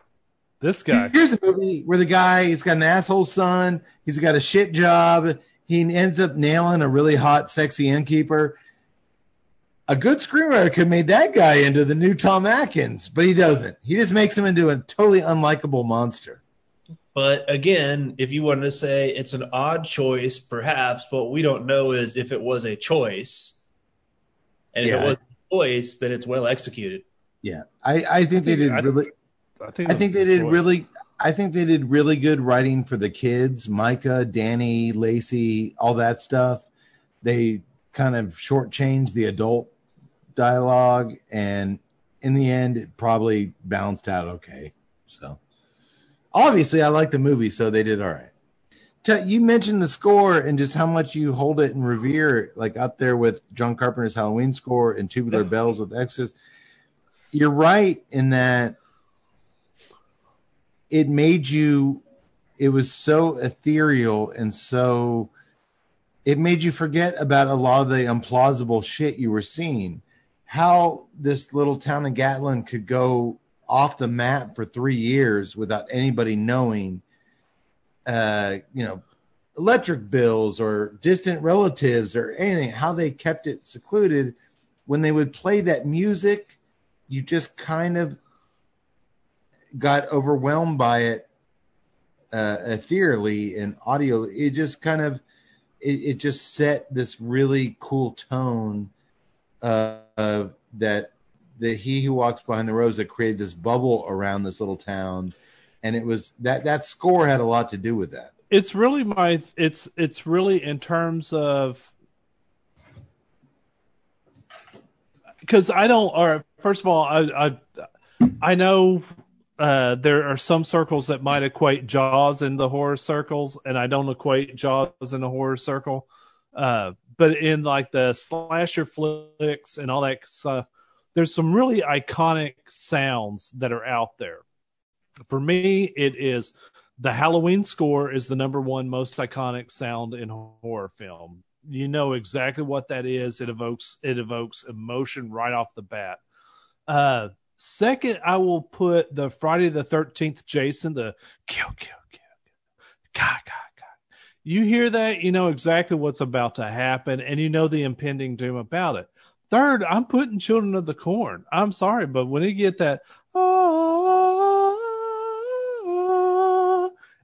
This guy. Here's a movie where the guy, he's got an asshole son. He's got a shit job. He ends up nailing a really hot, sexy innkeeper. A good screenwriter could have made that guy into the new Tom Atkins, but he doesn't. He just makes him into a totally unlikable monster. But again, if you wanted to say it's an odd choice, perhaps, what we don't know is if it was a choice. And if it was a choice, then it's well executed. Yeah. I think they did really good writing for the kids, Micah, Danny, Lacey, all that stuff. They kind of shortchanged the adult dialogue, and in the end it probably balanced out okay. So obviously I like the movie, so they did all right. You mentioned the score and just how much you hold it and revere, like up there with John Carpenter's Halloween score and Tubular Bells with Exorcist. You're right in that it was so ethereal and so it made you forget about a lot of the implausible shit you were seeing. How this little town of Gatlin could go off the map for 3 years without anybody knowing, electric bills or distant relatives or anything, how they kept it secluded. When they would play that music, you just kind of got overwhelmed by it ethereally and audio. It just kind of, it just set this really cool tone of that the He Who Walks Behind the Rose that created this bubble around this little town, and it was that score had a lot to do with that. It's really it's really in terms of, because first of all, I know there are some circles that might equate Jaws in the horror circles, and I don't equate Jaws in the horror circle. But in like the slasher flicks and all that stuff, there's some really iconic sounds that are out there. For me, it is the Halloween score is the number one most iconic sound in horror film. You know exactly what that is. It evokes emotion right off the bat. Second, I will put the Friday the 13th Jason, the kill, kill, kill, God, God, God. You hear that, you know exactly what's about to happen, and you know the impending doom about it. Third, I'm putting Children of the Corn. I'm sorry, but when you get that,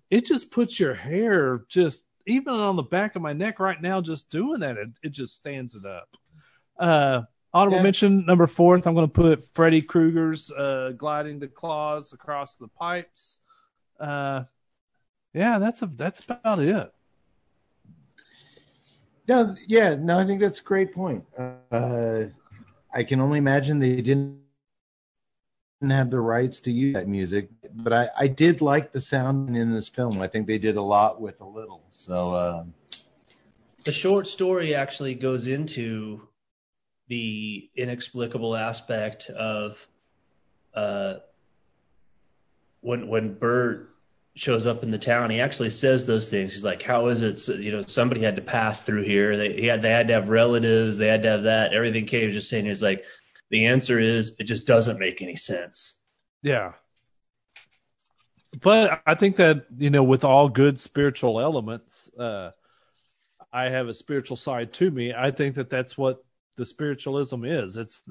it just puts your hair just even on the back of my neck right now just doing that. It just stands it up. Honorable mention, number 4th, I'm going to put Freddy Krueger's gliding the claws across the pipes. That's about it. No, I think that's a great point. I can only imagine they didn't have the rights to use that music, but I did like the sound in this film. I think they did a lot with a little. So the short story actually goes into the inexplicable aspect of when Bert shows up in the town, he actually says those things. He's like, how is it? So, somebody had to pass through here. They had to have relatives. They had to have that. Everything Kay was just saying, he's like, the answer is it just doesn't make any sense. Yeah. But I think that, with all good spiritual elements, I have a spiritual side to me. I think that that's what the spiritualism is. It's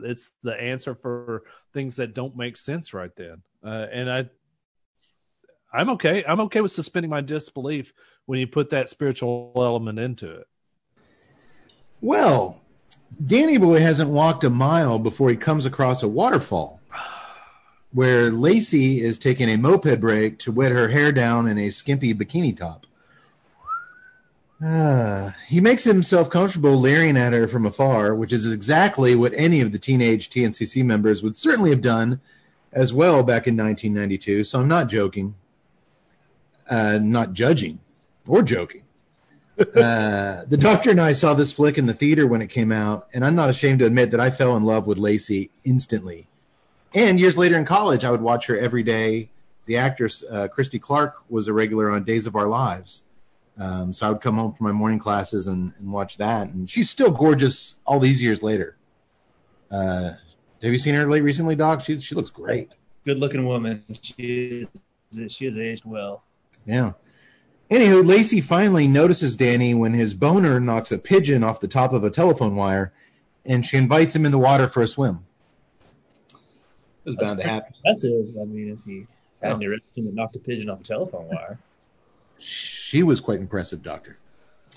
the answer for things that don't make sense right then. And I'm okay. I'm okay with suspending my disbelief when you put that spiritual element into it. Well, Danny Boy hasn't walked a mile before he comes across a waterfall where Lacey is taking a moped break to wet her hair down in a skimpy bikini top. He makes himself comfortable leering at her from afar, which is exactly what any of the teenage TNCC members would certainly have done as well back in 1992, so I'm not joking. Not judging or joking. The doctor and I saw this flick in the theater when it came out, and I'm not ashamed to admit that I fell in love with Lacey instantly. And years later in college, I would watch her every day. The actress, Christy Clark, was a regular on Days of Our Lives. So I would come home from my morning classes and watch that. And she's still gorgeous all these years later. Have you seen her recently, Doc? She looks great. Good-looking woman. She is aged well. Yeah. Anywho, Lacey finally notices Danny when his boner knocks a pigeon off the top of a telephone wire, and she invites him in the water for a swim. It was bound to happen. Impressive. I mean, if he had an erection that knocked a pigeon off a telephone wire. She was quite impressive, Doctor.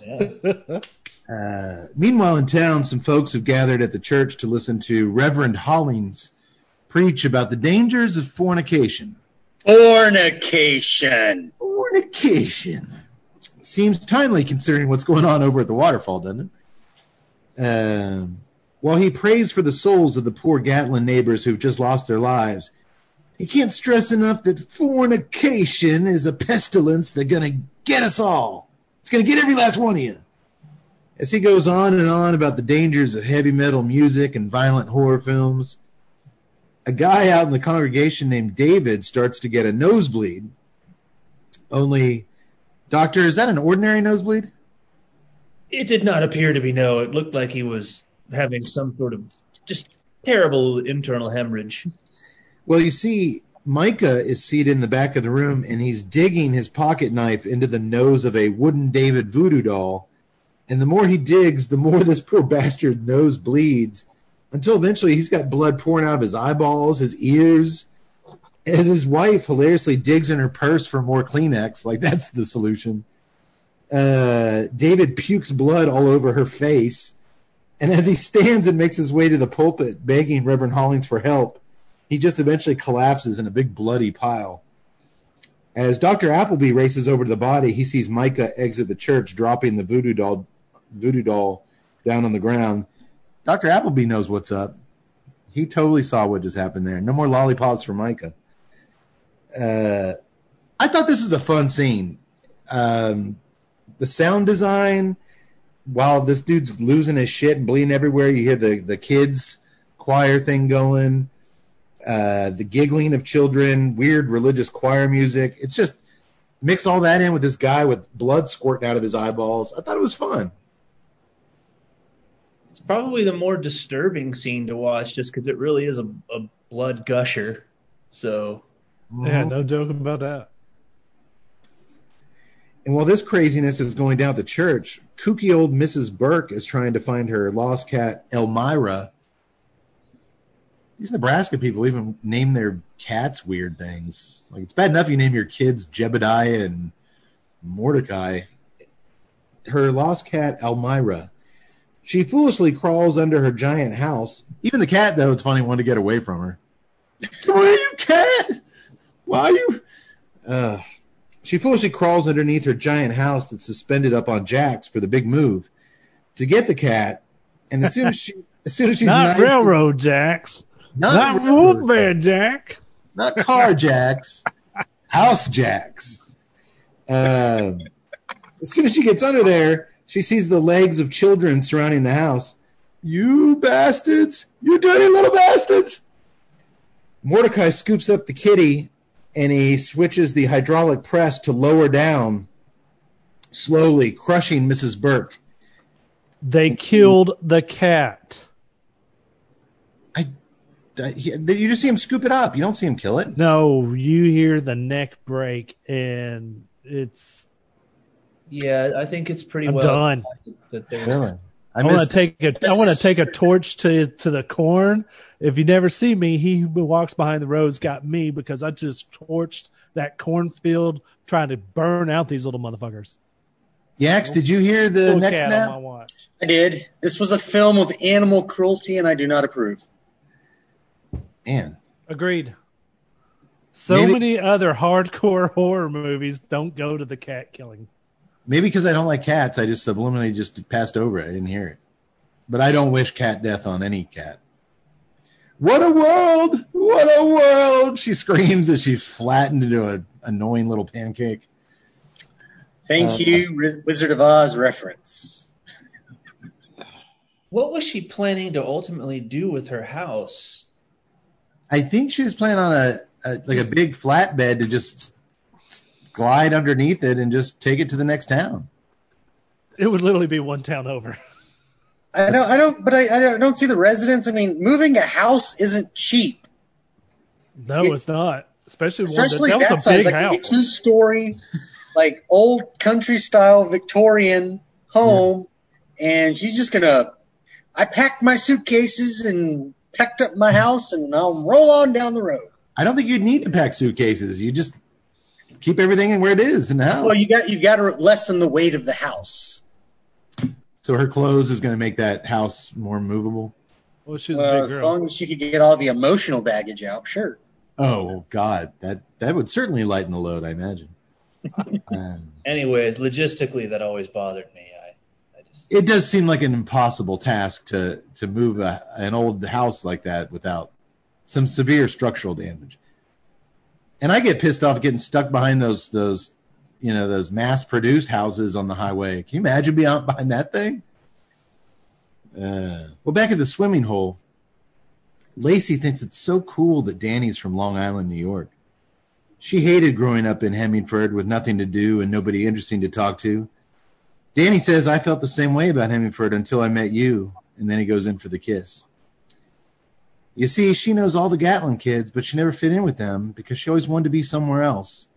Yeah. Meanwhile, in town, some folks have gathered at the church to listen to Reverend Hollings preach about the dangers of fornication. Fornication. Seems timely considering what's going on over at the waterfall, doesn't it? While he prays for the souls of the poor Gatlin neighbors who've just lost their lives, he can't stress enough that fornication is a pestilence that's going to get us all. It's going to get every last one of you. As he goes on and on about the dangers of heavy metal music and violent horror films, a guy out in the congregation named David starts to get a nosebleed. Only, Doctor, is that an ordinary nosebleed? It did not appear to be, no. It looked like he was having some sort of just terrible internal hemorrhage. Well, you see, Micah is seated in the back of the room, and he's digging his pocket knife into the nose of a wooden David voodoo doll. And the more he digs, the more this poor bastard nose bleeds, until eventually he's got blood pouring out of his eyeballs, his ears, as his wife hilariously digs in her purse for more Kleenex. Like, that's the solution. David pukes blood all over her face, and as he stands and makes his way to the pulpit begging Reverend Hollings for help, he just eventually collapses in a big bloody pile. As Dr. Appleby races over to the body, he sees Micah exit the church, dropping the voodoo doll down on the ground. Dr. Appleby knows what's up. He totally saw what just happened there. No more lollipops for Micah. I thought this was a fun scene. The sound design, while this dude's losing his shit and bleeding everywhere, you hear the kids' choir thing going, the giggling of children, weird religious choir music. It's just mix all that in with this guy with blood squirting out of his eyeballs. I thought it was fun. It's probably the more disturbing scene to watch just because it really is a blood gusher. So, yeah, no joke about that. And while this craziness is going down at the church, kooky old Mrs. Burke is trying to find her lost cat, Elmira. These Nebraska people even name their cats weird things. Like, it's bad enough you name your kids Jebediah and Mordecai. Her lost cat, Elmira, She foolishly crawls under her giant house. Even the cat, though, it's funny, wanted to get away from her. Come on, you cat! Why are you... She foolishly crawls underneath her giant house that's suspended up on jacks for the big move to get the cat. And as soon as she... Not railroad jacks. Not wheelbarrow jack. Not car jacks. House jacks. As soon as she gets under there, she sees the legs of children surrounding the house. You bastards! You dirty little bastards! Mordecai scoops up the kitty, and he switches the hydraulic press to lower down, slowly crushing Mrs. Burke. They killed the cat. You just see him scoop it up. You don't see him kill it. No, you hear the neck break, and it's... Yeah, I think it's pretty well done. I want to take a torch to the corn. If you never see me, he who walks behind the road's got me, because I just torched that cornfield trying to burn out these little motherfuckers. Yaks, did you hear the next snap? I did. This was a film of animal cruelty, and I do not approve. Man. Agreed. So many other hardcore horror movies don't go to the cat killing. Maybe because I don't like cats, I just subliminally just passed over it. I didn't hear it. But I don't wish cat death on any cat. What a world! What a world! She screams as she's flattened into an annoying little pancake. Thank you, Wizard of Oz reference. What was she planning to ultimately do with her house? I think she was planning on a big flatbed to just glide underneath it and just take it to the next town. It would literally be one town over. I don't see the residents. I mean, moving a house isn't cheap. No, it's not. Especially one that was a big house. Like a 2-story, like old country style Victorian home, and she's just gonna... I packed my suitcases and packed up my house, and I'll roll on down the road. I don't think you'd need to pack suitcases. You just keep everything in where it is in the house. Well, you got to lessen the weight of the house. So her clothes is going to make that house more movable. Well, she's a big girl. As long as she could get all the emotional baggage out, sure. Oh God, that would certainly lighten the load, I imagine. Anyways, logistically, that always bothered me. It does seem like an impossible task to move an old house like that without some severe structural damage. And I get pissed off getting stuck behind those mass-produced houses on the highway. Can you imagine being behind that thing? Well, back at the swimming hole, Lacey thinks it's so cool that Danny's from Long Island, New York. She hated growing up in Hemingford with nothing to do and nobody interesting to talk to. Danny says, I felt the same way about Hemingford until I met you, and then he goes in for the kiss. You see, she knows all the Gatlin kids, but she never fit in with them because she always wanted to be somewhere else.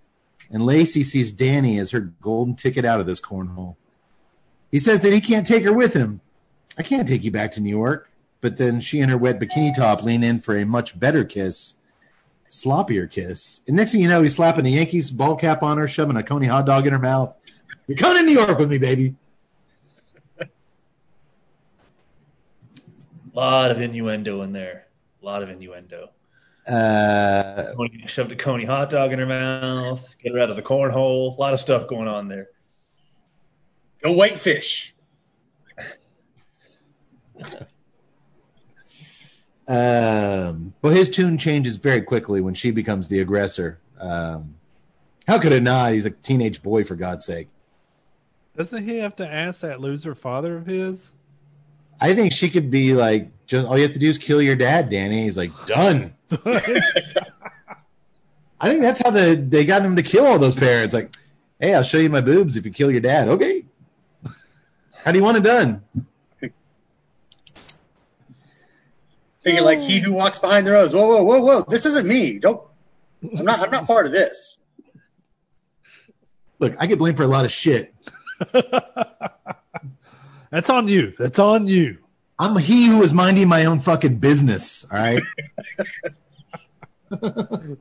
And Lacey sees Danny as her golden ticket out of this cornhole. He says that he can't take her with him. I can't take you back to New York. But then she and her wet bikini top lean in for a much better kiss, sloppier kiss. And next thing you know, he's slapping a Yankees ball cap on her, shoving a Coney hot dog in her mouth. You're coming to New York with me, baby. Lot of innuendo in there. A lot of innuendo. Shoved a Coney hot dog in her mouth, get her out of the cornhole. A lot of stuff going on there. Go whitefish. Well, his tune changes very quickly when she becomes the aggressor. How could it not? He's a teenage boy, for God's sake. Doesn't he have to ask that loser father of his? I think she could be like, just all you have to do is kill your dad, Danny. He's like, done. I think that's how they got him to kill all those parents. Like, hey, I'll show you my boobs if you kill your dad. Okay. How do you want it done? Figure like he who walks behind the rows. Whoa, whoa, whoa, whoa. This isn't me. Don't. I'm not part of this. Look, I get blamed for a lot of shit. That's on you. That's on you. I'm he who is minding my own fucking business, all right? Thou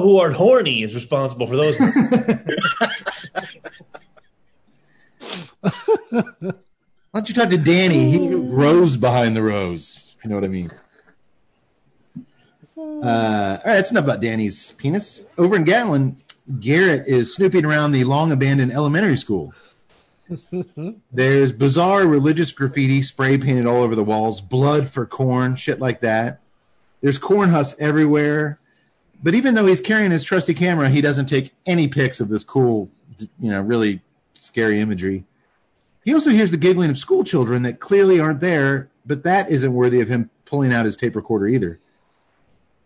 who art horny is responsible for those. Why don't you talk to Danny? He grows behind the rose, if you know what I mean. All right, that's enough about Danny's penis. Over in Gatlin, Garrett is snooping around the long-abandoned elementary school. There's bizarre religious graffiti spray painted all over the walls, blood for corn, shit like that. There's corn husks everywhere. But even though he's carrying his trusty camera, he doesn't take any pics of this cool, you know, really scary imagery. He also hears the giggling of school children that clearly aren't there, but that isn't worthy of him pulling out his tape recorder either.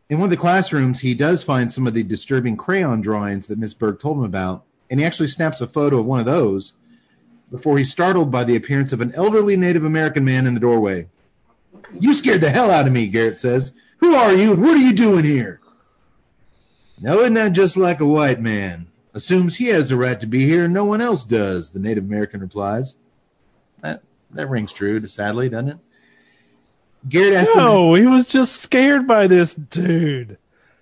In one of the classrooms, he does find some of the disturbing crayon drawings that Miss Berg told him about, and he actually snaps a photo of one of those before he's startled by the appearance of an elderly Native American man in the doorway. "You scared the hell out of me," Garrett says. "Who are you, and what are you doing here?" "Now, isn't that just like a white man? Assumes he has the right to be here and no one else does," the Native American replies. That rings true, sadly, doesn't it? Garrett asked he was just scared by this dude.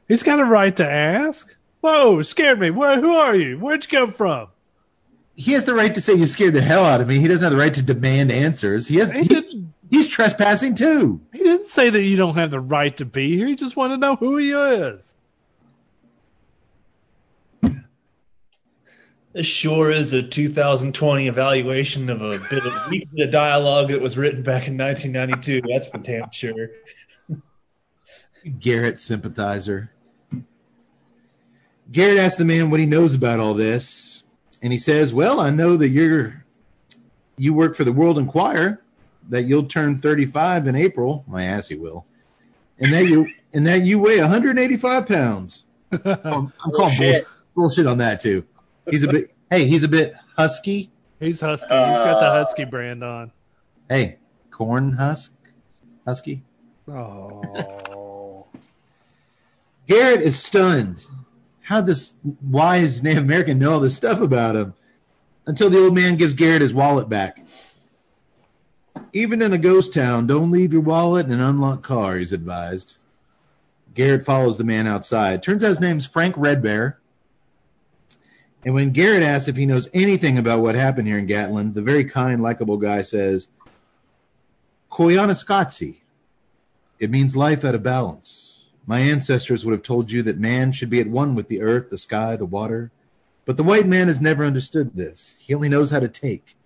He's got a right to ask. "Whoa, scared me. Who are you? Where'd you come from?" He has the right to say, "You scared the hell out of me." He doesn't have the right to demand answers. He's trespassing too. He didn't say that you don't have the right to be here. He just wanted to know who he is. This sure is a 2020 evaluation of a bit of dialogue that was written back in 1992. That's for damn sure. Garrett sympathizer. Garrett asks the man what he knows about all this, and he says, "Well, I know that you work for the World Enquirer, that you'll turn 35 in April." My ass, he will. "And that you weigh 185 pounds." I'm calling bullshit on that too. He's a bit husky. He's husky. He's got the husky brand on. Hey, corn husk? Husky? Oh. Garrett is stunned. How'd this wise Native American know all this stuff about him? Until the old man gives Garrett his wallet back. "Even in a ghost town, don't leave your wallet in an unlocked car," he's advised. Garrett follows the man outside. Turns out his name's Frank Redbear. And when Garrett asks if he knows anything about what happened here in Gatlin, the very kind, likable guy says, "Koyaanisqatsi. It means life out of balance. My ancestors would have told you that man should be at one with the earth, the sky, the water. But the white man has never understood this. He only knows how to take.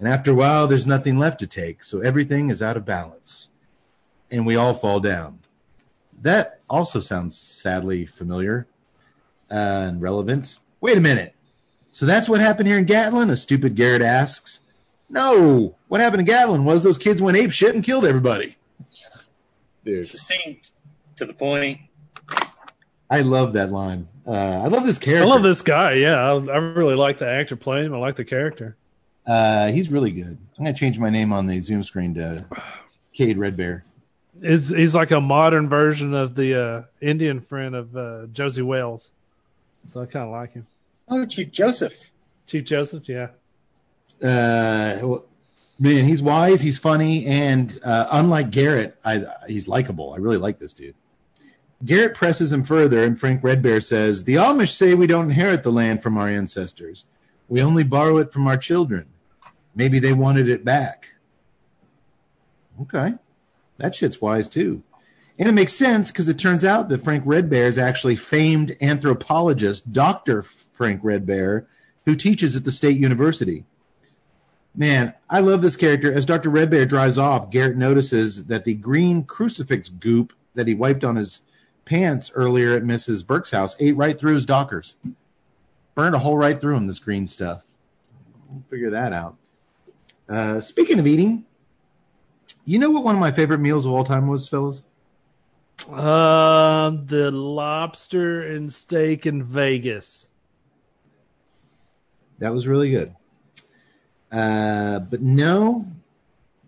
And after a while, there's nothing left to take, so everything is out of balance. And we all fall down." That also sounds sadly familiar and relevant. Wait a minute. So that's what happened here in Gatlin? A stupid Garrett asks. No. What happened in Gatlin was those kids went apeshit and killed everybody. Dude. Succinct. To the point. I love that line. I love this character. I love this guy, yeah. I really like the actor playing him. I like the character. He's really good. I'm going to change my name on the Zoom screen to Cade Redbear. He's like a modern version of the Indian friend of Josie Wales. So I kind of like him. Oh, Chief Joseph. Chief Joseph, yeah. Man, he's wise, he's funny, and unlike Garrett, he's likable. I really like this dude. Garrett presses him further, and Frank Redbear says, "The Amish say we don't inherit the land from our ancestors. We only borrow it from our children. Maybe they wanted it back." Okay. That shit's wise, too. And it makes sense because it turns out that Frank Redbear is actually famed anthropologist Dr. Frank Redbear, who teaches at the State University. Man, I love this character. As Dr. Redbear drives off, Garrett notices that the green crucifix goop that he wiped on his pants earlier at Mrs. Burke's house ate right through his dockers. Burned a hole right through him, this green stuff. We'll figure that out. Speaking of eating, you know what one of my favorite meals of all time was, fellas? The lobster and steak in Vegas. That was really good. But no,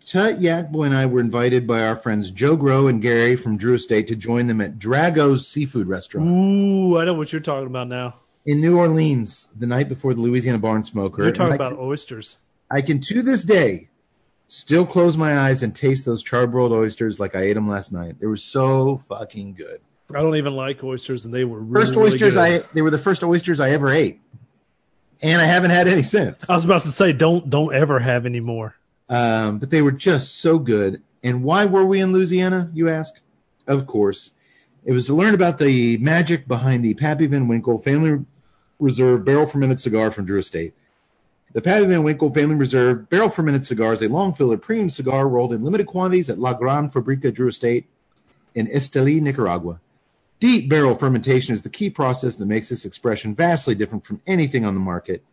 Tut Yakbo and I were invited by our friends Joe Groh and Gary from Drew Estate to join them at Drago's Seafood Restaurant. Ooh, I know what you're talking about now. In New Orleans, the night before the Louisiana Barn Smoker. You're talking about oysters. I can, to this day, still close my eyes and taste those charbroiled oysters like I ate them last night. They were so fucking good. I don't even like oysters, and they were really, good. They were the first oysters I ever ate, and I haven't had any since. I was about to say, don't ever have any more. But they were just so good. And why were we in Louisiana, you ask? Of course. It was to learn about the magic behind the Pappy Van Winkle Family Reserve Barrel Fermented Cigar from Drew Estate. The Pappy Van Winkle Family Reserve Barrel Fermented Cigar is a long-filler premium cigar rolled in limited quantities at La Gran Fabrica Drew Estate in Esteli, Nicaragua. Deep barrel fermentation is the key process that makes this expression vastly different from anything on the market.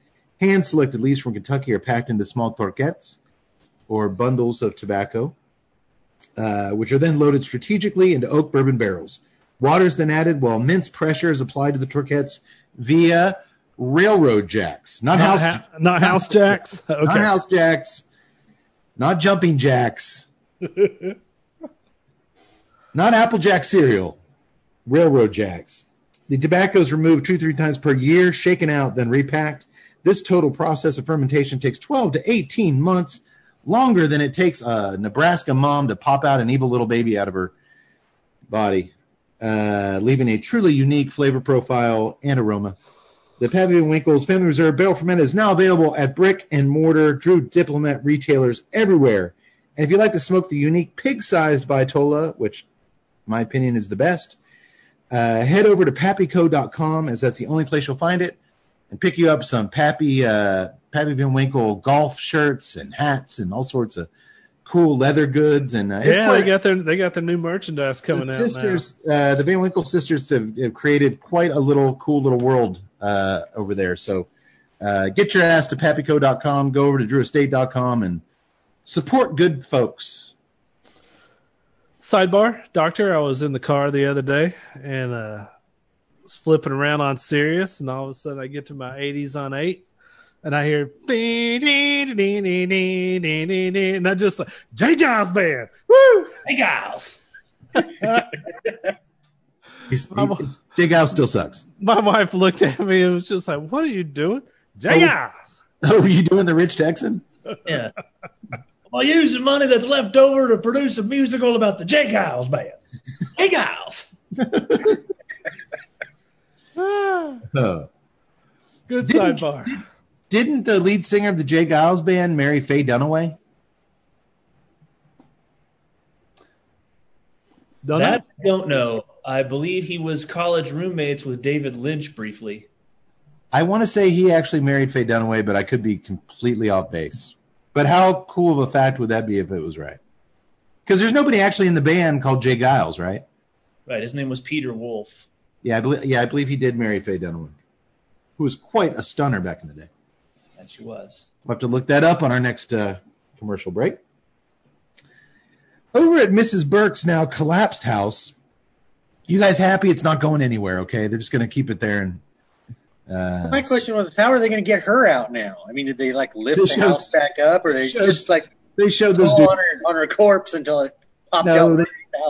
Hand-selected leaves from Kentucky are packed into small torquettes, or bundles of tobacco, which are then loaded strategically into oak bourbon barrels. Water is then added while immense pressure is applied to the torquettes via railroad jacks. Not house jacks? Okay. Not house jacks. Not jumping jacks. Not Applejack cereal. Railroad jacks. The tobacco is removed 2-3 times per year, shaken out, then repacked. This total process of fermentation takes 12 to 18 months, longer than it takes a Nebraska mom to pop out an evil little baby out of her body, leaving a truly unique flavor profile and aroma. The Pappy Van Winkle's Family Reserve Barrel Fermented is now available at brick and mortar Drew Diplomat retailers everywhere. And if you'd like to smoke the unique pig-sized Vitola, which, in my opinion, is the best, head over to pappyco.com, as that's the only place you'll find it, and pick you up some Pappy Van Winkle golf shirts and hats and all sorts of cool leather goods. And they got their new merchandise coming out. The Van Winkle sisters have created quite a cool little world over there. So get your ass to pappyco.com, go over to drewestate.com, and support good folks. Sidebar, Doctor, I was in the car the other day and was flipping around on Sirius, and all of a sudden I get to my 80s on 8, and I hear, and I just like, J. Giles Band, woo, J. Giles. J. Giles still sucks. My wife looked at me and was just like, what are you doing? J. Giles. Oh, were you doing the Rich Texan? Yeah. I'll use the money that's left over to produce a musical about the J. Giles Band. J. Giles. Good sidebar. Didn't the lead singer of the J. Giles Band marry Faye Dunaway? That I don't know. I believe he was college roommates with David Lynch briefly. I want to say he actually married Faye Dunaway, but I could be completely off base. But how cool of a fact would that be if it was right? Because there's nobody actually in the band called J. Giles, right? Right. His name was Peter Wolf. Yeah, I believe he did marry Faye Dunaway, who was quite a stunner back in the day. That she was. We'll have to look that up on our next commercial break. Over at Mrs. Burke's now collapsed house, you guys happy it's not going anywhere, okay? They're just going to keep it there and... my question was, how are they going to get her out now? I mean, did they lift the house back up, or they just they showed this dude on her corpse until it popped out?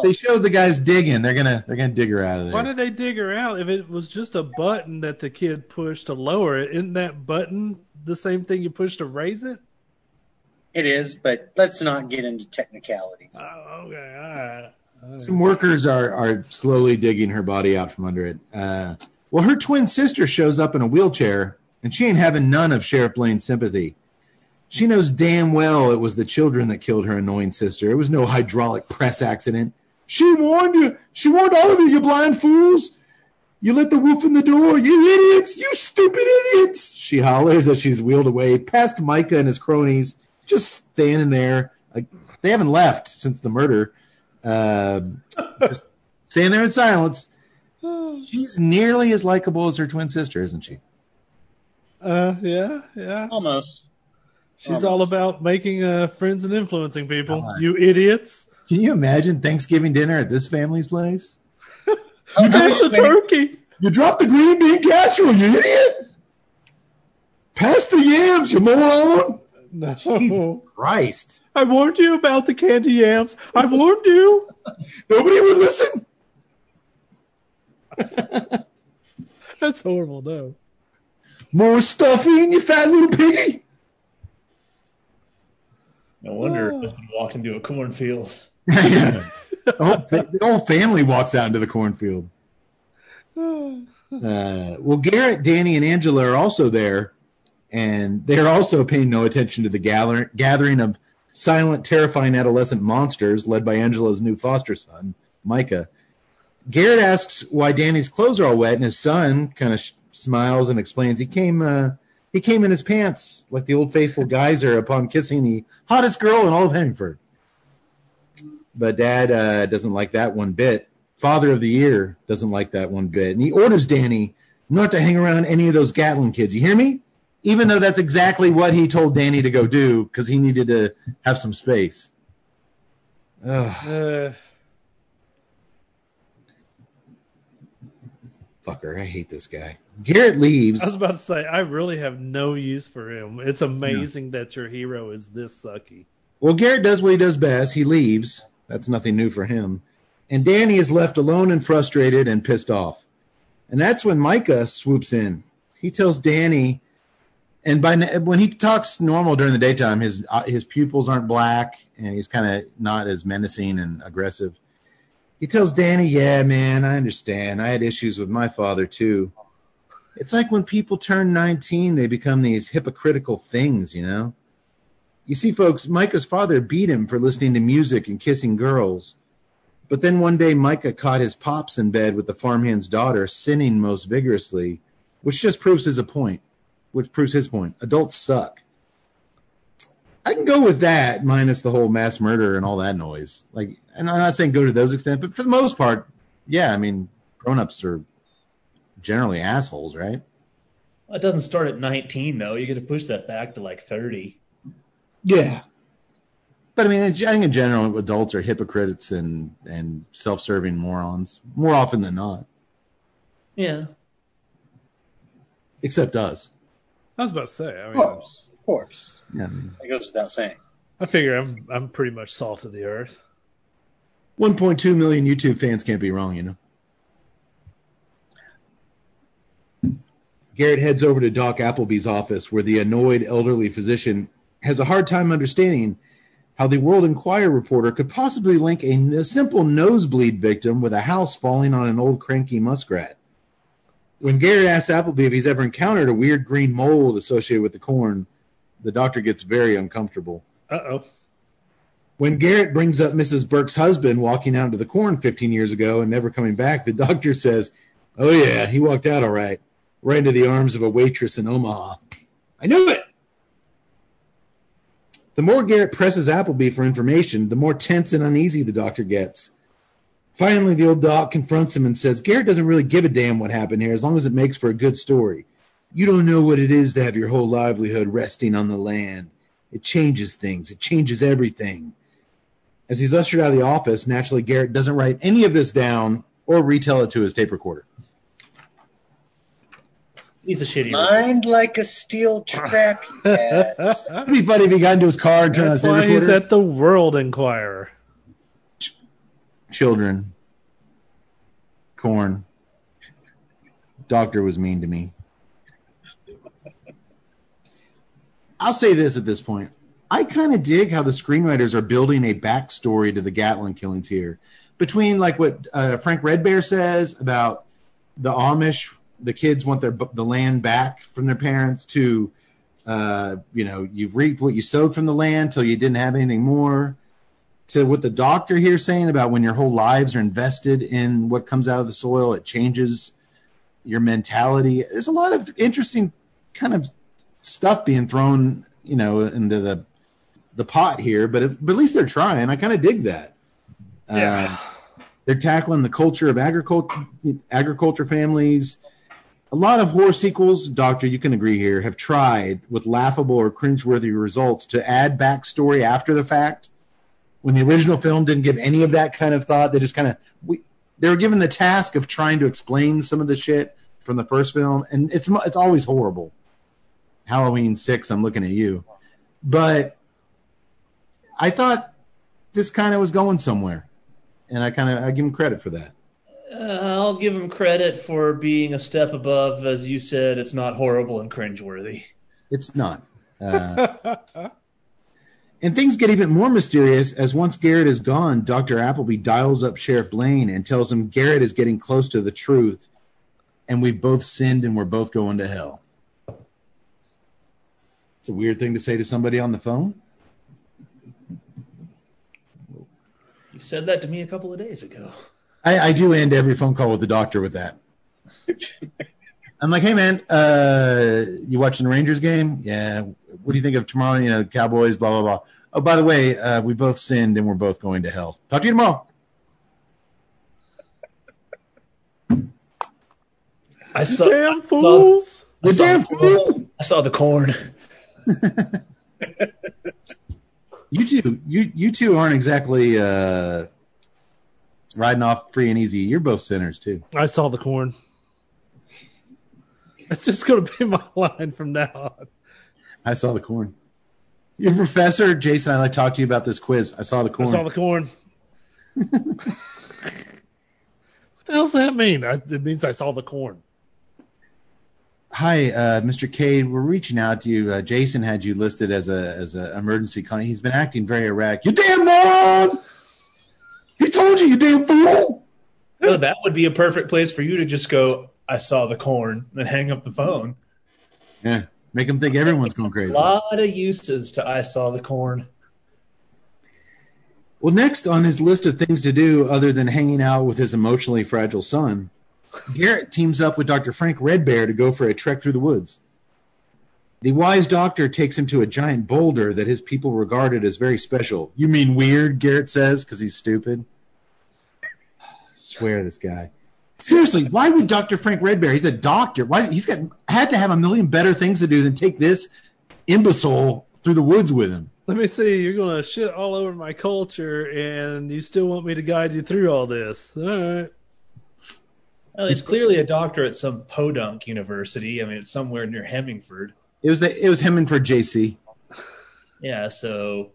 They showed the guys digging. They're gonna dig her out of there. Why did they dig her out if it was just a button that the kid pushed to lower it? Isn't that button the same thing you push to raise it? It is, but let's not get into technicalities. Oh, okay, all right. Some workers are slowly digging her body out from under it. Well, her twin sister shows up in a wheelchair, and she ain't having none of Sheriff Blaine's sympathy. She knows damn well it was the children that killed her annoying sister. It was no hydraulic press accident. She warned you. She warned all of you blind fools. You let the wolf in the door. You idiots. You stupid idiots. She hollers as she's wheeled away past Micah and his cronies, just standing there. They haven't left since the murder. Just standing there in silence. She's nearly as likable as her twin sister, isn't she? Yeah. Almost. She's all about making friends and influencing people. You idiots. Can you imagine Thanksgiving dinner at this family's place? You dropped the turkey. You dropped the green bean casserole, you idiot. Pass the yams, you moron. No. Jesus Christ. I warned you about the candy yams. I warned you. Nobody would listen. That's horrible, though. More stuffing, you fat little piggy. No wonder husband walked into a cornfield. The whole family walks out into the cornfield. Well, Garrett, Danny, and Angela are also there, and they're also paying no attention to the gathering of silent, terrifying adolescent monsters led by Angela's new foster son, Micah. Garrett asks why Danny's clothes are all wet, and his son kind of smiles and explains he came in his pants like the old faithful geyser upon kissing the hottest girl in all of Hemingford. But Dad doesn't like that one bit. Father of the Year doesn't like that one bit. And he orders Danny not to hang around any of those Gatlin kids. You hear me? Even though that's exactly what he told Danny to go do because he needed to have some space. Fucker, I hate this guy. Garrett leaves. I was about to say, I really have no use for him. It's amazing that your hero is this sucky. Well, Garrett does what he does best. He leaves. That's nothing new for him. And Danny is left alone and frustrated and pissed off. And that's when Micah swoops in. He tells Danny, and when he talks normal during the daytime, his pupils aren't black, and he's kind of not as menacing and aggressive. He tells Danny, yeah, man, I understand. I had issues with my father, too. It's like when people turn 19, they become these hypocritical things, you know? You see, folks, Micah's father beat him for listening to music and kissing girls. But then one day, Micah caught his pops in bed with the farmhand's daughter, sinning most vigorously, which just proves his point. Adults suck. I can go with that, minus the whole mass murder and all that noise. Like, and I'm not saying go to those extent, but for the most part, yeah, I mean, grown-ups are generally assholes, right? Well, it doesn't start at 19, though. You get to push that back to, like, 30. Yeah. But, I mean, I think in general, adults are hypocrites and self-serving morons, more often than not. Yeah. Except us. I was about to say, I mean... Oh. Of course. Yeah. It goes without saying. I figure I'm pretty much salt of the earth. 1.2 million YouTube fans can't be wrong, you know. Garrett heads over to Doc Appleby's office, where the annoyed elderly physician has a hard time understanding how the World Enquirer reporter could possibly link a simple nosebleed victim with a house falling on an old cranky muskrat. When Garrett asks Appleby if he's ever encountered a weird green mold associated with the corn, the doctor gets very uncomfortable. Uh-oh. When Garrett brings up Mrs. Burke's husband walking out into the corn 15 years ago and never coming back, the doctor says, oh, yeah, he walked out all right, right into the arms of a waitress in Omaha. I knew it! The more Garrett presses Appleby for information, the more tense and uneasy the doctor gets. Finally, the old doc confronts him and says, Garrett doesn't really give a damn what happened here as long as it makes for a good story. You don't know what it is to have your whole livelihood resting on the land. It changes things. It changes everything. As he's ushered out of the office, naturally, Garrett doesn't write any of this down or retell it to his tape recorder. He's a shitty mind record. Like a steel trap, yes. It'd be funny if he got into his car and turned on his tape recorder. That's why he's at the World Enquirer. Children. Corn. Doctor was mean to me. I'll say this at this point. I kind of dig how the screenwriters are building a backstory to the Gatlin killings here. Between like what Frank Redbear says about the Amish, the kids want the land back from their parents to, you've reaped what you sowed from the land till you didn't have anything more, to what the doctor here saying about when your whole lives are invested in what comes out of the soil, it changes your mentality. There's a lot of interesting kind of stuff being thrown, into the pot here, but at least they're trying. I kind of dig that. Yeah. They're tackling the culture of agriculture families. A lot of horror sequels, Doctor, you can agree here, have tried with laughable or cringeworthy results to add backstory after the fact. When the original film didn't give any of that kind of thought, they just kind of they were given the task of trying to explain some of the shit from the first film, and it's always horrible. Halloween 6, I'm looking at you. But I thought this kind of was going somewhere, and I give him credit for that. I'll give him credit for being a step above. As you said, it's not horrible and cringeworthy. It's not. And things get even more mysterious as once Garrett is gone, Dr. Appleby dials up Sheriff Blaine and tells him Garrett is getting close to the truth, and we both sinned and we're both going to hell. It's a weird thing to say to somebody on the phone. You said that to me a couple of days ago. I do end every phone call with the doctor with that. I'm like, hey, man, you watching the Rangers game? Yeah. What do you think of tomorrow? You know, Cowboys, blah, blah, blah. Oh, by the way, we both sinned and we're both going to hell. Talk to you tomorrow. Damn fools. I saw the corn. You two aren't exactly riding off free and easy. You're both sinners, too. I saw the corn. That's just going to be my line from now on. I saw the corn. Your professor, Jason, I talked to you about this quiz. I saw the corn. I saw the corn. What the hell does that mean? It means I saw the corn. Hi, Mr. Cade. We're reaching out to you. Jason had you listed as an emergency client. He's been acting very erratic. You damn moron! He told you damn fool! Well, that would be a perfect place for you to just go, I saw the corn, and hang up the phone. Yeah, make them think everyone's going crazy. A lot of uses to I saw the corn. Well, next on his list of things to do other than hanging out with his emotionally fragile son, Garrett teams up with Dr. Frank Redbear to go for a trek through the woods. The wise doctor takes him to a giant boulder that his people regarded as very special. You mean weird, Garrett says, because he's stupid. I swear this guy. Seriously, why would Dr. Frank Redbear? He's a doctor. Why he's got had to have a million better things to do than take this imbecile through the woods with him. Let me see. You're gonna shit all over my culture, and you still want me to guide you through all this? All right. Well, he's clearly a doctor at some podunk university. I mean, it's somewhere near Hemingford. It was Hemingford JC. Yeah. So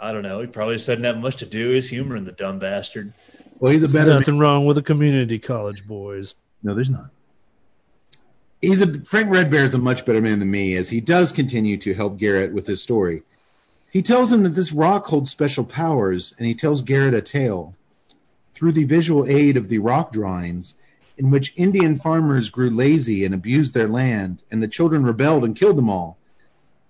I don't know. He probably just doesn't have much to do. He's humoring the dumb bastard. Well, he's a better. There's nothing wrong with a community college, boys. No, there's not. Frank Redbear is a much better man than me, as he does continue to help Garrett with his story. He tells him that this rock holds special powers, and he tells Garrett a tale through the visual aid of the rock drawings, in which Indian farmers grew lazy and abused their land, and the children rebelled and killed them all.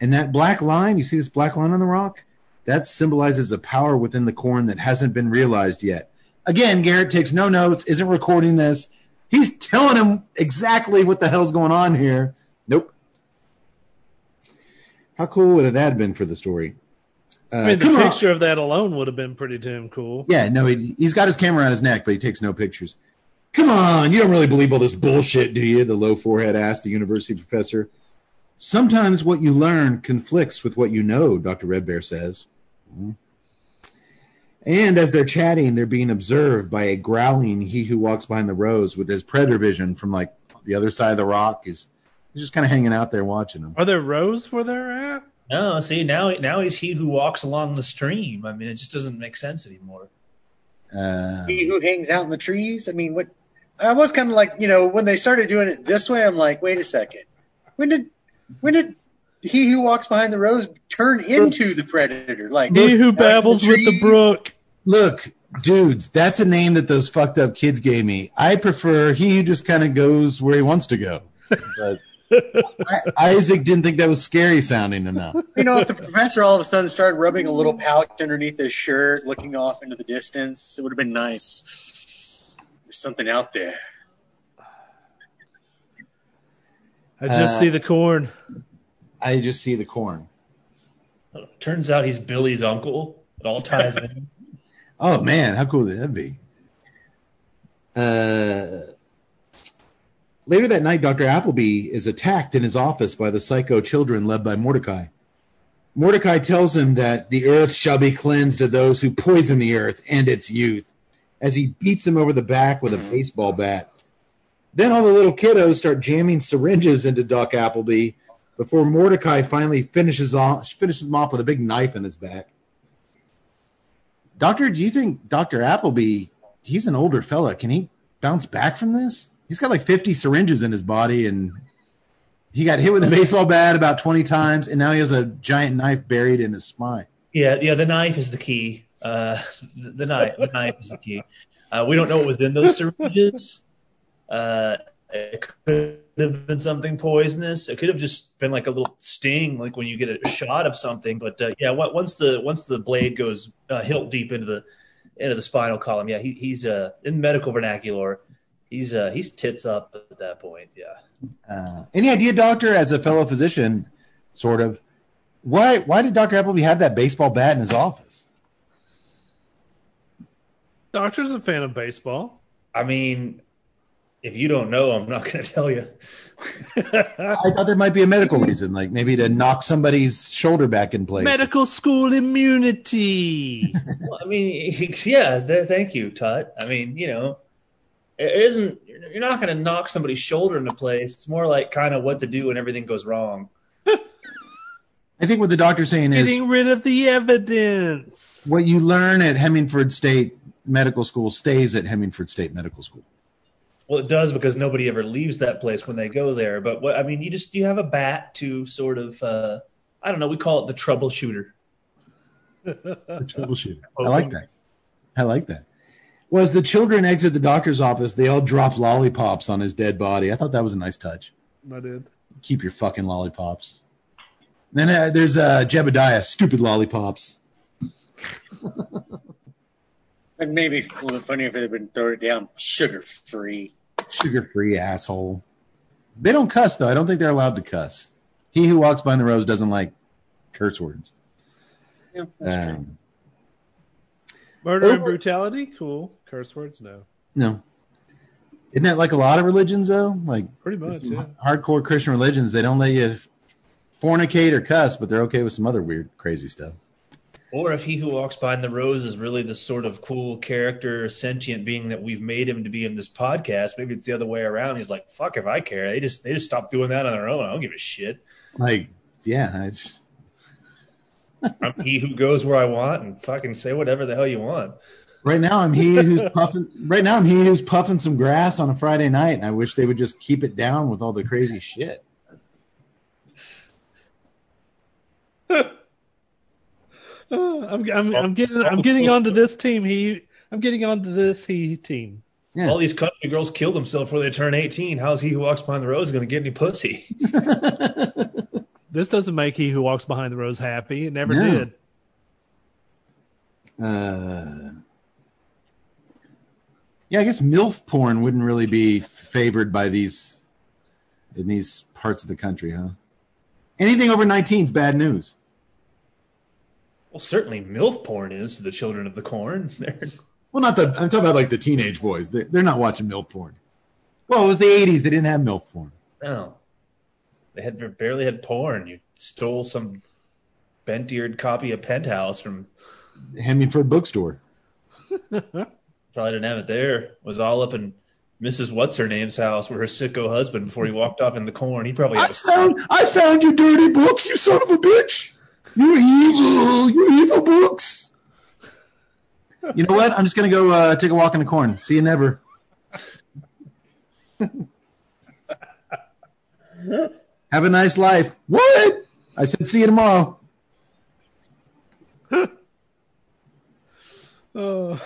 And that black line, you see this black line on the rock? That symbolizes a power within the corn that hasn't been realized yet. Again, Garrett takes no notes, isn't recording this. He's telling him exactly what the hell's going on here. Nope. How cool would that have been for the story? I mean, the picture of that alone would have been pretty damn cool. Yeah, no, he's got his camera on his neck, but he takes no pictures. Come on, you don't really believe all this bullshit, do you? The low forehead asked the university professor. Sometimes what you learn conflicts with what you know, Dr. Redbear says. Mm-hmm. And as they're chatting, they're being observed by a growling he who walks behind the rose with his predator vision from, like, the other side of the rock. He's just kind of hanging out there watching them. Are there rows where they're at? No, see, now he's he who walks along the stream. I mean, it just doesn't make sense anymore. He who hangs out in the trees? I mean, what? I was kind of like, you know, when they started doing it this way, I'm like, wait a second. When did he who walks behind the rose turn into the predator? Like he who babbles with the brook. Look, dudes, that's a name that those fucked up kids gave me. I prefer he who just kind of goes where he wants to go. But Isaac didn't think that was scary sounding enough. You know, if the professor all of a sudden started rubbing a little pouch underneath his shirt, looking off into the distance, it would have been nice. There's something out there. I just see the corn. I just see the corn. Turns out he's Billy's uncle. It all ties in. Oh, man, how cool would that be? Later that night, Dr. Appleby is attacked in his office by the psycho children led by Mordecai. Mordecai tells him that the earth shall be cleansed of those who poison the earth and its youth, as he beats him over the back with a baseball bat. Then all the little kiddos start jamming syringes into Doc Appleby before Mordecai finally finishes him off with a big knife in his back. Doctor, do you think Dr. Appleby, he's an older fella, can he bounce back from this? He's got like 50 syringes in his body, and he got hit with a baseball bat about 20 times, and now he has a giant knife buried in his spine. Yeah, the knife is the key. The knife is the key. We don't know what was in those syringes. It could have been something poisonous. It could have just been like a little sting, like when you get a shot of something. But yeah, once the blade goes hilt deep into the spinal column, yeah, he's in medical vernacular, he's tits up at that point. Yeah. Any idea, doctor, as a fellow physician, sort of, why did Dr. Appleby have that baseball bat in his office? Doctor's a fan of baseball. I mean, if you don't know, I'm not going to tell you. I thought there might be a medical reason, like maybe to knock somebody's shoulder back in place. Medical school immunity. Well, I mean, yeah, thank you, Tut. I mean, you know, you're not going to knock somebody's shoulder into place. It's more like kind of what to do when everything goes wrong. I think what the doctor's saying is getting rid of the evidence. What you learn at Hemingford State Medical School stays at Hemingford State Medical School. Well, it does, because nobody ever leaves that place when they go there. But what I mean, you have a bat to sort of I don't know. We call it the troubleshooter. The troubleshooter. I like that. Well, as the children exit the doctor's office, they all drop lollipops on his dead body. I thought that was a nice touch. I did. Keep your fucking lollipops. Then there's Jebediah. Stupid lollipops. It may be funny if they've been thrown down sugar-free. Sugar-free, asshole. They don't cuss, though. I don't think they're allowed to cuss. He who walks behind the rose doesn't like curse words. Yeah, that's true. Murder and brutality? Cool. Curse words? No. No. Isn't that like a lot of religions, though? Like pretty much, yeah. Hardcore Christian religions, they don't let you fornicate or cuss, but they're okay with some other weird, crazy stuff. Or if he who walks behind the rose is really the sort of cool character, sentient being that we've made him to be in this podcast, maybe it's the other way around. He's like, fuck if I care. They just stopped doing that on their own. I don't give a shit. Like, yeah. I'm he who goes where I want and fucking say whatever the hell you want. Right now I'm he who's puffing. Right now I'm he who's puffing some grass on a Friday night, and I wish they would just keep it down with all the crazy shit. I'm getting onto this team. Yeah. All these country girls kill themselves before they turn 18. How's he who walks behind the rose going to get any pussy? This doesn't make he who walks behind the rose happy. It never did. Yeah, I guess MILF porn wouldn't really be favored by these in these parts of the country, huh? Anything over 19 is bad news. Well, certainly MILF porn is to the Children of the Corn. Well, not the. I'm talking about like the teenage boys. They're not watching MILF porn. Well, it was the 80s. They didn't have MILF porn. No. They barely had porn. You stole some bent-eared copy of Penthouse from Hemingford bookstore. Probably didn't have it there. It was all up in Mrs. What's-Her-Name's house where her sicko husband, before he walked off in the corn, he probably had I found your dirty books, you son of a bitch! You evil books. You know what? I'm just going to go take a walk in the corn. See you never. Have a nice life. What? I said see you tomorrow. Oh.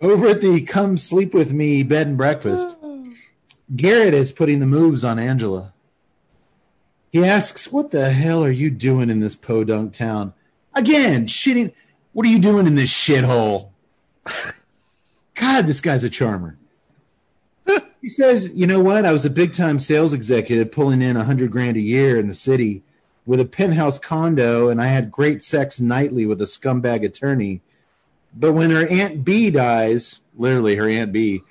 Over at the Come Sleep With Me bed and breakfast, Garrett is putting the moves on Angela. He asks, what the hell are you doing in this podunk town? Again, shitting. What are you doing in this shithole? God, this guy's a charmer. He says, you know what? I was a big-time sales executive pulling in $100,000 a year in the city with a penthouse condo, and I had great sex nightly with a scumbag attorney. But when her Aunt B dies, literally her Aunt B,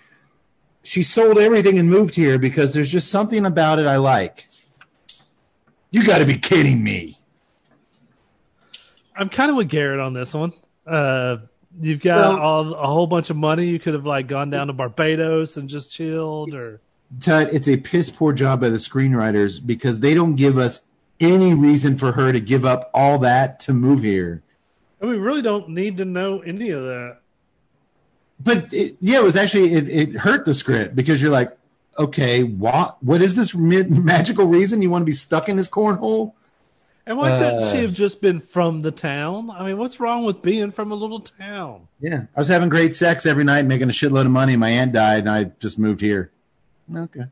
she sold everything and moved here because there's just something about it I like. You got to be kidding me. I'm kind of with Garrett on this one. You've got a whole bunch of money. You could have like gone down to Barbados and just chilled. It's a piss poor job by the screenwriters because they don't give us any reason for her to give up all that to move here. And we really don't need to know any of that. But it hurt the script because you're like, okay, what is this magical reason you want to be stuck in this cornhole? And why couldn't she have just been from the town? I mean, what's wrong with being from a little town? Yeah. I was having great sex every night, making a shitload of money. My aunt died, and I just moved here. Okay.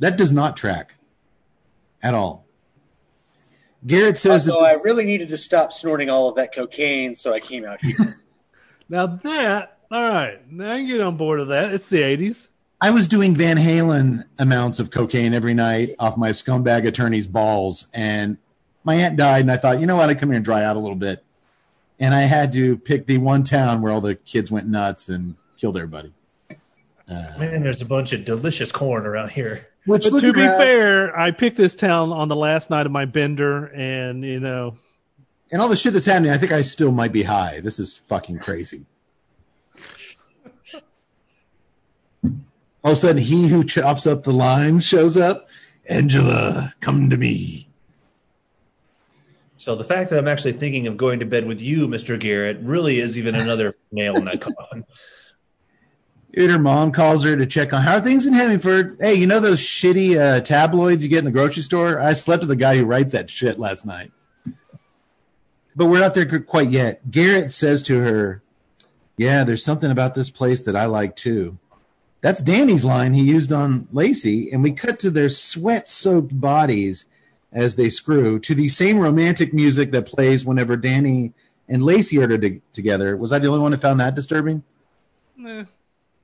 That does not track at all. Garrett says... Also, I really needed to stop snorting all of that cocaine, so I came out here. Now that... All right. Now you get on board of that. It's the 80s. I was doing Van Halen amounts of cocaine every night off my scumbag attorney's balls, and... My aunt died, and I thought, you know what, I'd come here and dry out a little bit. And I had to pick the one town where all the kids went nuts and killed everybody. Man, there's a bunch of delicious corn around here. But to be fair, I picked this town on the last night of my bender, and, you know. And all the shit that's happening, I think I still might be high. This is fucking crazy. All of a sudden, he who chops up the lines shows up. Angela, come to me. So the fact that I'm actually thinking of going to bed with you, Mr. Garrett, really is even another nail in that coffin. Her mom calls her to check on how are things in Hemingford. Hey, you know those shitty tabloids you get in the grocery store? I slept with the guy who writes that shit last night. But we're not there quite yet. Garrett says to her, yeah, there's something about this place that I like too. That's Danny's line he used on Lacey, and we cut to their sweat-soaked bodies as they screw, to the same romantic music that plays whenever Danny and Lacey are together. Was I the only one who found that disturbing? Nah.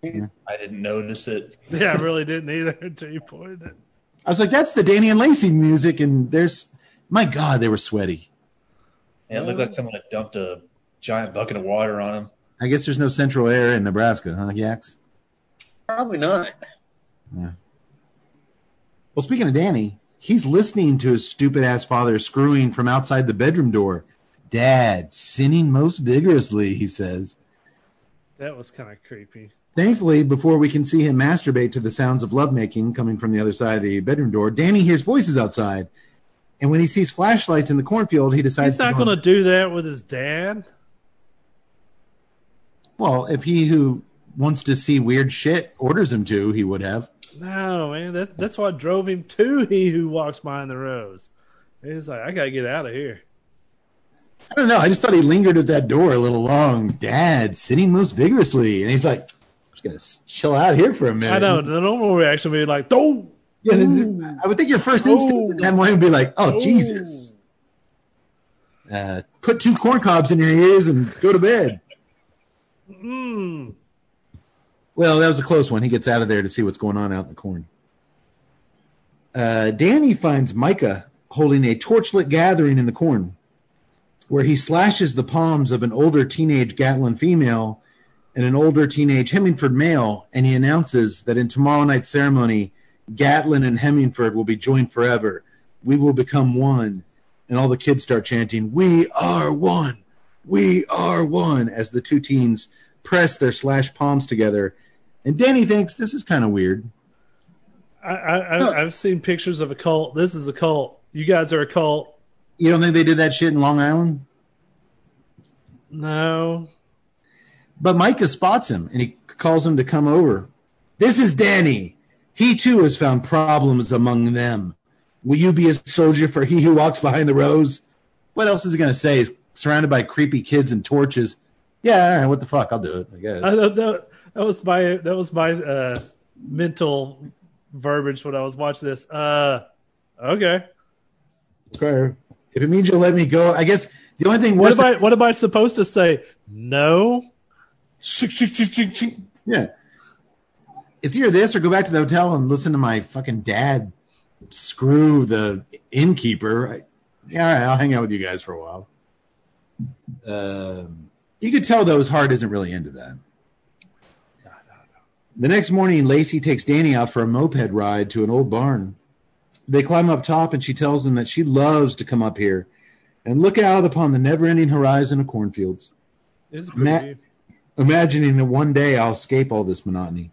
Yeah. I didn't notice it. Yeah, I really didn't either until you pointed it. I was like, that's the Danny and Lacey music, and there's... My God, they were sweaty. Yeah, it looked like someone had dumped a giant bucket of water on them. I guess there's no central air in Nebraska, huh, Yaks? Probably not. Yeah. Well, speaking of Danny... He's listening to his stupid-ass father screwing from outside the bedroom door. Dad, sinning most vigorously, he says. That was kind of creepy. Thankfully, before we can see him masturbate to the sounds of lovemaking coming from the other side of the bedroom door, Danny hears voices outside. And when he sees flashlights in the cornfield, he decides to... He's not going to do that with his dad? Well, if he who wants to see weird shit orders him to, he would have. No, man, that's what drove him to He Who Walks Behind the Rose. He's like, I got to get out of here. I don't know. I just thought he lingered at that door a little long. Dad, sitting most vigorously. And he's like, I'm just going to chill out here for a minute. I know. The normal reaction would be like, oh! Yeah, I would think your first instinct at that moment would be like, oh, Jesus. Put 2 corn cobs in your ears and go to bed. Well, that was a close one. He gets out of there to see what's going on out in the corn. Danny finds Micah holding a torchlit gathering in the corn, where he slashes the palms of an older teenage Gatlin female and an older teenage Hemingford male, and he announces that in tomorrow night's ceremony, Gatlin and Hemingford will be joined forever. We will become one. And all the kids start chanting, "We are one! We are one!" as the 2 teens press their slash palms together, and Danny thinks this is kind of weird. I've seen pictures of a cult. This is a cult. You guys are a cult. You don't think they did that shit in Long Island? No. But Micah spots him, and he calls him to come over. This is Danny. He, too, has found problems among them. Will you be a soldier for He Who Walks Behind the Rose? What else is he going to say? He's surrounded by creepy kids and torches. Yeah, all right, what the fuck? I'll do it, I guess. That was my mental verbiage when I was watching this. Okay. Okay. If it means you'll let me go, I guess the only thing was... What am I supposed to say? No? Yeah. It's either this or go back to the hotel and listen to my fucking dad screw the innkeeper. Yeah, all right, I'll hang out with you guys for a while. You could tell, though, his heart isn't really into that. No. The next morning, Lacey takes Danny out for a moped ride to an old barn. They climb up top, and she tells him that she loves to come up here and look out upon the never-ending horizon of cornfields. It's pretty. Imagining that one day I'll escape all this monotony.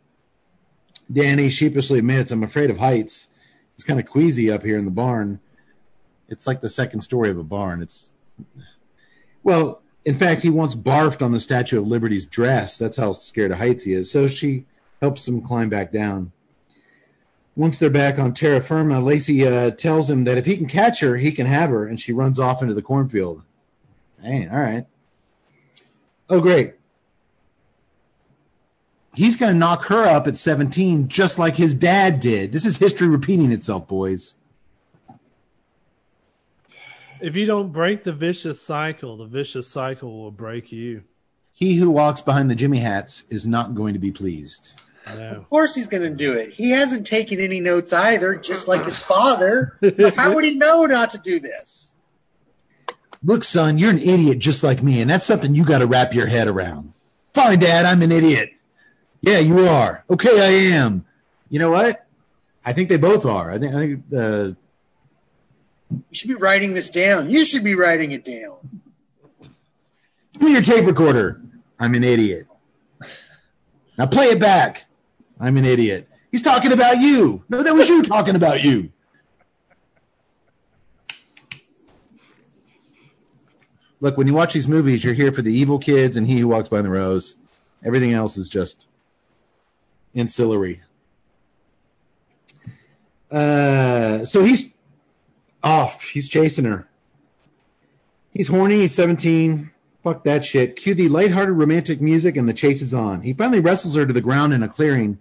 Danny sheepishly admits, I'm afraid of heights. It's kind of queasy up here in the barn. It's like the second story of a barn. It's... Well... In fact, he once barfed on the Statue of Liberty's dress. That's how scared of heights he is. So she helps him climb back down. Once they're back on terra firma, Lacey tells him that if he can catch her, he can have her, and she runs off into the cornfield. Hey, all right. Oh, great. He's going to knock her up at 17, just like his dad did. This is history repeating itself, boys. If you don't break the vicious cycle will break you. He who walks behind the Jimmy hats is not going to be pleased. No. Of course he's going to do it. He hasn't taken any notes either, just like his father. How would he know not to do this? Look, son, you're an idiot just like me, and that's something you got to wrap your head around. Fine, Dad, I'm an idiot. Yeah, you are. Okay, I am. You know what? I think they both are. I think you should be writing this down. You should be writing it down. Give me your tape recorder. I'm an idiot. Now play it back. I'm an idiot. He's talking about you. No, that was you talking about you. Look, when you watch these movies, you're here for the evil kids and he who walks by the rose. Everything else is just ancillary. So he's off. He's chasing her. He's horny. He's 17. Fuck that shit. Cue the lighthearted romantic music and the chase is on. He finally wrestles her to the ground in a clearing,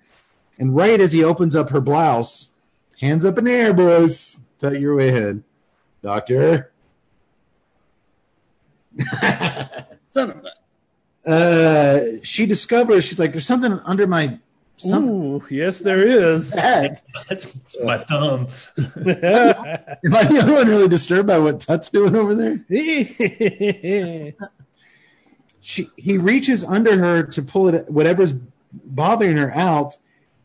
and right as he opens up her blouse, hands up in the air, boys. Tuck your way ahead. Doctor. Son of a... she discovers, she's like, there's something under my... Something. Ooh, yes, there is. That's my thumb. Am I the only one really disturbed by what Tut's doing over there? He reaches under her to pull it, whatever's bothering her out,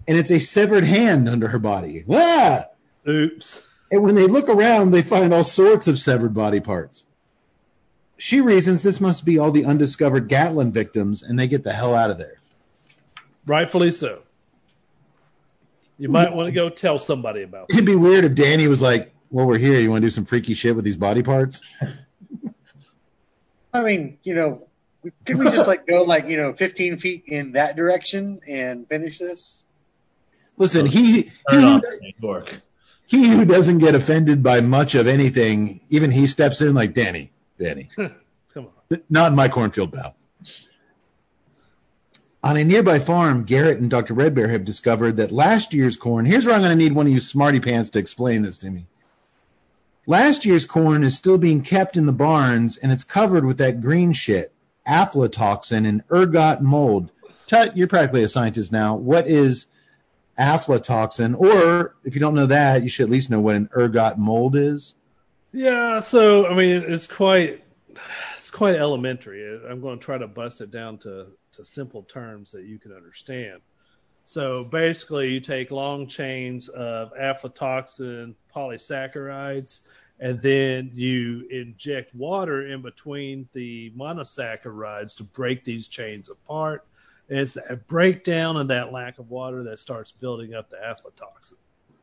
and it's a severed hand under her body. Ah! Oops. And when they look around, they find all sorts of severed body parts. She reasons this must be all the undiscovered Gatlin victims, and they get the hell out of there. Rightfully so. You might want to go tell somebody about it. It'd be weird if Danny was like, well, we're here. You want to do some freaky shit with these body parts? I mean, you know... Could we just go 15 feet in that direction and finish this? Listen, he who doesn't get offended by much of anything, even he steps in like Danny. Come on. Not in my cornfield, pal. On a nearby farm, Garrett and Dr. Redbear have discovered that last year's corn, here's where I'm going to need one of you smarty pants to explain this to me. Last year's corn is still being kept in the barns, and it's covered with that green shit. Aflatoxin and ergot mold. Tut, you're practically a scientist now. What is aflatoxin? Or if you don't know that, you should at least know what an ergot mold is. Yeah, so I mean it's quite elementary. I'm going to try to bust it down to simple terms that you can understand. So basically you take long chains of aflatoxin polysaccharides, and then you inject water in between the monosaccharides to break these chains apart. And it's that breakdown and that lack of water that starts building up the aflatoxin.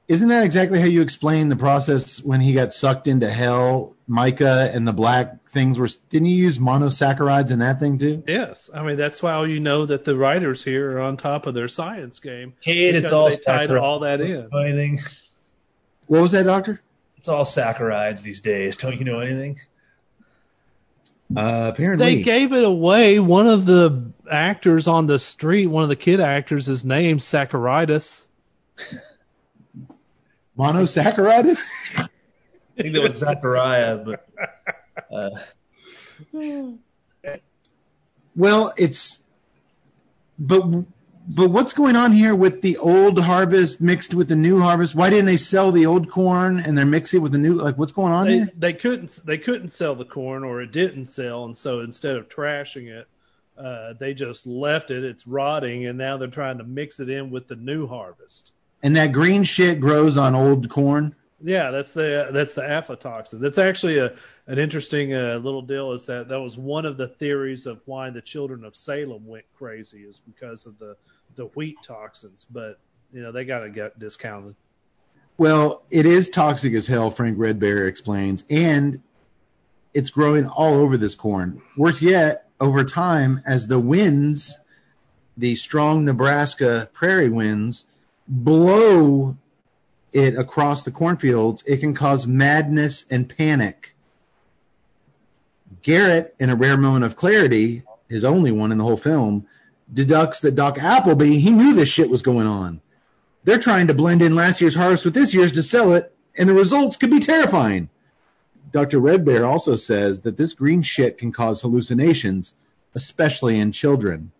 Isn't that exactly how you explained the process when he got sucked into hell, Micah, and the black things were... Didn't you use monosaccharides in that thing, too? Yes. I mean, that's why you know that the writers here are on top of their science game. Kate, it's all... They tied all that in. Anything. What was that, Doctor? It's all saccharides these days. Don't you know anything? Apparently. They gave it away. One of the actors on the street, one of the kid actors, his name's Saccharitis. Monosaccharitis? I think that was Zachariah. But, Well, it's... But what's going on here with the old harvest mixed with the new harvest? Why didn't they sell the old corn and they're mixing it with the new? Like, what's going on here? They couldn't sell the corn, or it didn't sell, and so instead of trashing it, they just left it. It's rotting, and now they're trying to mix it in with the new harvest. And that green shit grows on old corn. Yeah, that's the aflatoxin. That's actually an interesting little deal. Is that was one of the theories of why the children of Salem went crazy, is because of the wheat toxins. But you know, they got discounted. Well, it is toxic as hell, Frank Redbear explains, and it's growing all over this corn. Worse yet, over time, as the winds, the strong Nebraska prairie winds, blow it across the cornfields, it can cause madness and panic. Garrett, in a rare moment of clarity, his only one in the whole film, deducts that Doc Appleby, he knew this shit was going on. They're trying to blend in last year's harvest with this year's to sell it, and the results could be terrifying. Dr. Redbear also says that this green shit can cause hallucinations, especially in children.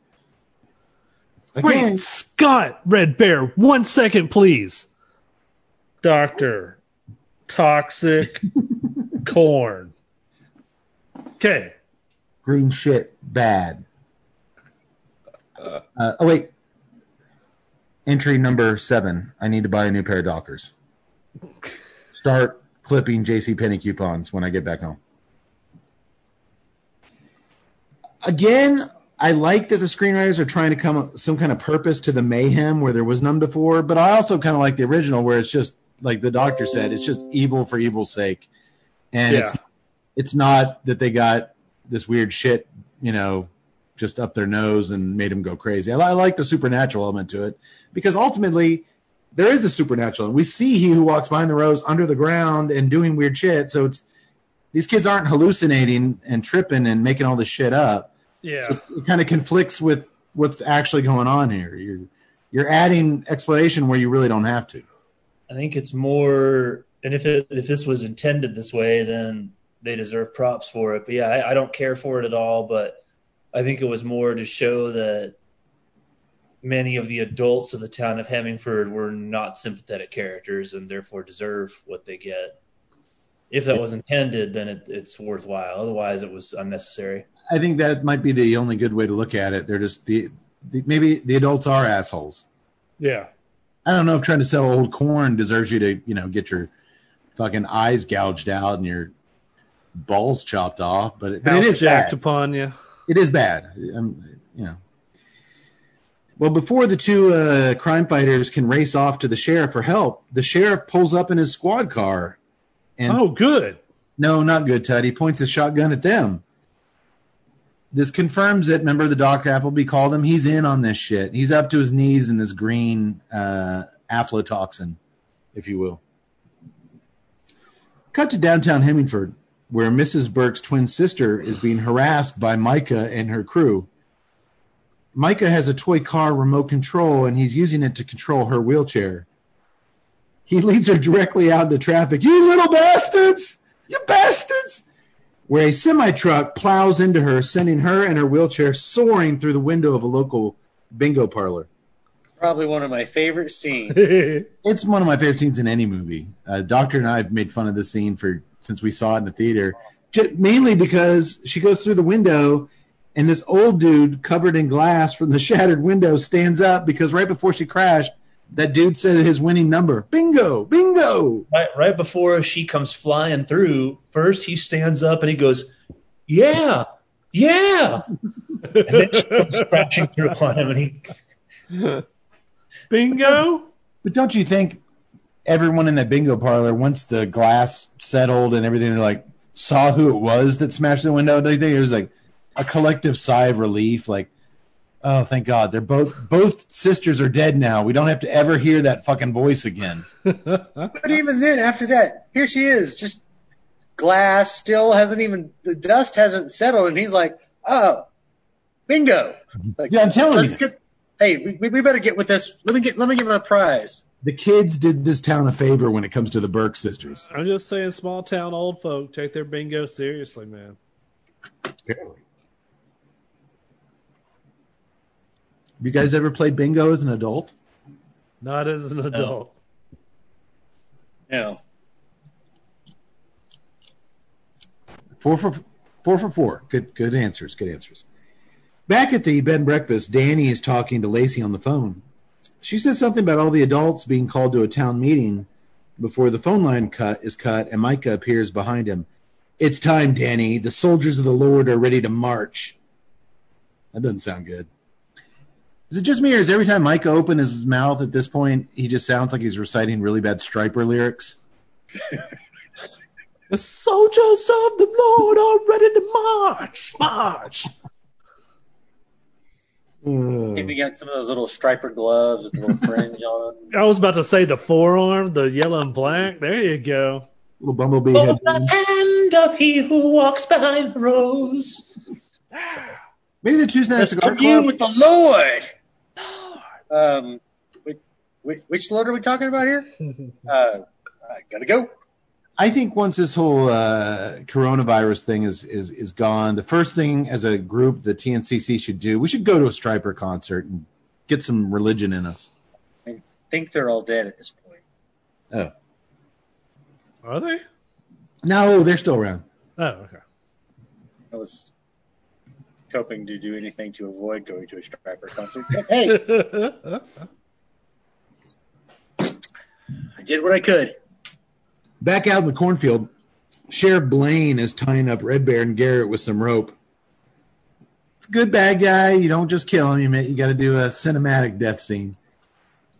Again, wait, Scott Redbear, 1 second, please. Dr. Toxic Corn. Okay. Green shit, bad. Oh, wait. Entry number 7. I need to buy a new pair of Dockers. Start clipping JCPenney coupons when I get back home. Again, I like that the screenwriters are trying to come up with some kind of purpose to the mayhem where there was none before, but I also kind of like the original where it's just, like the doctor said, it's just evil for evil's sake. And it's not that they got this weird shit, you know, just up their nose and made them go crazy. I like the supernatural element to it because ultimately there is a supernatural. And we see he who walks behind the rows under the ground and doing weird shit. So it's these kids aren't hallucinating and tripping and making all this shit up. Yeah. So it kind of conflicts with what's actually going on here. You're adding explanation where you really don't have to. I think it's more, and if this was intended this way, then they deserve props for it. But yeah, I don't care for it at all, but I think it was more to show that many of the adults of the town of Hemmingford were not sympathetic characters and therefore deserve what they get. If that was intended, then it's worthwhile. Otherwise, it was unnecessary. I think that might be the only good way to look at it. They're just maybe the adults are assholes. Yeah. I don't know if trying to sell old corn deserves you to, you know, get your fucking eyes gouged out and your balls chopped off, but it is jacked upon you. It is bad, you know. Well, before the two crime fighters can race off to the sheriff for help, the sheriff pulls up in his squad car. And oh, good. No, not good, Tud. He points his shotgun at them. This confirms it. Remember, the Doc Appleby called him. He's in on this shit. He's up to his knees in this green aflatoxin, if you will. Cut to downtown Hemmingford, where Mrs. Burke's twin sister is being harassed by Micah and her crew. Micah has a toy car remote control, and he's using it to control her wheelchair. He leads her directly out into traffic. You little bastards! You bastards! Where a semi-truck plows into her, sending her and her wheelchair soaring through the window of a local bingo parlor. Probably one of my favorite scenes. It's one of my favorite scenes in any movie. Doctor and I have made fun of this scene since we saw it in the theater, mainly because she goes through the window, and this old dude covered in glass from the shattered window stands up because right before she crashed, that dude said his winning number. Bingo, bingo. Right before she comes flying through, first he stands up and he goes, yeah, yeah. And then she comes crashing through on him and he... Bingo. But don't you think everyone in that bingo parlor, once the glass settled and everything, they're like, saw who it was that smashed the window? They think it was like a collective sigh of relief, like, oh, thank God. They're both sisters are dead now. We don't have to ever hear that fucking voice again. But even then, after that, here she is, just glass, still hasn't even, the dust hasn't settled, and he's like, oh, bingo. Like, yeah, I'm telling you. We better get with this. Let me get my prize. The kids did this town a favor when it comes to the Burke sisters. I'm just saying, small town old folk take their bingo seriously, man. Apparently. Have you guys ever played bingo as an adult? Not as an adult. No. 4 for 4. Good answers. Good answers. Back at the bed and breakfast, Danny is talking to Lacey on the phone. She says something about all the adults being called to a town meeting before the phone line is cut and Micah appears behind him. It's time, Danny. The soldiers of the Lord are ready to march. That doesn't sound good. Is it just me, or is every time Micah opens his mouth at this point, he just sounds like he's reciting really bad Striper lyrics? The soldiers of the Lord are ready to march! March! Maybe got some of those little striper gloves with a little fringe on them. I was about to say the forearm, the yellow and black. There you go. Little bumblebee. Oh, the hand of he who walks behind the rose. Maybe the Tuesday Night Cigar Club with the Lord. Which Lord are we talking about here? Gotta go. I think once this whole coronavirus thing is gone, the first thing as a group the TNCC should do, we should go to a Striper concert and get some religion in us. I think they're all dead at this point. Oh. Are they? No, they're still around. Oh, okay. I was hoping to do anything to avoid going to a Striper concert. Hey! I did what I could. Back out in the cornfield, Sheriff Blaine is tying up Red Bear and Garrett with some rope. It's a good bad guy. You don't just kill him. You got to do a cinematic death scene.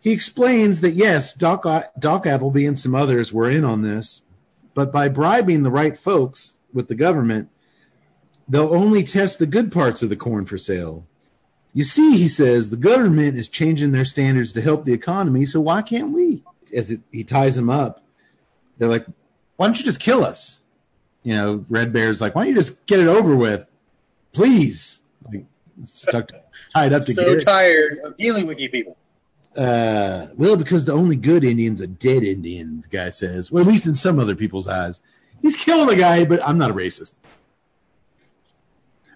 He explains that, yes, Doc Appleby and some others were in on this, but by bribing the right folks with the government, they'll only test the good parts of the corn for sale. You see, he says, the government is changing their standards to help the economy, so why can't we? He ties him up. They're like, why don't you just kill us? You know, Red Bear's like, why don't you just get it over with? Please. Like, tied up together. So tired of dealing with you people. Well, because the only good Indian's a dead Indian, the guy says. Well, at least in some other people's eyes. He's killing a guy, but I'm not a racist.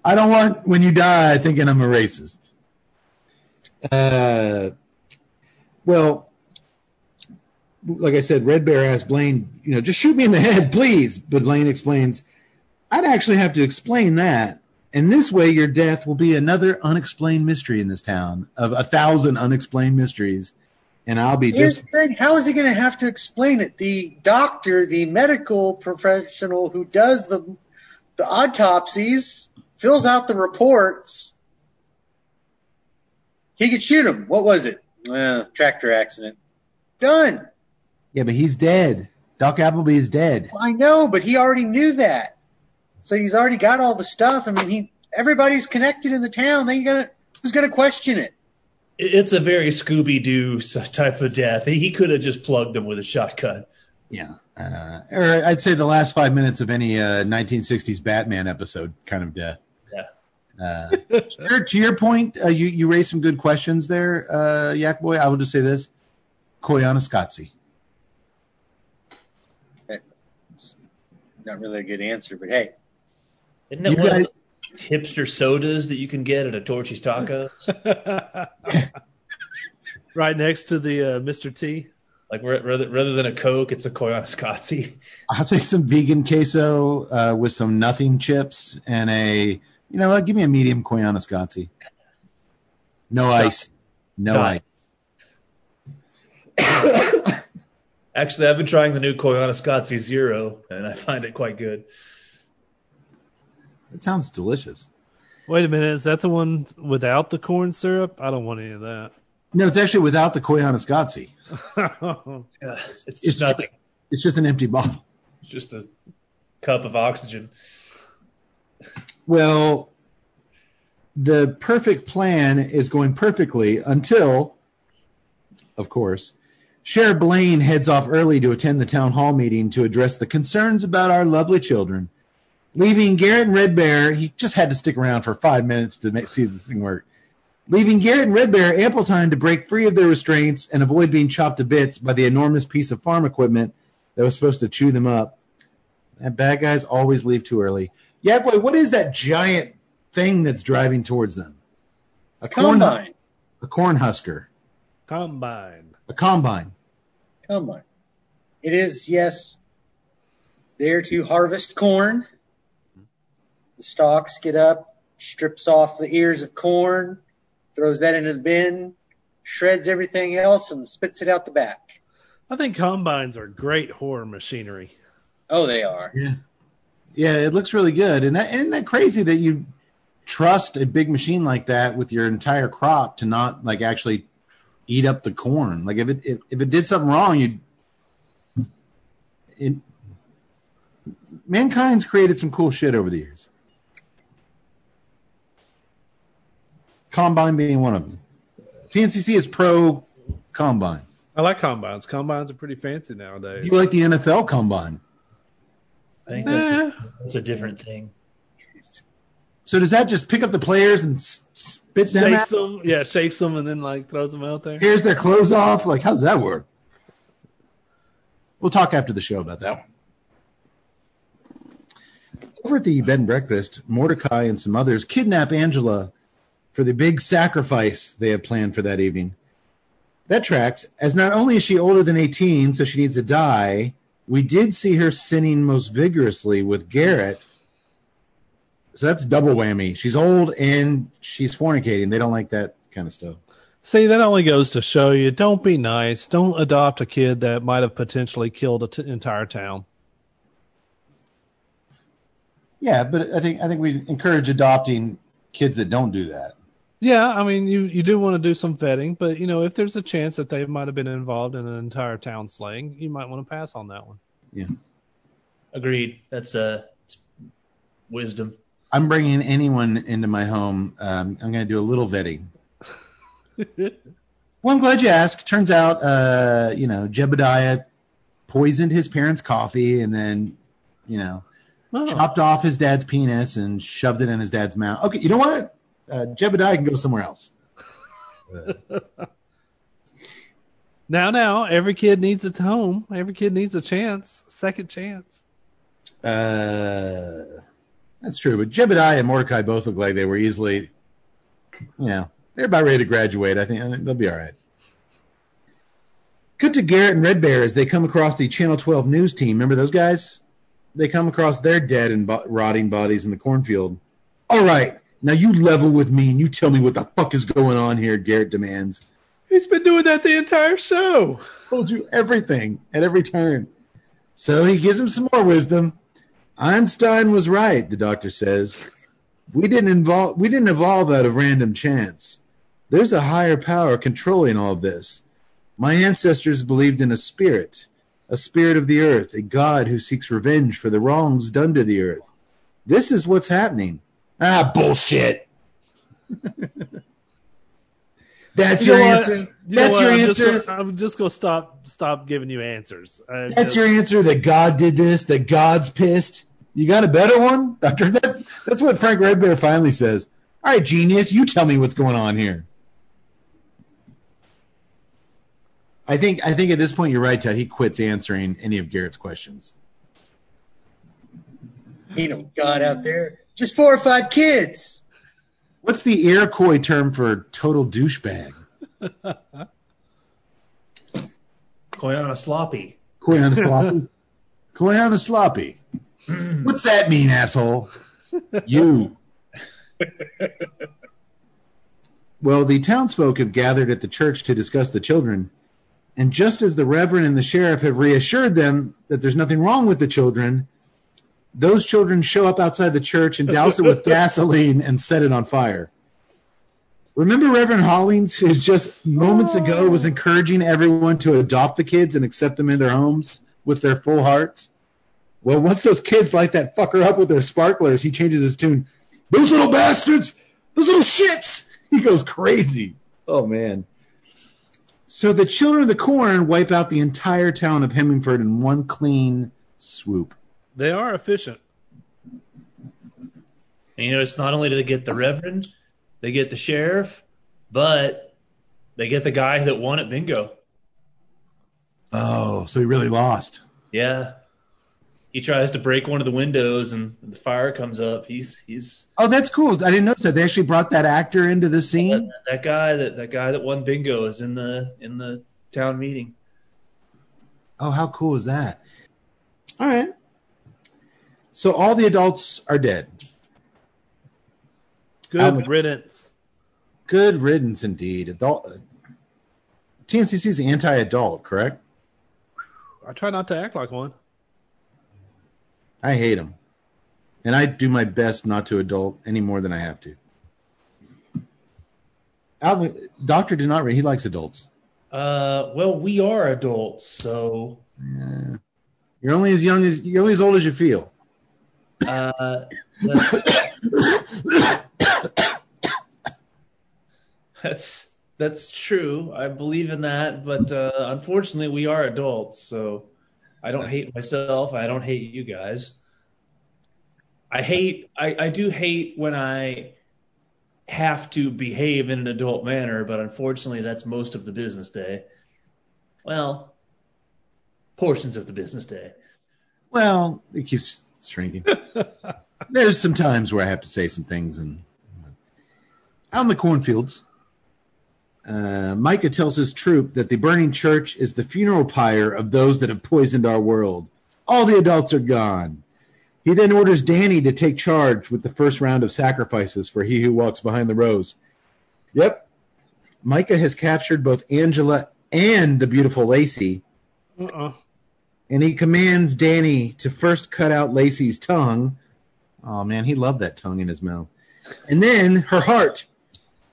I don't want when you die thinking I'm a racist. Well... Like I said, Red Bear asked Blaine, you know, just shoot me in the head, please. But Blaine explains, I'd actually have to explain that. And this way, your death will be another unexplained mystery in this town of 1,000 unexplained mysteries. And I'll be Here's just. The thing. How is he going to have to explain it? The doctor, the medical professional who does the autopsies, fills out the reports. He could shoot him. What was it? Tractor accident. Done. Yeah, but he's dead. Doc Appleby is dead. I know, but he already knew that. So he's already got all the stuff. I mean, everybody's connected in the town. Who's going to question it? It's a very Scooby-Doo type of death. He could have just plugged him with a shotgun. Yeah. Or I'd say the last 5 minutes of any 1960s Batman episode kind of death. Yeah. To your point, you raised some good questions there, Yak Boy. I will just say this. Koyaanisqatsi. Not really a good answer, but hey. Isn't it one of the hipster sodas that you can get at a Torchy's Tacos? Right next to the Mr. T? Like rather than a Coke, it's a Koyaanisqatsi. I'll take some vegan queso with some nothing chips and give me a medium Koyaanisqatsi. No ice. No ice. Actually, I've been trying the new Koyaanisqatsi Zero, and I find it quite good. It sounds delicious. Wait a minute. Is that the one without the corn syrup? I don't want any of that. No, it's actually without the Koyaanisqatsi. Yeah, it's just an empty bottle. It's just a cup of oxygen. Well, the perfect plan is going perfectly until, of course... Sheriff Blaine heads off early to attend the town hall meeting to address the concerns about our lovely children. Leaving Garrett and Red Bear, he just had to stick around for 5 minutes to see this thing work. Leaving Garrett and Red Bear ample time to break free of their restraints and avoid being chopped to bits by the enormous piece of farm equipment that was supposed to chew them up. And bad guys always leave too early. Yeah, boy, what is that giant thing that's driving towards them? A combine. A corn husker. Combine. A combine. Combine. It is, yes, there to harvest corn. The stalks get up, strips off the ears of corn, throws that into the bin, shreds everything else, and spits it out the back. I think combines are great horror machinery. Oh, they are. Yeah, it looks really good. And isn't that crazy that you trust a big machine like that with your entire crop to not, like, actually eat up the corn? Like if it did something wrong, mankind's created some cool shit over the years. Combine being one of them. PNCC is pro combine. I like combines. Combines are pretty fancy nowadays. Do you like the NFL combine? I think that's a different thing. So does that just pick up the players and spit them out? Yeah, shakes them and then like throws them out there. Tears their clothes off. Like, how does that work? We'll talk after the show about that one. Over at the bed and breakfast, Mordecai and some others kidnap Angela for the big sacrifice they have planned for that evening. That tracks, as not only is she older than 18, so she needs to die, we did see her sinning most vigorously with Garrett. So that's double whammy. She's old and she's fornicating. They don't like that kind of stuff. See, that only goes to show you, don't be nice. Don't adopt a kid that might have potentially killed an entire town. Yeah, but I think we encourage adopting kids that don't do that. Yeah, I mean, you do want to do some vetting, but, you know, if there's a chance that they might have been involved in an entire town slaying, you might want to pass on that one. Yeah. Agreed. That's wisdom. I'm bringing anyone into my home. I'm going to do a little vetting. Well, I'm glad you asked. Turns out, Jebediah poisoned his parents' coffee and then, chopped off his dad's penis and shoved it in his dad's mouth. Okay, you know what? Jebediah can go somewhere else. Now, every kid needs a home. Every kid needs a chance, second chance. That's true. But Jebediah and Mordecai both look like they were easily, they're about ready to graduate. I think they'll be all right. Cut to Garrett and Red Bear as they come across the Channel 12 news team. Remember those guys? They come across their dead and rotting bodies in the cornfield. All right. Now you level with me and you tell me what the fuck is going on here, Garrett demands. He's been doing that the entire show. Told you everything at every turn. So he gives him some more wisdom. Einstein was right, the doctor says. We didn't evolve out of random chance. There's a higher power controlling all of this. My ancestors believed in a spirit of the earth, a god who seeks revenge for the wrongs done to the earth. This is what's happening. Ah, bullshit. That's your answer. That's your answer. I'm just going to stop giving you answers. That's your answer, that God did this, that God's pissed. You got a better one, Doctor? That's what Frank Red Bear finally says. All right, genius, you tell me what's going on here. I think at this point you're right, Todd. He quits answering any of Garrett's questions. Ain't no God out there. Just 4 or 5 kids. What's the Iroquois term for total douchebag? Koyana sloppy. Koyana sloppy. What's that mean, asshole? You. Well, the townsfolk have gathered at the church to discuss the children, and just as the reverend and the sheriff have reassured them that there's nothing wrong with the children, those children show up outside the church and douse it with gasoline and set it on fire. Remember Reverend Hollings, who just moments ago was encouraging everyone to adopt the kids and accept them in their homes with their full hearts? Well, once those kids light that fucker up with their sparklers, he changes his tune. Those little bastards! Those little shits! He goes crazy. Oh, man. So the Children of the Corn wipe out the entire town of Hemmingford in one clean swoop. They are efficient. And you notice not only do they get the reverend, they get the sheriff, but they get the guy that won at bingo. Oh, so he really lost. Yeah. He tries to break one of the windows and the fire comes up. He's Oh, that's cool. I didn't notice that. They actually brought that actor into the scene. That guy that won bingo is in the town meeting. Oh, how cool is that? All right. So all the adults are dead. Good riddance. Good riddance, indeed. TNCC is anti-adult, correct? I try not to act like one. I hate them. And I do my best not to adult any more than I have to. Alvin, Doctor did not read. He likes adults. Well, we are adults, so... Yeah. You're only as old as you feel. That's true. I believe in that, but unfortunately, we are adults, so I don't hate myself. I don't hate you guys. I do hate when I have to behave in an adult manner, but unfortunately, that's most of the business day. Well, portions of the business day. Well, it keeps shrinking. There's some times where I have to say some things, and out in the cornfields. Micah tells his troop that the burning church is the funeral pyre of those that have poisoned our world. All the adults are gone. He then orders Danny to take charge with the first round of sacrifices for he who walks behind the rose. Yep. Micah has captured both Angela and the beautiful Lacey. And he commands Danny to first cut out Lacey's tongue. Oh, man, he loved that tongue in his mouth. And then her heart.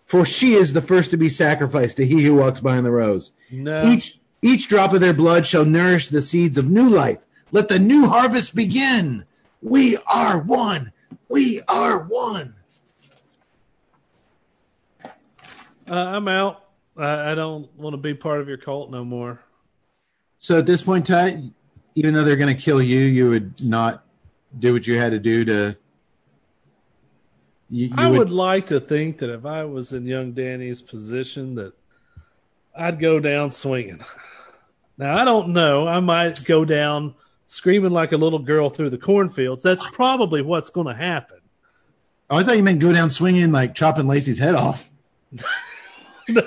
For she is the first to be sacrificed to he who walks behind the rose. No. Each drop of their blood shall nourish the seeds of new life. Let the new harvest begin. We are one. We are one. I'm out. I don't want to be part of your cult no more. So at this point, Ty, even though they're going to kill you, you would not do what you had to do to... I would like to think that if I was in young Danny's position that I'd go down swinging. Now, I don't know. I might go down screaming like a little girl through the cornfields. That's probably what's going to happen. Oh, I thought you meant go down swinging like chopping Lacey's head off. No.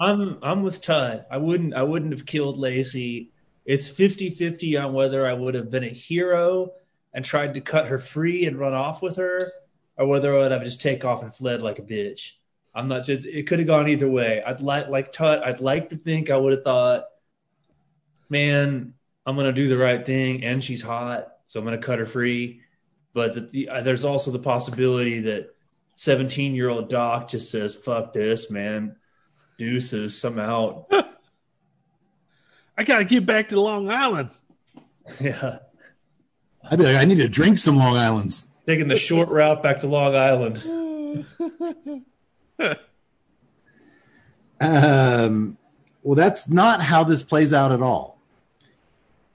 I'm with Todd. I wouldn't have killed Lacey. It's 50-50 on whether I would have been a hero and tried to cut her free and run off with her, or whether I would have just take off and fled like a bitch. I'm not. It could have gone either way. I'd like to think I would have thought, man, I'm gonna do the right thing, and she's hot, so I'm gonna cut her free. But there's also the possibility that 17-year-old Doc just says, "Fuck this, man, deuces, somehow." I gotta get back to Long Island. Yeah. I'd be like, I need to drink some Long Islands. Taking the short route back to Long Island. Well, that's not how this plays out at all.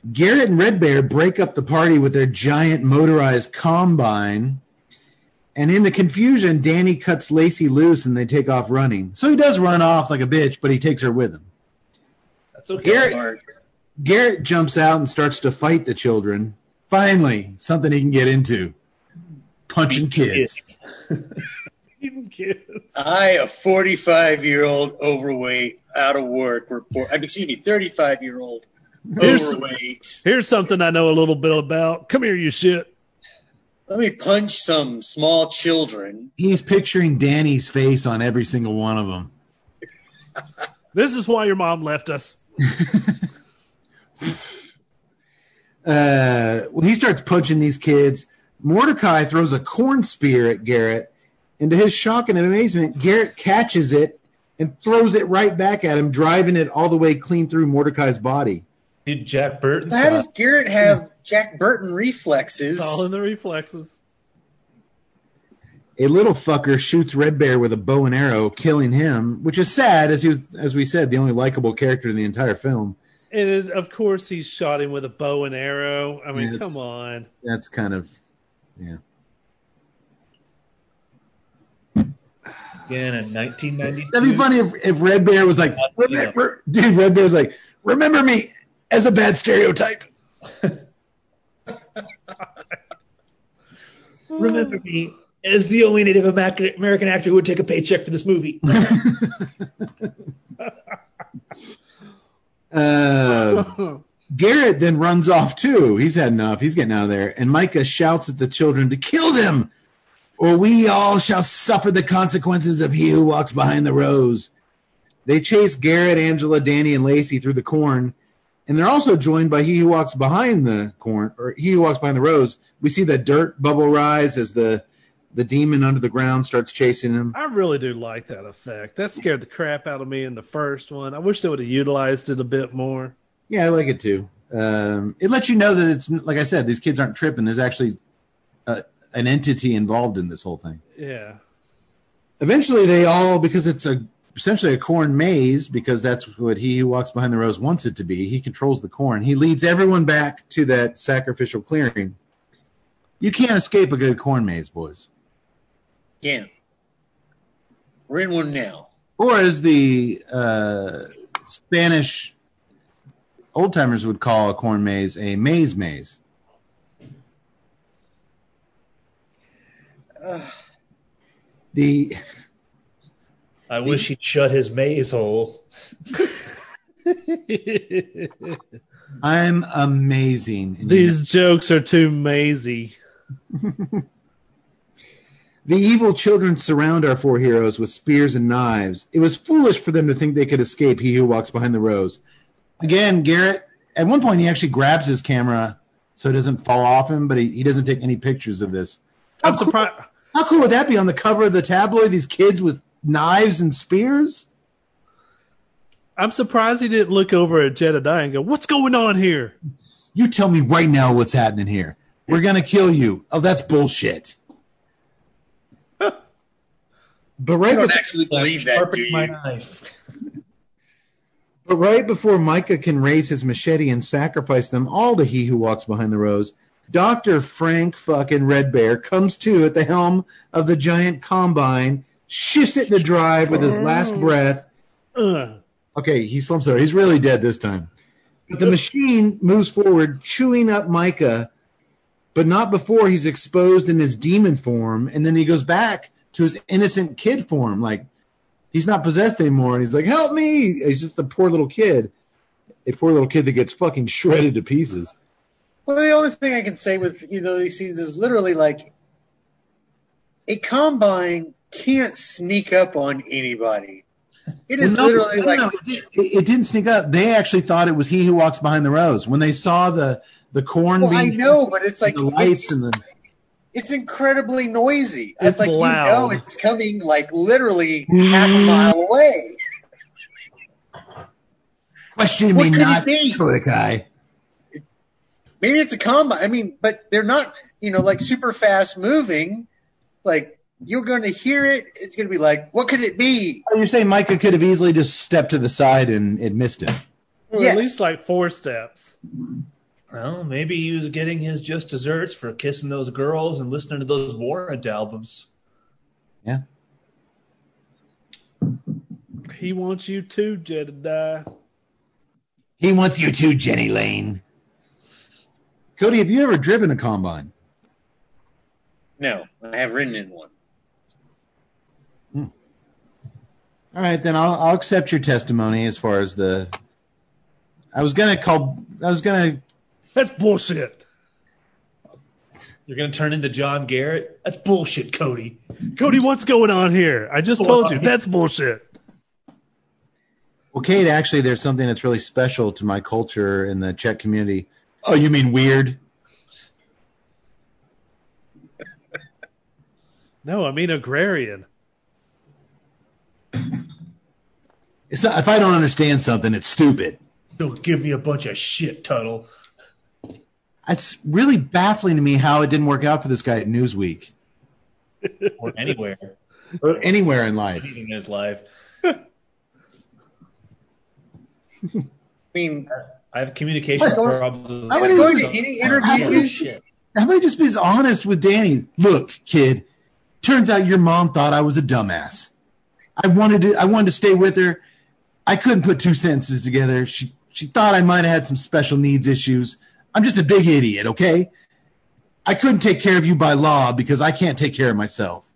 Garrett and Red Bear break up the party with their giant motorized combine. And in the confusion, Danny cuts Lacey loose and they take off running. So he does run off like a bitch, but he takes her with him. That's okay, Garrett jumps out and starts to fight the children. Finally, something he can get into. Punching kids. Even kids. I, a 45-year-old overweight, out of work, 35-year-old overweight. Here's something I know a little bit about. Come here, you shit. Let me punch some small children. He's picturing Danny's face on every single one of them. This is why your mom left us. When he starts punching these kids, Mordecai throws a corn spear at Garrett, and to his shock and amazement, Garrett catches it and throws it right back at him, driving it all the way clean through Mordecai's body. Did Jack Burton stop? How does Garrett have Jack Burton reflexes? It's all in the reflexes. A little fucker shoots Red Bear with a bow and arrow, killing him, which is sad, as he was, as we said, the only likable character in the entire film. It is, of course, he shot him with a bow and arrow. I mean, come on. That's kind of, yeah. Again, in 1992. That'd be funny if Red Bear was like, Red Bear was like, remember me as a bad stereotype. Remember me as the only Native American actor who would take a paycheck for this movie. Garrett then runs off too. He's had enough. He's getting out of there. And Micah shouts at the children to kill them, or we all shall suffer the consequences of he who walks behind the rose. They chase Garrett, Angela, Danny, and Lacey through the corn, and they're also joined by he who walks behind the corn, or he who walks behind the rose. We see the dirt bubble rise as the demon under the ground starts chasing him. I really do like that effect. That scared the crap out of me in the first one. I wish they would have utilized it a bit more. Yeah, I like it too. It lets you know that it's, like I said, these kids aren't tripping. There's actually an entity involved in this whole thing. Yeah. eventually they all, because it's essentially a corn maze, because that's what He Who Walks Behind the Rose wants it to be. He controls the corn. He leads everyone back to that sacrificial clearing. You can't escape a good corn maze, boys. Yeah. We're in one now. Or as the Spanish old-timers would call a corn maze, a maze maze. I wish he'd shut his maze hole. I'm amazing. These jokes are too mazy. The evil children surround our four heroes with spears and knives. It was foolish for them to think they could escape He Who Walks Behind the Rose. Again, Garrett, at one point he actually grabs his camera so it doesn't fall off him, but he doesn't take any pictures of this. I'm surprised. How cool would that be on the cover of the tabloid, these kids with knives and spears? I'm surprised he didn't look over at Jedediah and go, what's going on here? You tell me right now what's happening here. We're going to kill you. Oh, that's bullshit. But right, don't actually believe that, do you? But right before Micah can raise his machete and sacrifice them all to He Who Walks Behind the Rose, Dr. Frank fucking Red Bear comes to at the helm of the giant combine, shifts it in the drive with his last breath. Okay, he slumps over. He's really dead this time. But the machine moves forward, chewing up Micah, but not before he's exposed in his demon form, and then he goes back to his innocent kid form. Like, he's not possessed anymore, and he's like, help me! He's just a poor little kid. A poor little kid that gets fucking shredded to pieces. Well, the only thing I can say with, you know, these scenes is literally like, a combine can't sneak up on anybody. It is literally like... No, it didn't sneak up. They actually thought it was He Who Walks Behind the Rose. When they saw the corn... Well, I know, but it's like... The lights and the... It's incredibly noisy. It's like, loud. You know, it's coming like literally half a mile away. Question me not, Kodakai. Maybe it's a combine. I mean, but they're not, you know, like super fast moving. Like, you're going to hear it. It's going to be like, what could it be? Oh, you're saying Micah could have easily just stepped to the side and it missed him. Well, yes. At least like 4 steps. Well, maybe he was getting his just desserts for kissing those girls and listening to those Warrant albums. Yeah. He wants you too, Jedediah. He wants you too, Jenny Lane. Cody, have you ever driven a combine? No, I have ridden in one. All right, then I'll accept your testimony as far as the... That's bullshit. You're going to turn into John Garrett? That's bullshit, Cody. Cody, what's going on here? I just told you. That's bullshit. Well, Kate, actually, there's something that's really special to my culture in the Czech community. Oh, you mean weird? No, I mean agrarian. It's not, if I don't understand something, it's stupid. Don't give me a bunch of shit, Tuttle. It's really baffling to me how it didn't work out for this guy at Newsweek. Or anywhere. Or anywhere in life. In his life. I mean, I have communication problems. I would go to any interview. How about just be honest with Danny? Look, kid, turns out your mom thought I was a dumbass. I wanted to stay with her. I couldn't put 2 sentences together. She thought I might have had some special needs issues. I'm just a big idiot, okay? I couldn't take care of you by law because I can't take care of myself.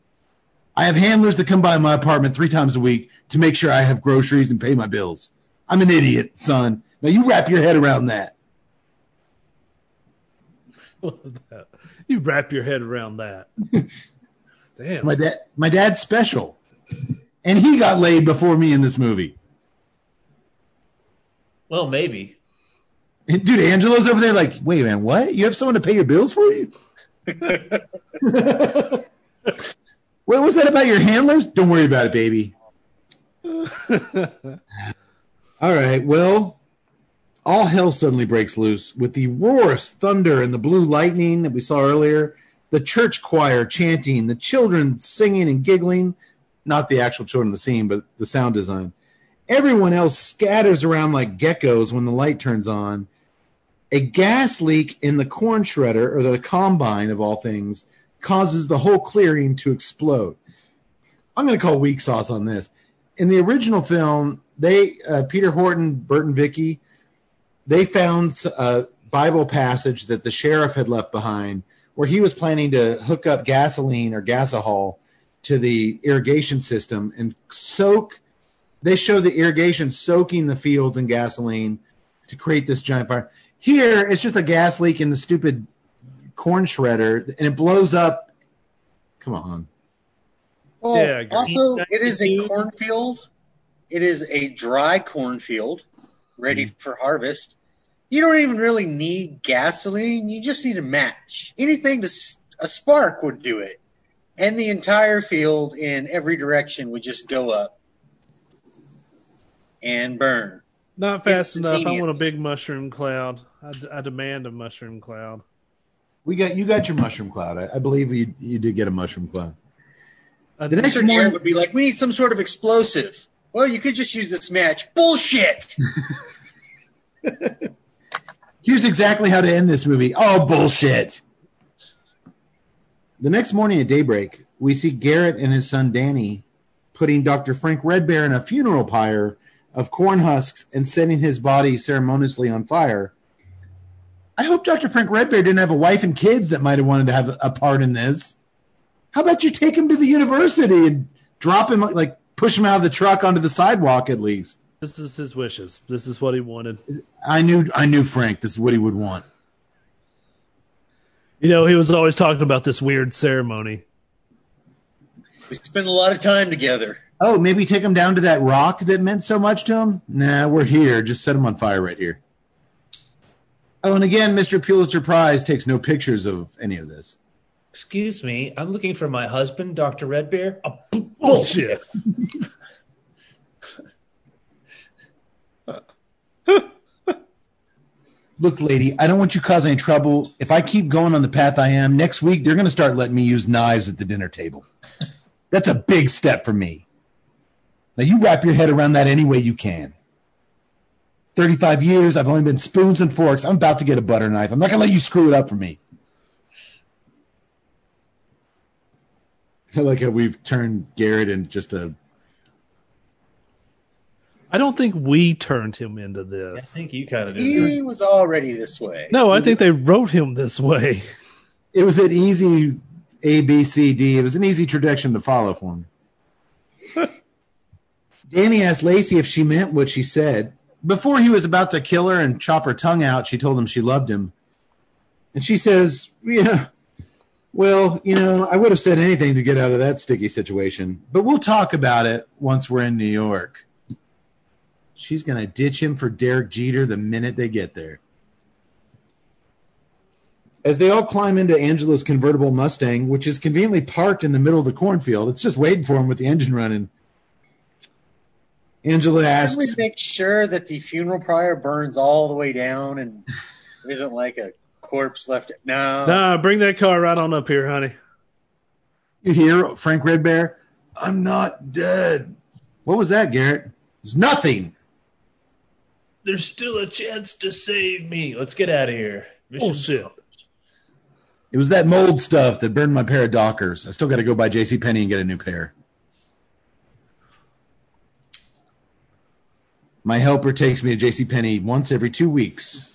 I have handlers that come by my apartment 3 times a week to make sure I have groceries and pay my bills. I'm an idiot, son. Now you wrap your head around that. You wrap your head around that. Damn. So my dad's special. And he got laid before me in this movie. Well, maybe. Dude, Angelo's over there like, wait, man, what? You have someone to pay your bills for you? What was that about your handlers? Don't worry about it, baby. All right, well, all hell suddenly breaks loose with the roarous thunder and the blue lightning that we saw earlier, the church choir chanting, the children singing and giggling, Not the actual children of the scene, but the sound design. Everyone else scatters around like geckos when the light turns on. A gas leak in the corn shredder, or the combine of all things, causes the whole clearing to explode. I'm going to call weak sauce on this. In the original film, they Peter Horton, Bert and Vicky, they found a Bible passage that the sheriff had left behind where he was planning to hook up gasoline or gasahol to the irrigation system and soak. They show the irrigation soaking the fields in gasoline to create this giant fire. Here, it's just a gas leak in the stupid corn shredder, and it blows up. Come on. Well, yeah, also, it is a cornfield. It is a dry cornfield ready for harvest. You don't even really need gasoline. You just need a match. Anything to a spark would do it. And the entire field in every direction would just go up and burn. Not fast enough. I want a big mushroom cloud. I demand a mushroom cloud. You got your mushroom cloud. I believe you did get a mushroom cloud. The next one would be like, we need some sort of explosive. Well, you could just use this match. Bullshit! Here's exactly how to end this movie. Oh, bullshit! The next morning at daybreak, we see Garrett and his son Danny putting Dr. Frank Redbear in a funeral pyre of corn husks and setting his body ceremoniously on fire. I hope Dr. Frank Redbear didn't have a wife and kids that might have wanted to have a part in this. How about you take him to the university and drop him, like push him out of the truck onto the sidewalk at least? This is his wishes. This is what he wanted. I knew Frank. This is what he would want. You know, he was always talking about this weird ceremony. We spent a lot of time together. Oh, maybe take him down to that rock that meant so much to him? Nah, we're here. Just set him on fire right here. Oh, and again, Mr. Pulitzer Prize takes no pictures of any of this. Excuse me, I'm looking for my husband, Dr. Redbear. Oh, bullshit. Look, lady, I don't want you causing any trouble. If I keep going on the path I am, next week they're going to start letting me use knives at the dinner table. That's a big step for me. Now, you wrap your head around that any way you can. 35 years, I've only been spoons and forks. I'm about to get a butter knife. I'm not going to let you screw it up for me. I like how we've turned Garrett into just a... I don't think we turned him into this. I think you kind of did. He was already this way. No, I think they wrote him this way. It was an easy A, B, C, D. It was an easy tradition to follow for me. Danny asked Lacey if she meant what she said. Before he was about to kill her and chop her tongue out, she told him she loved him. And she says, yeah, well, you know, I would have said anything to get out of that sticky situation, but we'll talk about it once we're in New York. She's going to ditch him for Derek Jeter the minute they get there. As they all climb into Angela's convertible Mustang, which is conveniently parked in the middle of the cornfield, it's just waiting for him with the engine running. Angela asks... Can we make sure that the funeral pyre burns all the way down and there isn't like a corpse left? No. No, bring that car right on up here, honey. You hear Frank Redbear? I'm not dead. What was that, Garrett? It's nothing. There's still a chance to save me. Let's get out of here. Bullshit. Oh, it was that mold stuff that burned my pair of Dockers. I still got to go buy JCPenney and get a new pair. My helper takes me to JCPenney once every 2 weeks.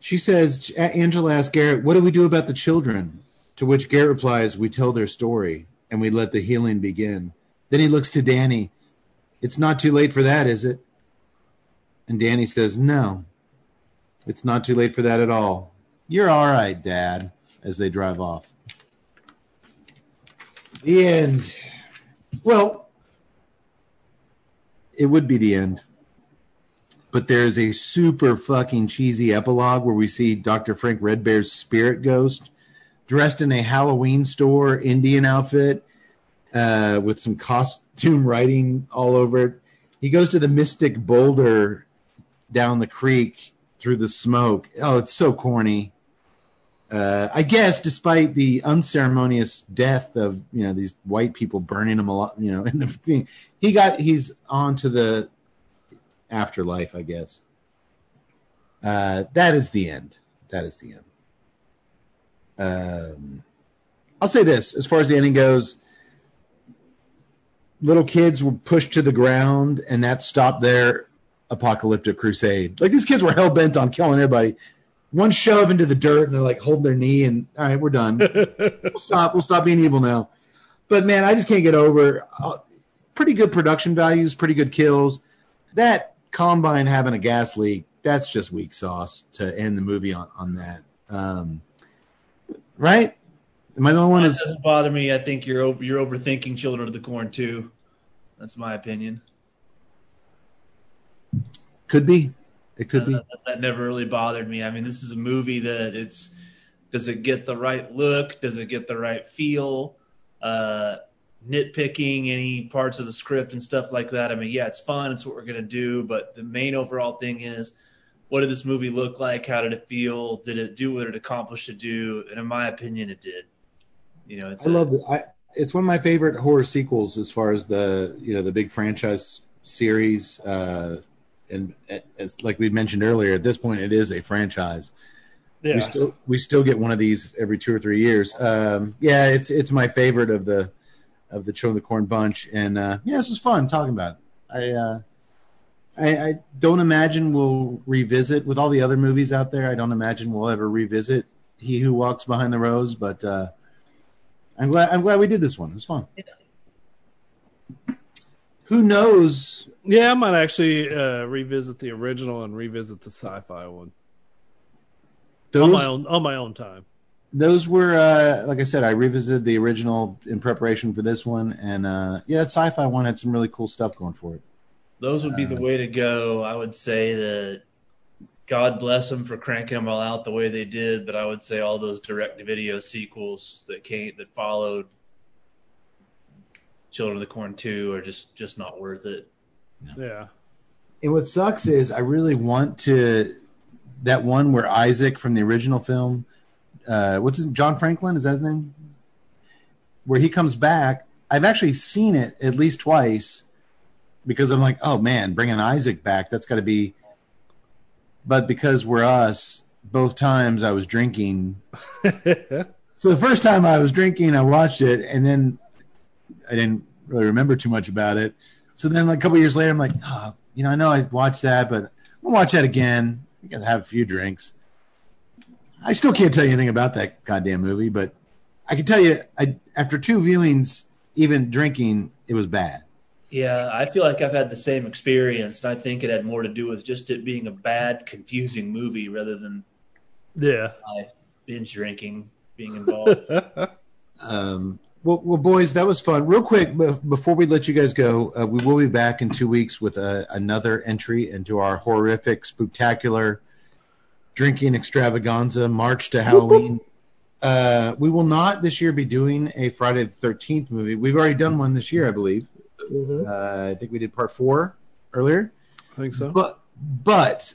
She says, Angela asks Garrett, what do we do about the children? To which Garrett replies, we tell their story and we let the healing begin. Then he looks to Danny. It's not too late for that, is it? And Danny says, no, it's not too late for that at all. You're all right, Dad, as they drive off. The end. Well, it would be the end. But there is a super fucking cheesy epilogue where we see Dr. Frank Redbear's spirit ghost dressed in a Halloween store Indian outfit. With some costume writing all over it. He goes to the mystic boulder down the creek through the smoke. Oh, it's so corny. I guess despite the unceremonious death of, you know, these white people burning him a lot, you know, and everything, he's on to the afterlife, I guess. That is the end. That is the end. I'll say this, as far as the ending goes, little kids were pushed to the ground, and that stopped their apocalyptic crusade. Like, these kids were hell bent on killing everybody. One shove into the dirt, and they're like holding their knee, and all right, we're done. We'll stop being evil now. But man, I just can't get over. Pretty good production values, pretty good kills. That Columbine having a gas leak, that's just weak sauce to end the movie on that. Right? Am I the only one? That doesn't bother me. I think you're overthinking Children of the Corn 2. That's my opinion. Could be. It could be. That never really bothered me. I mean, this is a movie that does it get the right look? Does it get the right feel? Nitpicking any parts of the script and stuff like that. I mean, yeah, it's fun. It's what we're going to do. But the main overall thing is, what did this movie look like? How did it feel? Did it do what it accomplished to do? And in my opinion, it did. You know, I love it. It's one of my favorite horror sequels as far as the, you know, the big franchise series, and as like we mentioned earlier, at this point it is a franchise. Yeah. We still get one of these every 2 or 3 years. Yeah, it's my favorite of the Children of the Corn bunch, and yeah, this was fun talking about it. I don't imagine we'll revisit with all the other movies out there. I don't imagine we'll ever revisit He Who Walks Behind the Rose, but I'm glad we did this one. It was fun. Yeah. Who knows? Yeah, I might actually revisit the original and revisit the sci-fi one. On my own time. Those were, like I said, I revisited the original in preparation for this one, and yeah, that sci-fi one had some really cool stuff going for it. Those would be the way to go. I would say that God bless them for cranking them all out the way they did, but I would say all those direct-to-video sequels that followed Children of the Corn 2 are just not worth it. Yeah. And what sucks is I really want to – that one where Isaac from the original film John Franklin? Is that his name? Where he comes back. I've actually seen it at least twice because I'm like, oh, man, bringing Isaac back, that's got to be – but because we're us, both times I was drinking. So the first time I was drinking, I watched it, and then – I didn't really remember too much about it. So then like a couple years later, I'm like, oh, you know I watched that, but we'll watch that again. We got to have a few drinks. I still can't tell you anything about that goddamn movie, but I can tell you after 2 viewings, even drinking, it was bad. Yeah, I feel like I've had the same experience, and I think it had more to do with just it being a bad, confusing movie rather than my binge drinking being involved. Well, boys, that was fun. Real quick, before we let you guys go, we will be back in 2 weeks with another entry into our horrific, spooktacular drinking extravaganza, March to Halloween. We will not this year be doing a Friday the 13th movie. We've already done one this year, I believe. Mm-hmm. I think we did part 4 earlier. I think so. But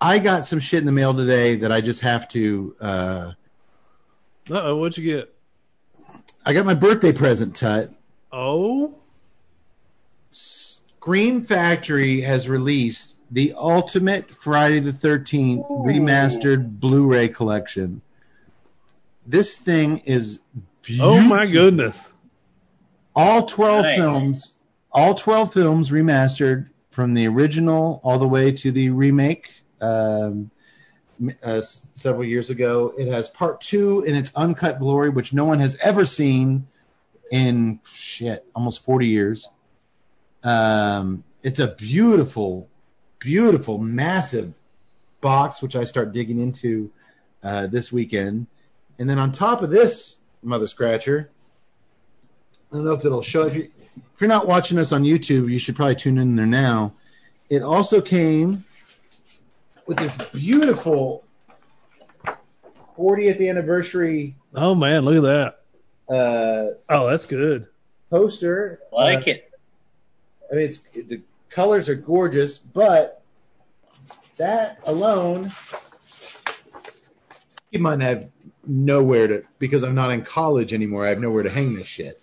I got some shit in the mail today that I just have to... Uh-oh, what'd you get? I got my birthday present, Tut. Oh? Scream Factory has released the Ultimate Friday the 13th Remastered Blu-ray Collection. This thing is beautiful. Oh, my goodness. All 12 films, remastered from the original all the way to the remake. Several years ago. It has part 2 in its uncut glory, which no one has ever seen in almost 40 years. It's a beautiful, beautiful, massive box, which I start digging into this weekend. And then on top of this, Mother Scratcher, I don't know if it'll show. If you're not watching us on YouTube, you should probably tune in there now. It also came with this beautiful 40th anniversary. Oh man, look at that! That's good poster. Like it. I mean, the colors are gorgeous, but that alone, you might have nowhere to, because I'm not in college anymore, I have nowhere to hang this shit.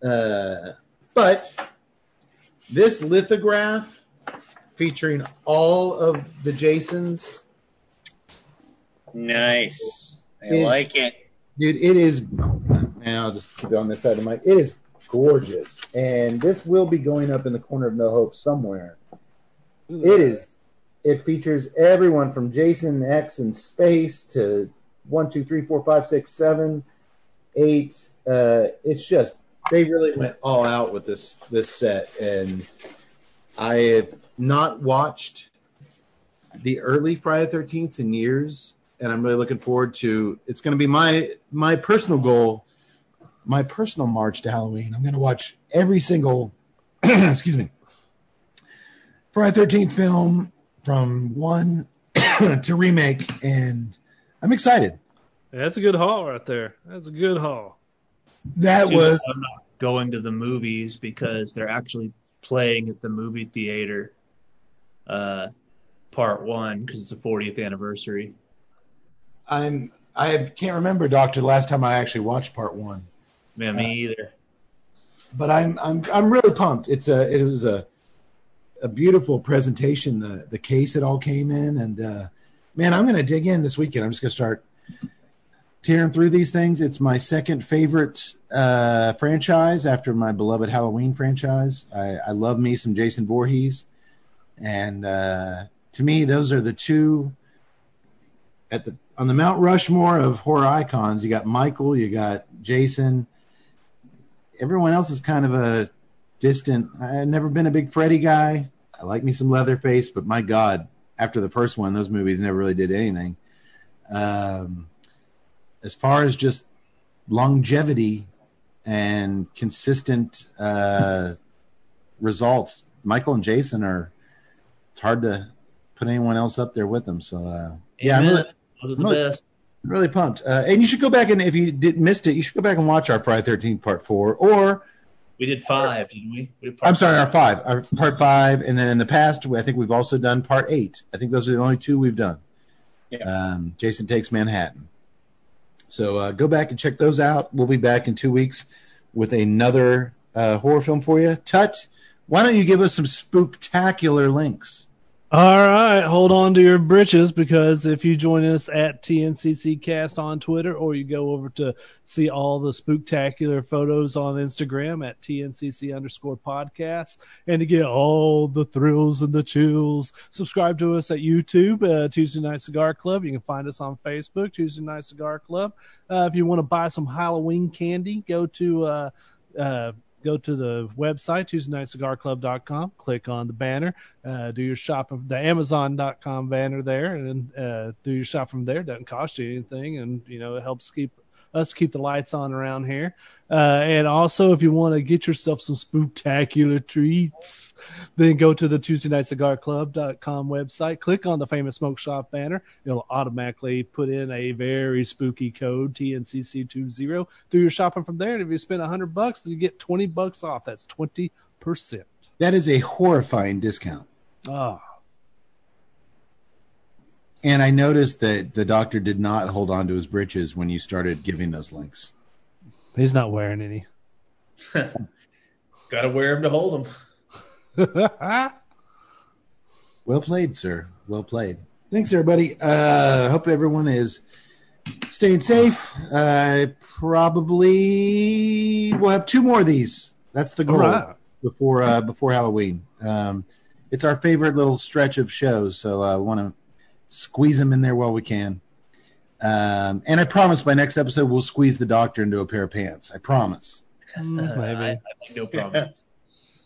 But this lithograph featuring all of the Jasons. Nice. I like it. Dude, it is, I'll just keep it on this side of my, it is gorgeous. And this will be going up in the corner of No Hope somewhere. Ooh. It is, it features everyone from Jason X in space to 1, 2, 3, 4, 5, 6, 7, 8. It's just, they really went all out with this set. And I have not watched the early Friday the 13th in years. And I'm really looking forward to, it's going to be my personal goal, my personal march to Halloween. I'm going to watch every single, excuse me, Friday the 13th film from one to remake, and I'm excited. That's a good haul right there. That's a good haul. That was. I'm not going to the movies because they're actually playing at the movie theater, part one, because it's the 40th anniversary. I can't remember, Doctor, the last time I actually watched part one. Yeah, me either. But I'm really pumped. It was a beautiful presentation. The case it all came in, and man, I'm gonna dig in this weekend. I'm just gonna start tearing through these things. It's my second favorite franchise after my beloved Halloween franchise. I love me some Jason Voorhees, and to me, those are the two at the on the Mount Rushmore of horror icons. You got Michael, you got Jason. Everyone else is kind of a distant. I've never been a big Freddy guy. I like me some Leatherface, but my God, after the first one, those movies never really did anything. As far as just longevity and consistent results, Michael and Jason are, it's hard to put anyone else up there with them. So, yeah, I'm really pumped. And you should go back and, if you missed it, you should go back and watch our Friday 13th Part 4. Or we did 5, didn't we? Our Part 5. And then in the past, I think we've also done Part 8. I think those are the only two we've done. Yeah. Jason Takes Manhattan. So go back and check those out. We'll be back in 2 weeks with another horror film for you. Tut, why don't you give us some spooktacular links? All right, hold on to your britches, because if you join us at TNCCcast on Twitter, or you go over to see all the spooktacular photos on Instagram at TNCC_podcast, and to get all the thrills and the chills, subscribe to us at YouTube, Tuesday Night Cigar Club. You can find us on Facebook, Tuesday Night Cigar Club. If you want to buy some Halloween candy, go to the website, TuesdayNightCigarClub.com, click on the banner, do your shop, the Amazon.com banner there, and do your shop from there. It doesn't cost you anything, and it helps keep the lights on around here. And also, if you want to get yourself some spooktacular treats, then go to the TuesdayNightCigarClub.com website, click on the Famous Smoke Shop banner. It'll automatically put in a very spooky code, TNCC20, through your shopping from there. And if you spend $100, then you get $20 off. That's 20%. That is a horrifying discount. Oh. And I noticed that the doctor did not hold on to his britches when you started giving those links. He's not wearing any. Gotta wear them to hold them. Well played, sir. Well played. Thanks, everybody. I hope everyone is staying safe. I probably will have 2 more of these. That's the goal, right, before Halloween. It's our favorite little stretch of shows, so I want to squeeze them in there while we can. And I promise by next episode we'll squeeze the doctor into a pair of pants. I promise. I make no promises.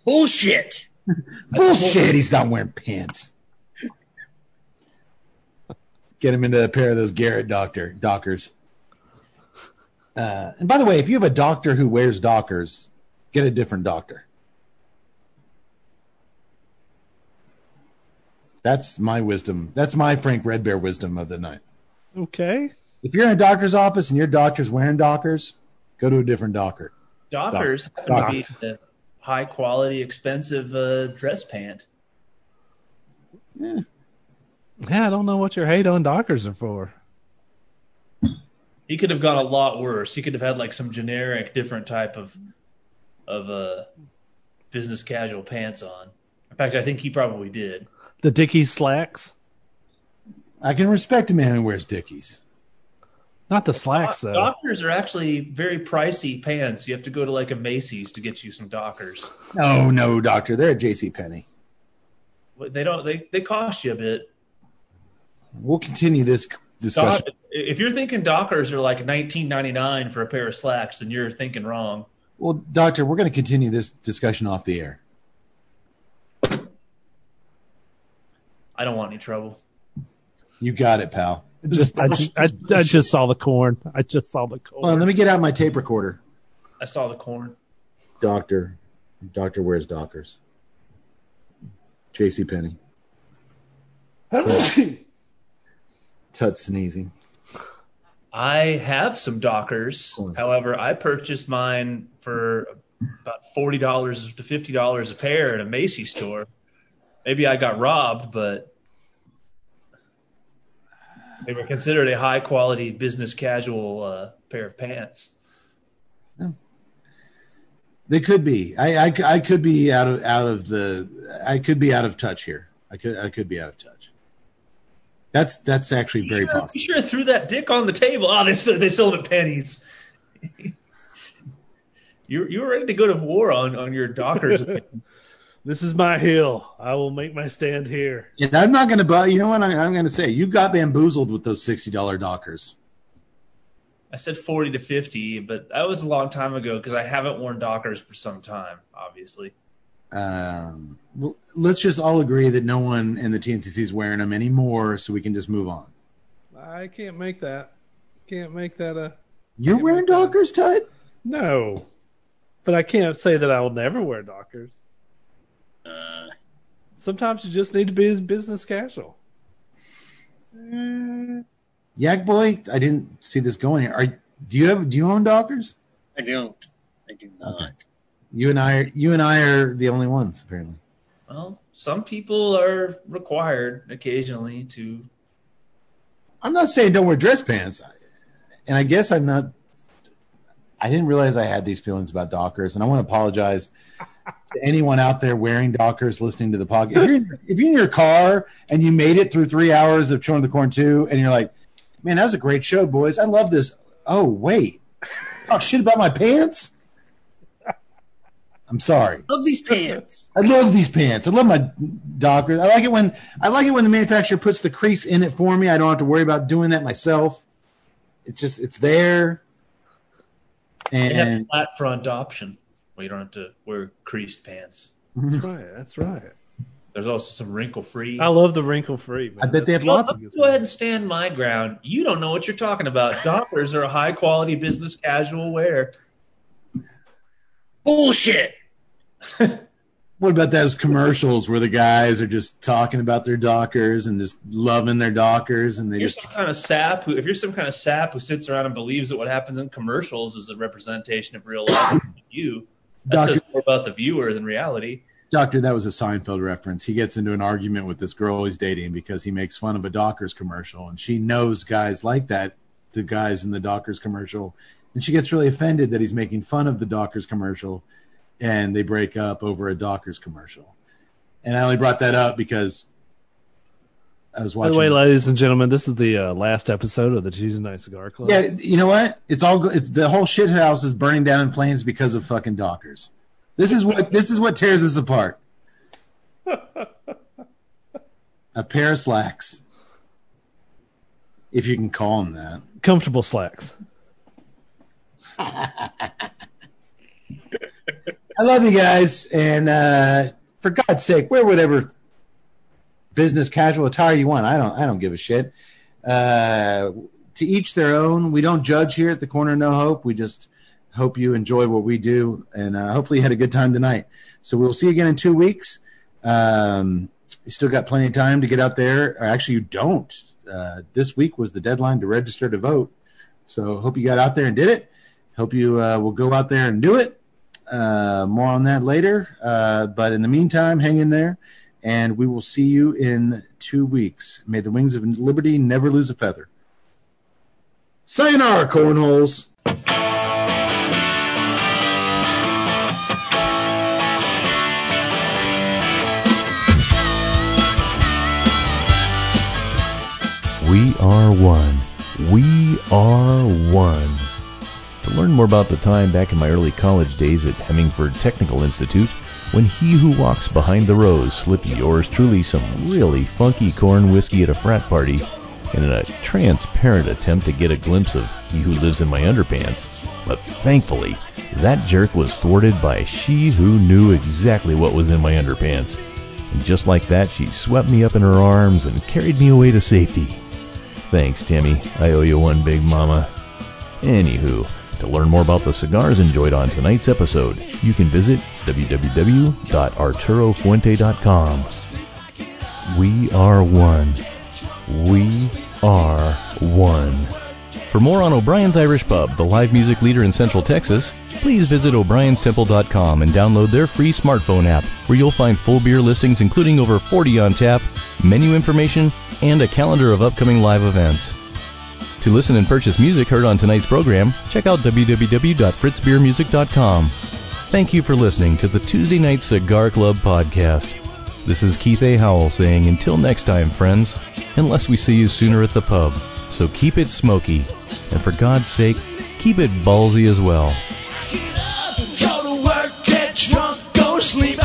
Bullshit! Bullshit! He's not wearing pants. Get him into a pair of those Garrett Dockers. And by the way, if you have a doctor who wears Dockers, get a different doctor. That's my wisdom. That's my Frank Redbear wisdom of the night. Okay. If you're in a doctor's office and your doctor's wearing Dockers, go to a different doctor. Dockers happen to be a high-quality, expensive dress pant. Yeah. I don't know what your hate on Dockers are for. He could have gone a lot worse. He could have had like some generic different type of business casual pants on. In fact, I think he probably did. The Dickies slacks? I can respect a man who wears Dickies. Not the slacks, though. Dockers are actually very pricey pants. You have to go to like a Macy's to get you some Dockers. No, Doctor. They're at JCPenney. They don't. They cost you a bit. We'll continue this discussion. If you're thinking Dockers are like $19.99 for a pair of slacks, then you're thinking wrong. Well, Doctor, we're going to continue this discussion off the air. I don't want any trouble. You got it, pal. I just saw the corn. Hold on, let me get out my tape recorder. I saw the corn. Doctor wears Dockers. JCPenney. Tut sneezing. I have some Dockers. However, I purchased mine for about $40 to $50 a pair at a Macy's store. Maybe I got robbed, but they were considered a high-quality business casual pair of pants. Yeah. They could be. I could be out of touch here. I could be out of touch. That's actually very possible. You sure threw that dick on the table. Oh, they sold it pennies. you were ready to go to war on your Dockers. This is my hill. I will make my stand here. And I'm not going to buy. You know what I'm going to say? You got bamboozled with those $60 Dockers. I said 40 to 50, but that was a long time ago because I haven't worn Dockers for some time, obviously. Let's just all agree that no one in the TNCC is wearing them anymore, so we can just move on. I can't make that. You're wearing Dockers, Tud? No, but I can't say that I will never wear Dockers. Sometimes you just need to be business casual. Yak boy, I didn't see this going here. Do you own Dockers? I don't. I do not. Okay. You and I are the only ones apparently. Well, some people are required occasionally to. I'm not saying don't wear dress pants, and I guess I'm not. I didn't realize I had these feelings about Dockers, and I want to apologize to anyone out there wearing Dockers listening to the podcast. If you're in your car and you made it through 3 hours of Children of the Corn 2 and you're like, man, that was a great show, boys. I love this. Oh, wait. Talk shit about my pants? I'm sorry. I love these pants. I love my Dockers. I like it when the manufacturer puts the crease in it for me. I don't have to worry about doing that myself. It's there. And they have a flat front option. You don't have to wear creased pants. That's right. There's also some wrinkle-free. I love the wrinkle-free. Man. I bet they have lots of them. Go ahead and stand my ground. You don't know what you're talking about. Dockers are a high-quality business casual wear. Bullshit. What about those commercials where the guys are just talking about their Dockers and just loving their Dockers? And if you're some kind of sap who sits around and believes that what happens in commercials is a representation of real life, you. That says more about the viewer than reality. Doctor, that was a Seinfeld reference. He gets into an argument with this girl he's dating because he makes fun of a Dockers commercial, and she knows guys like that, the guys in the Dockers commercial, and she gets really offended that he's making fun of the Dockers commercial, and they break up over a Dockers commercial. And I only brought that up because I was watching. By the way, ladies and gentlemen, this is the last episode of the Tuesday Night Cigar Club. Yeah, you know what? It's the whole shit house is burning down in flames because of fucking Dockers. This is what tears us apart. A pair of slacks, if you can call them that. Comfortable slacks. I love you guys, and for God's sake, wear whatever business casual attire you want. I don't give a shit. To each their own. We don't judge here at the Corner of No Hope. We just hope you enjoy what we do, and hopefully you had a good time tonight. So we'll see you again in 2 weeks. You still got plenty of time to get out there. Or actually, you don't. This week was the deadline to register to vote. So hope you got out there and did it. Hope you will go out there and do it. More on that later. But in the meantime, hang in there, and we will see you in 2 weeks. May the wings of liberty never lose a feather. Sayonara, cornholes. We are one. We are one. To learn more about the time back in my early college days at Hemingford Technical Institute, when He Who Walks Behind the Rose slipped yours truly some really funky corn whiskey at a frat party, and in a transparent attempt to get a glimpse of He Who Lives in My Underpants. But thankfully, that jerk was thwarted by She Who Knew Exactly What Was in My Underpants. And just like that, she swept me up in her arms and carried me away to safety. Thanks, Tammy. I owe you one, big mama. Anywho, to learn more about the cigars enjoyed on tonight's episode, you can visit www.arturofuente.com. We are one. We are one. For more on O'Brien's Irish Pub, the live music leader in Central Texas, please visit o'brienstemple.com and download their free smartphone app, where you'll find full beer listings including over 40 on tap, menu information, and a calendar of upcoming live events. To listen and purchase music heard on tonight's program, check out www.fritzbeermusic.com. Thank you for listening to the Tuesday Night Cigar Club podcast. This is Keith A. Howell saying until next time, friends, unless we see you sooner at the pub. So keep it smoky, and for God's sake, keep it ballsy as well. Get up, go to work, get drunk, go to sleep.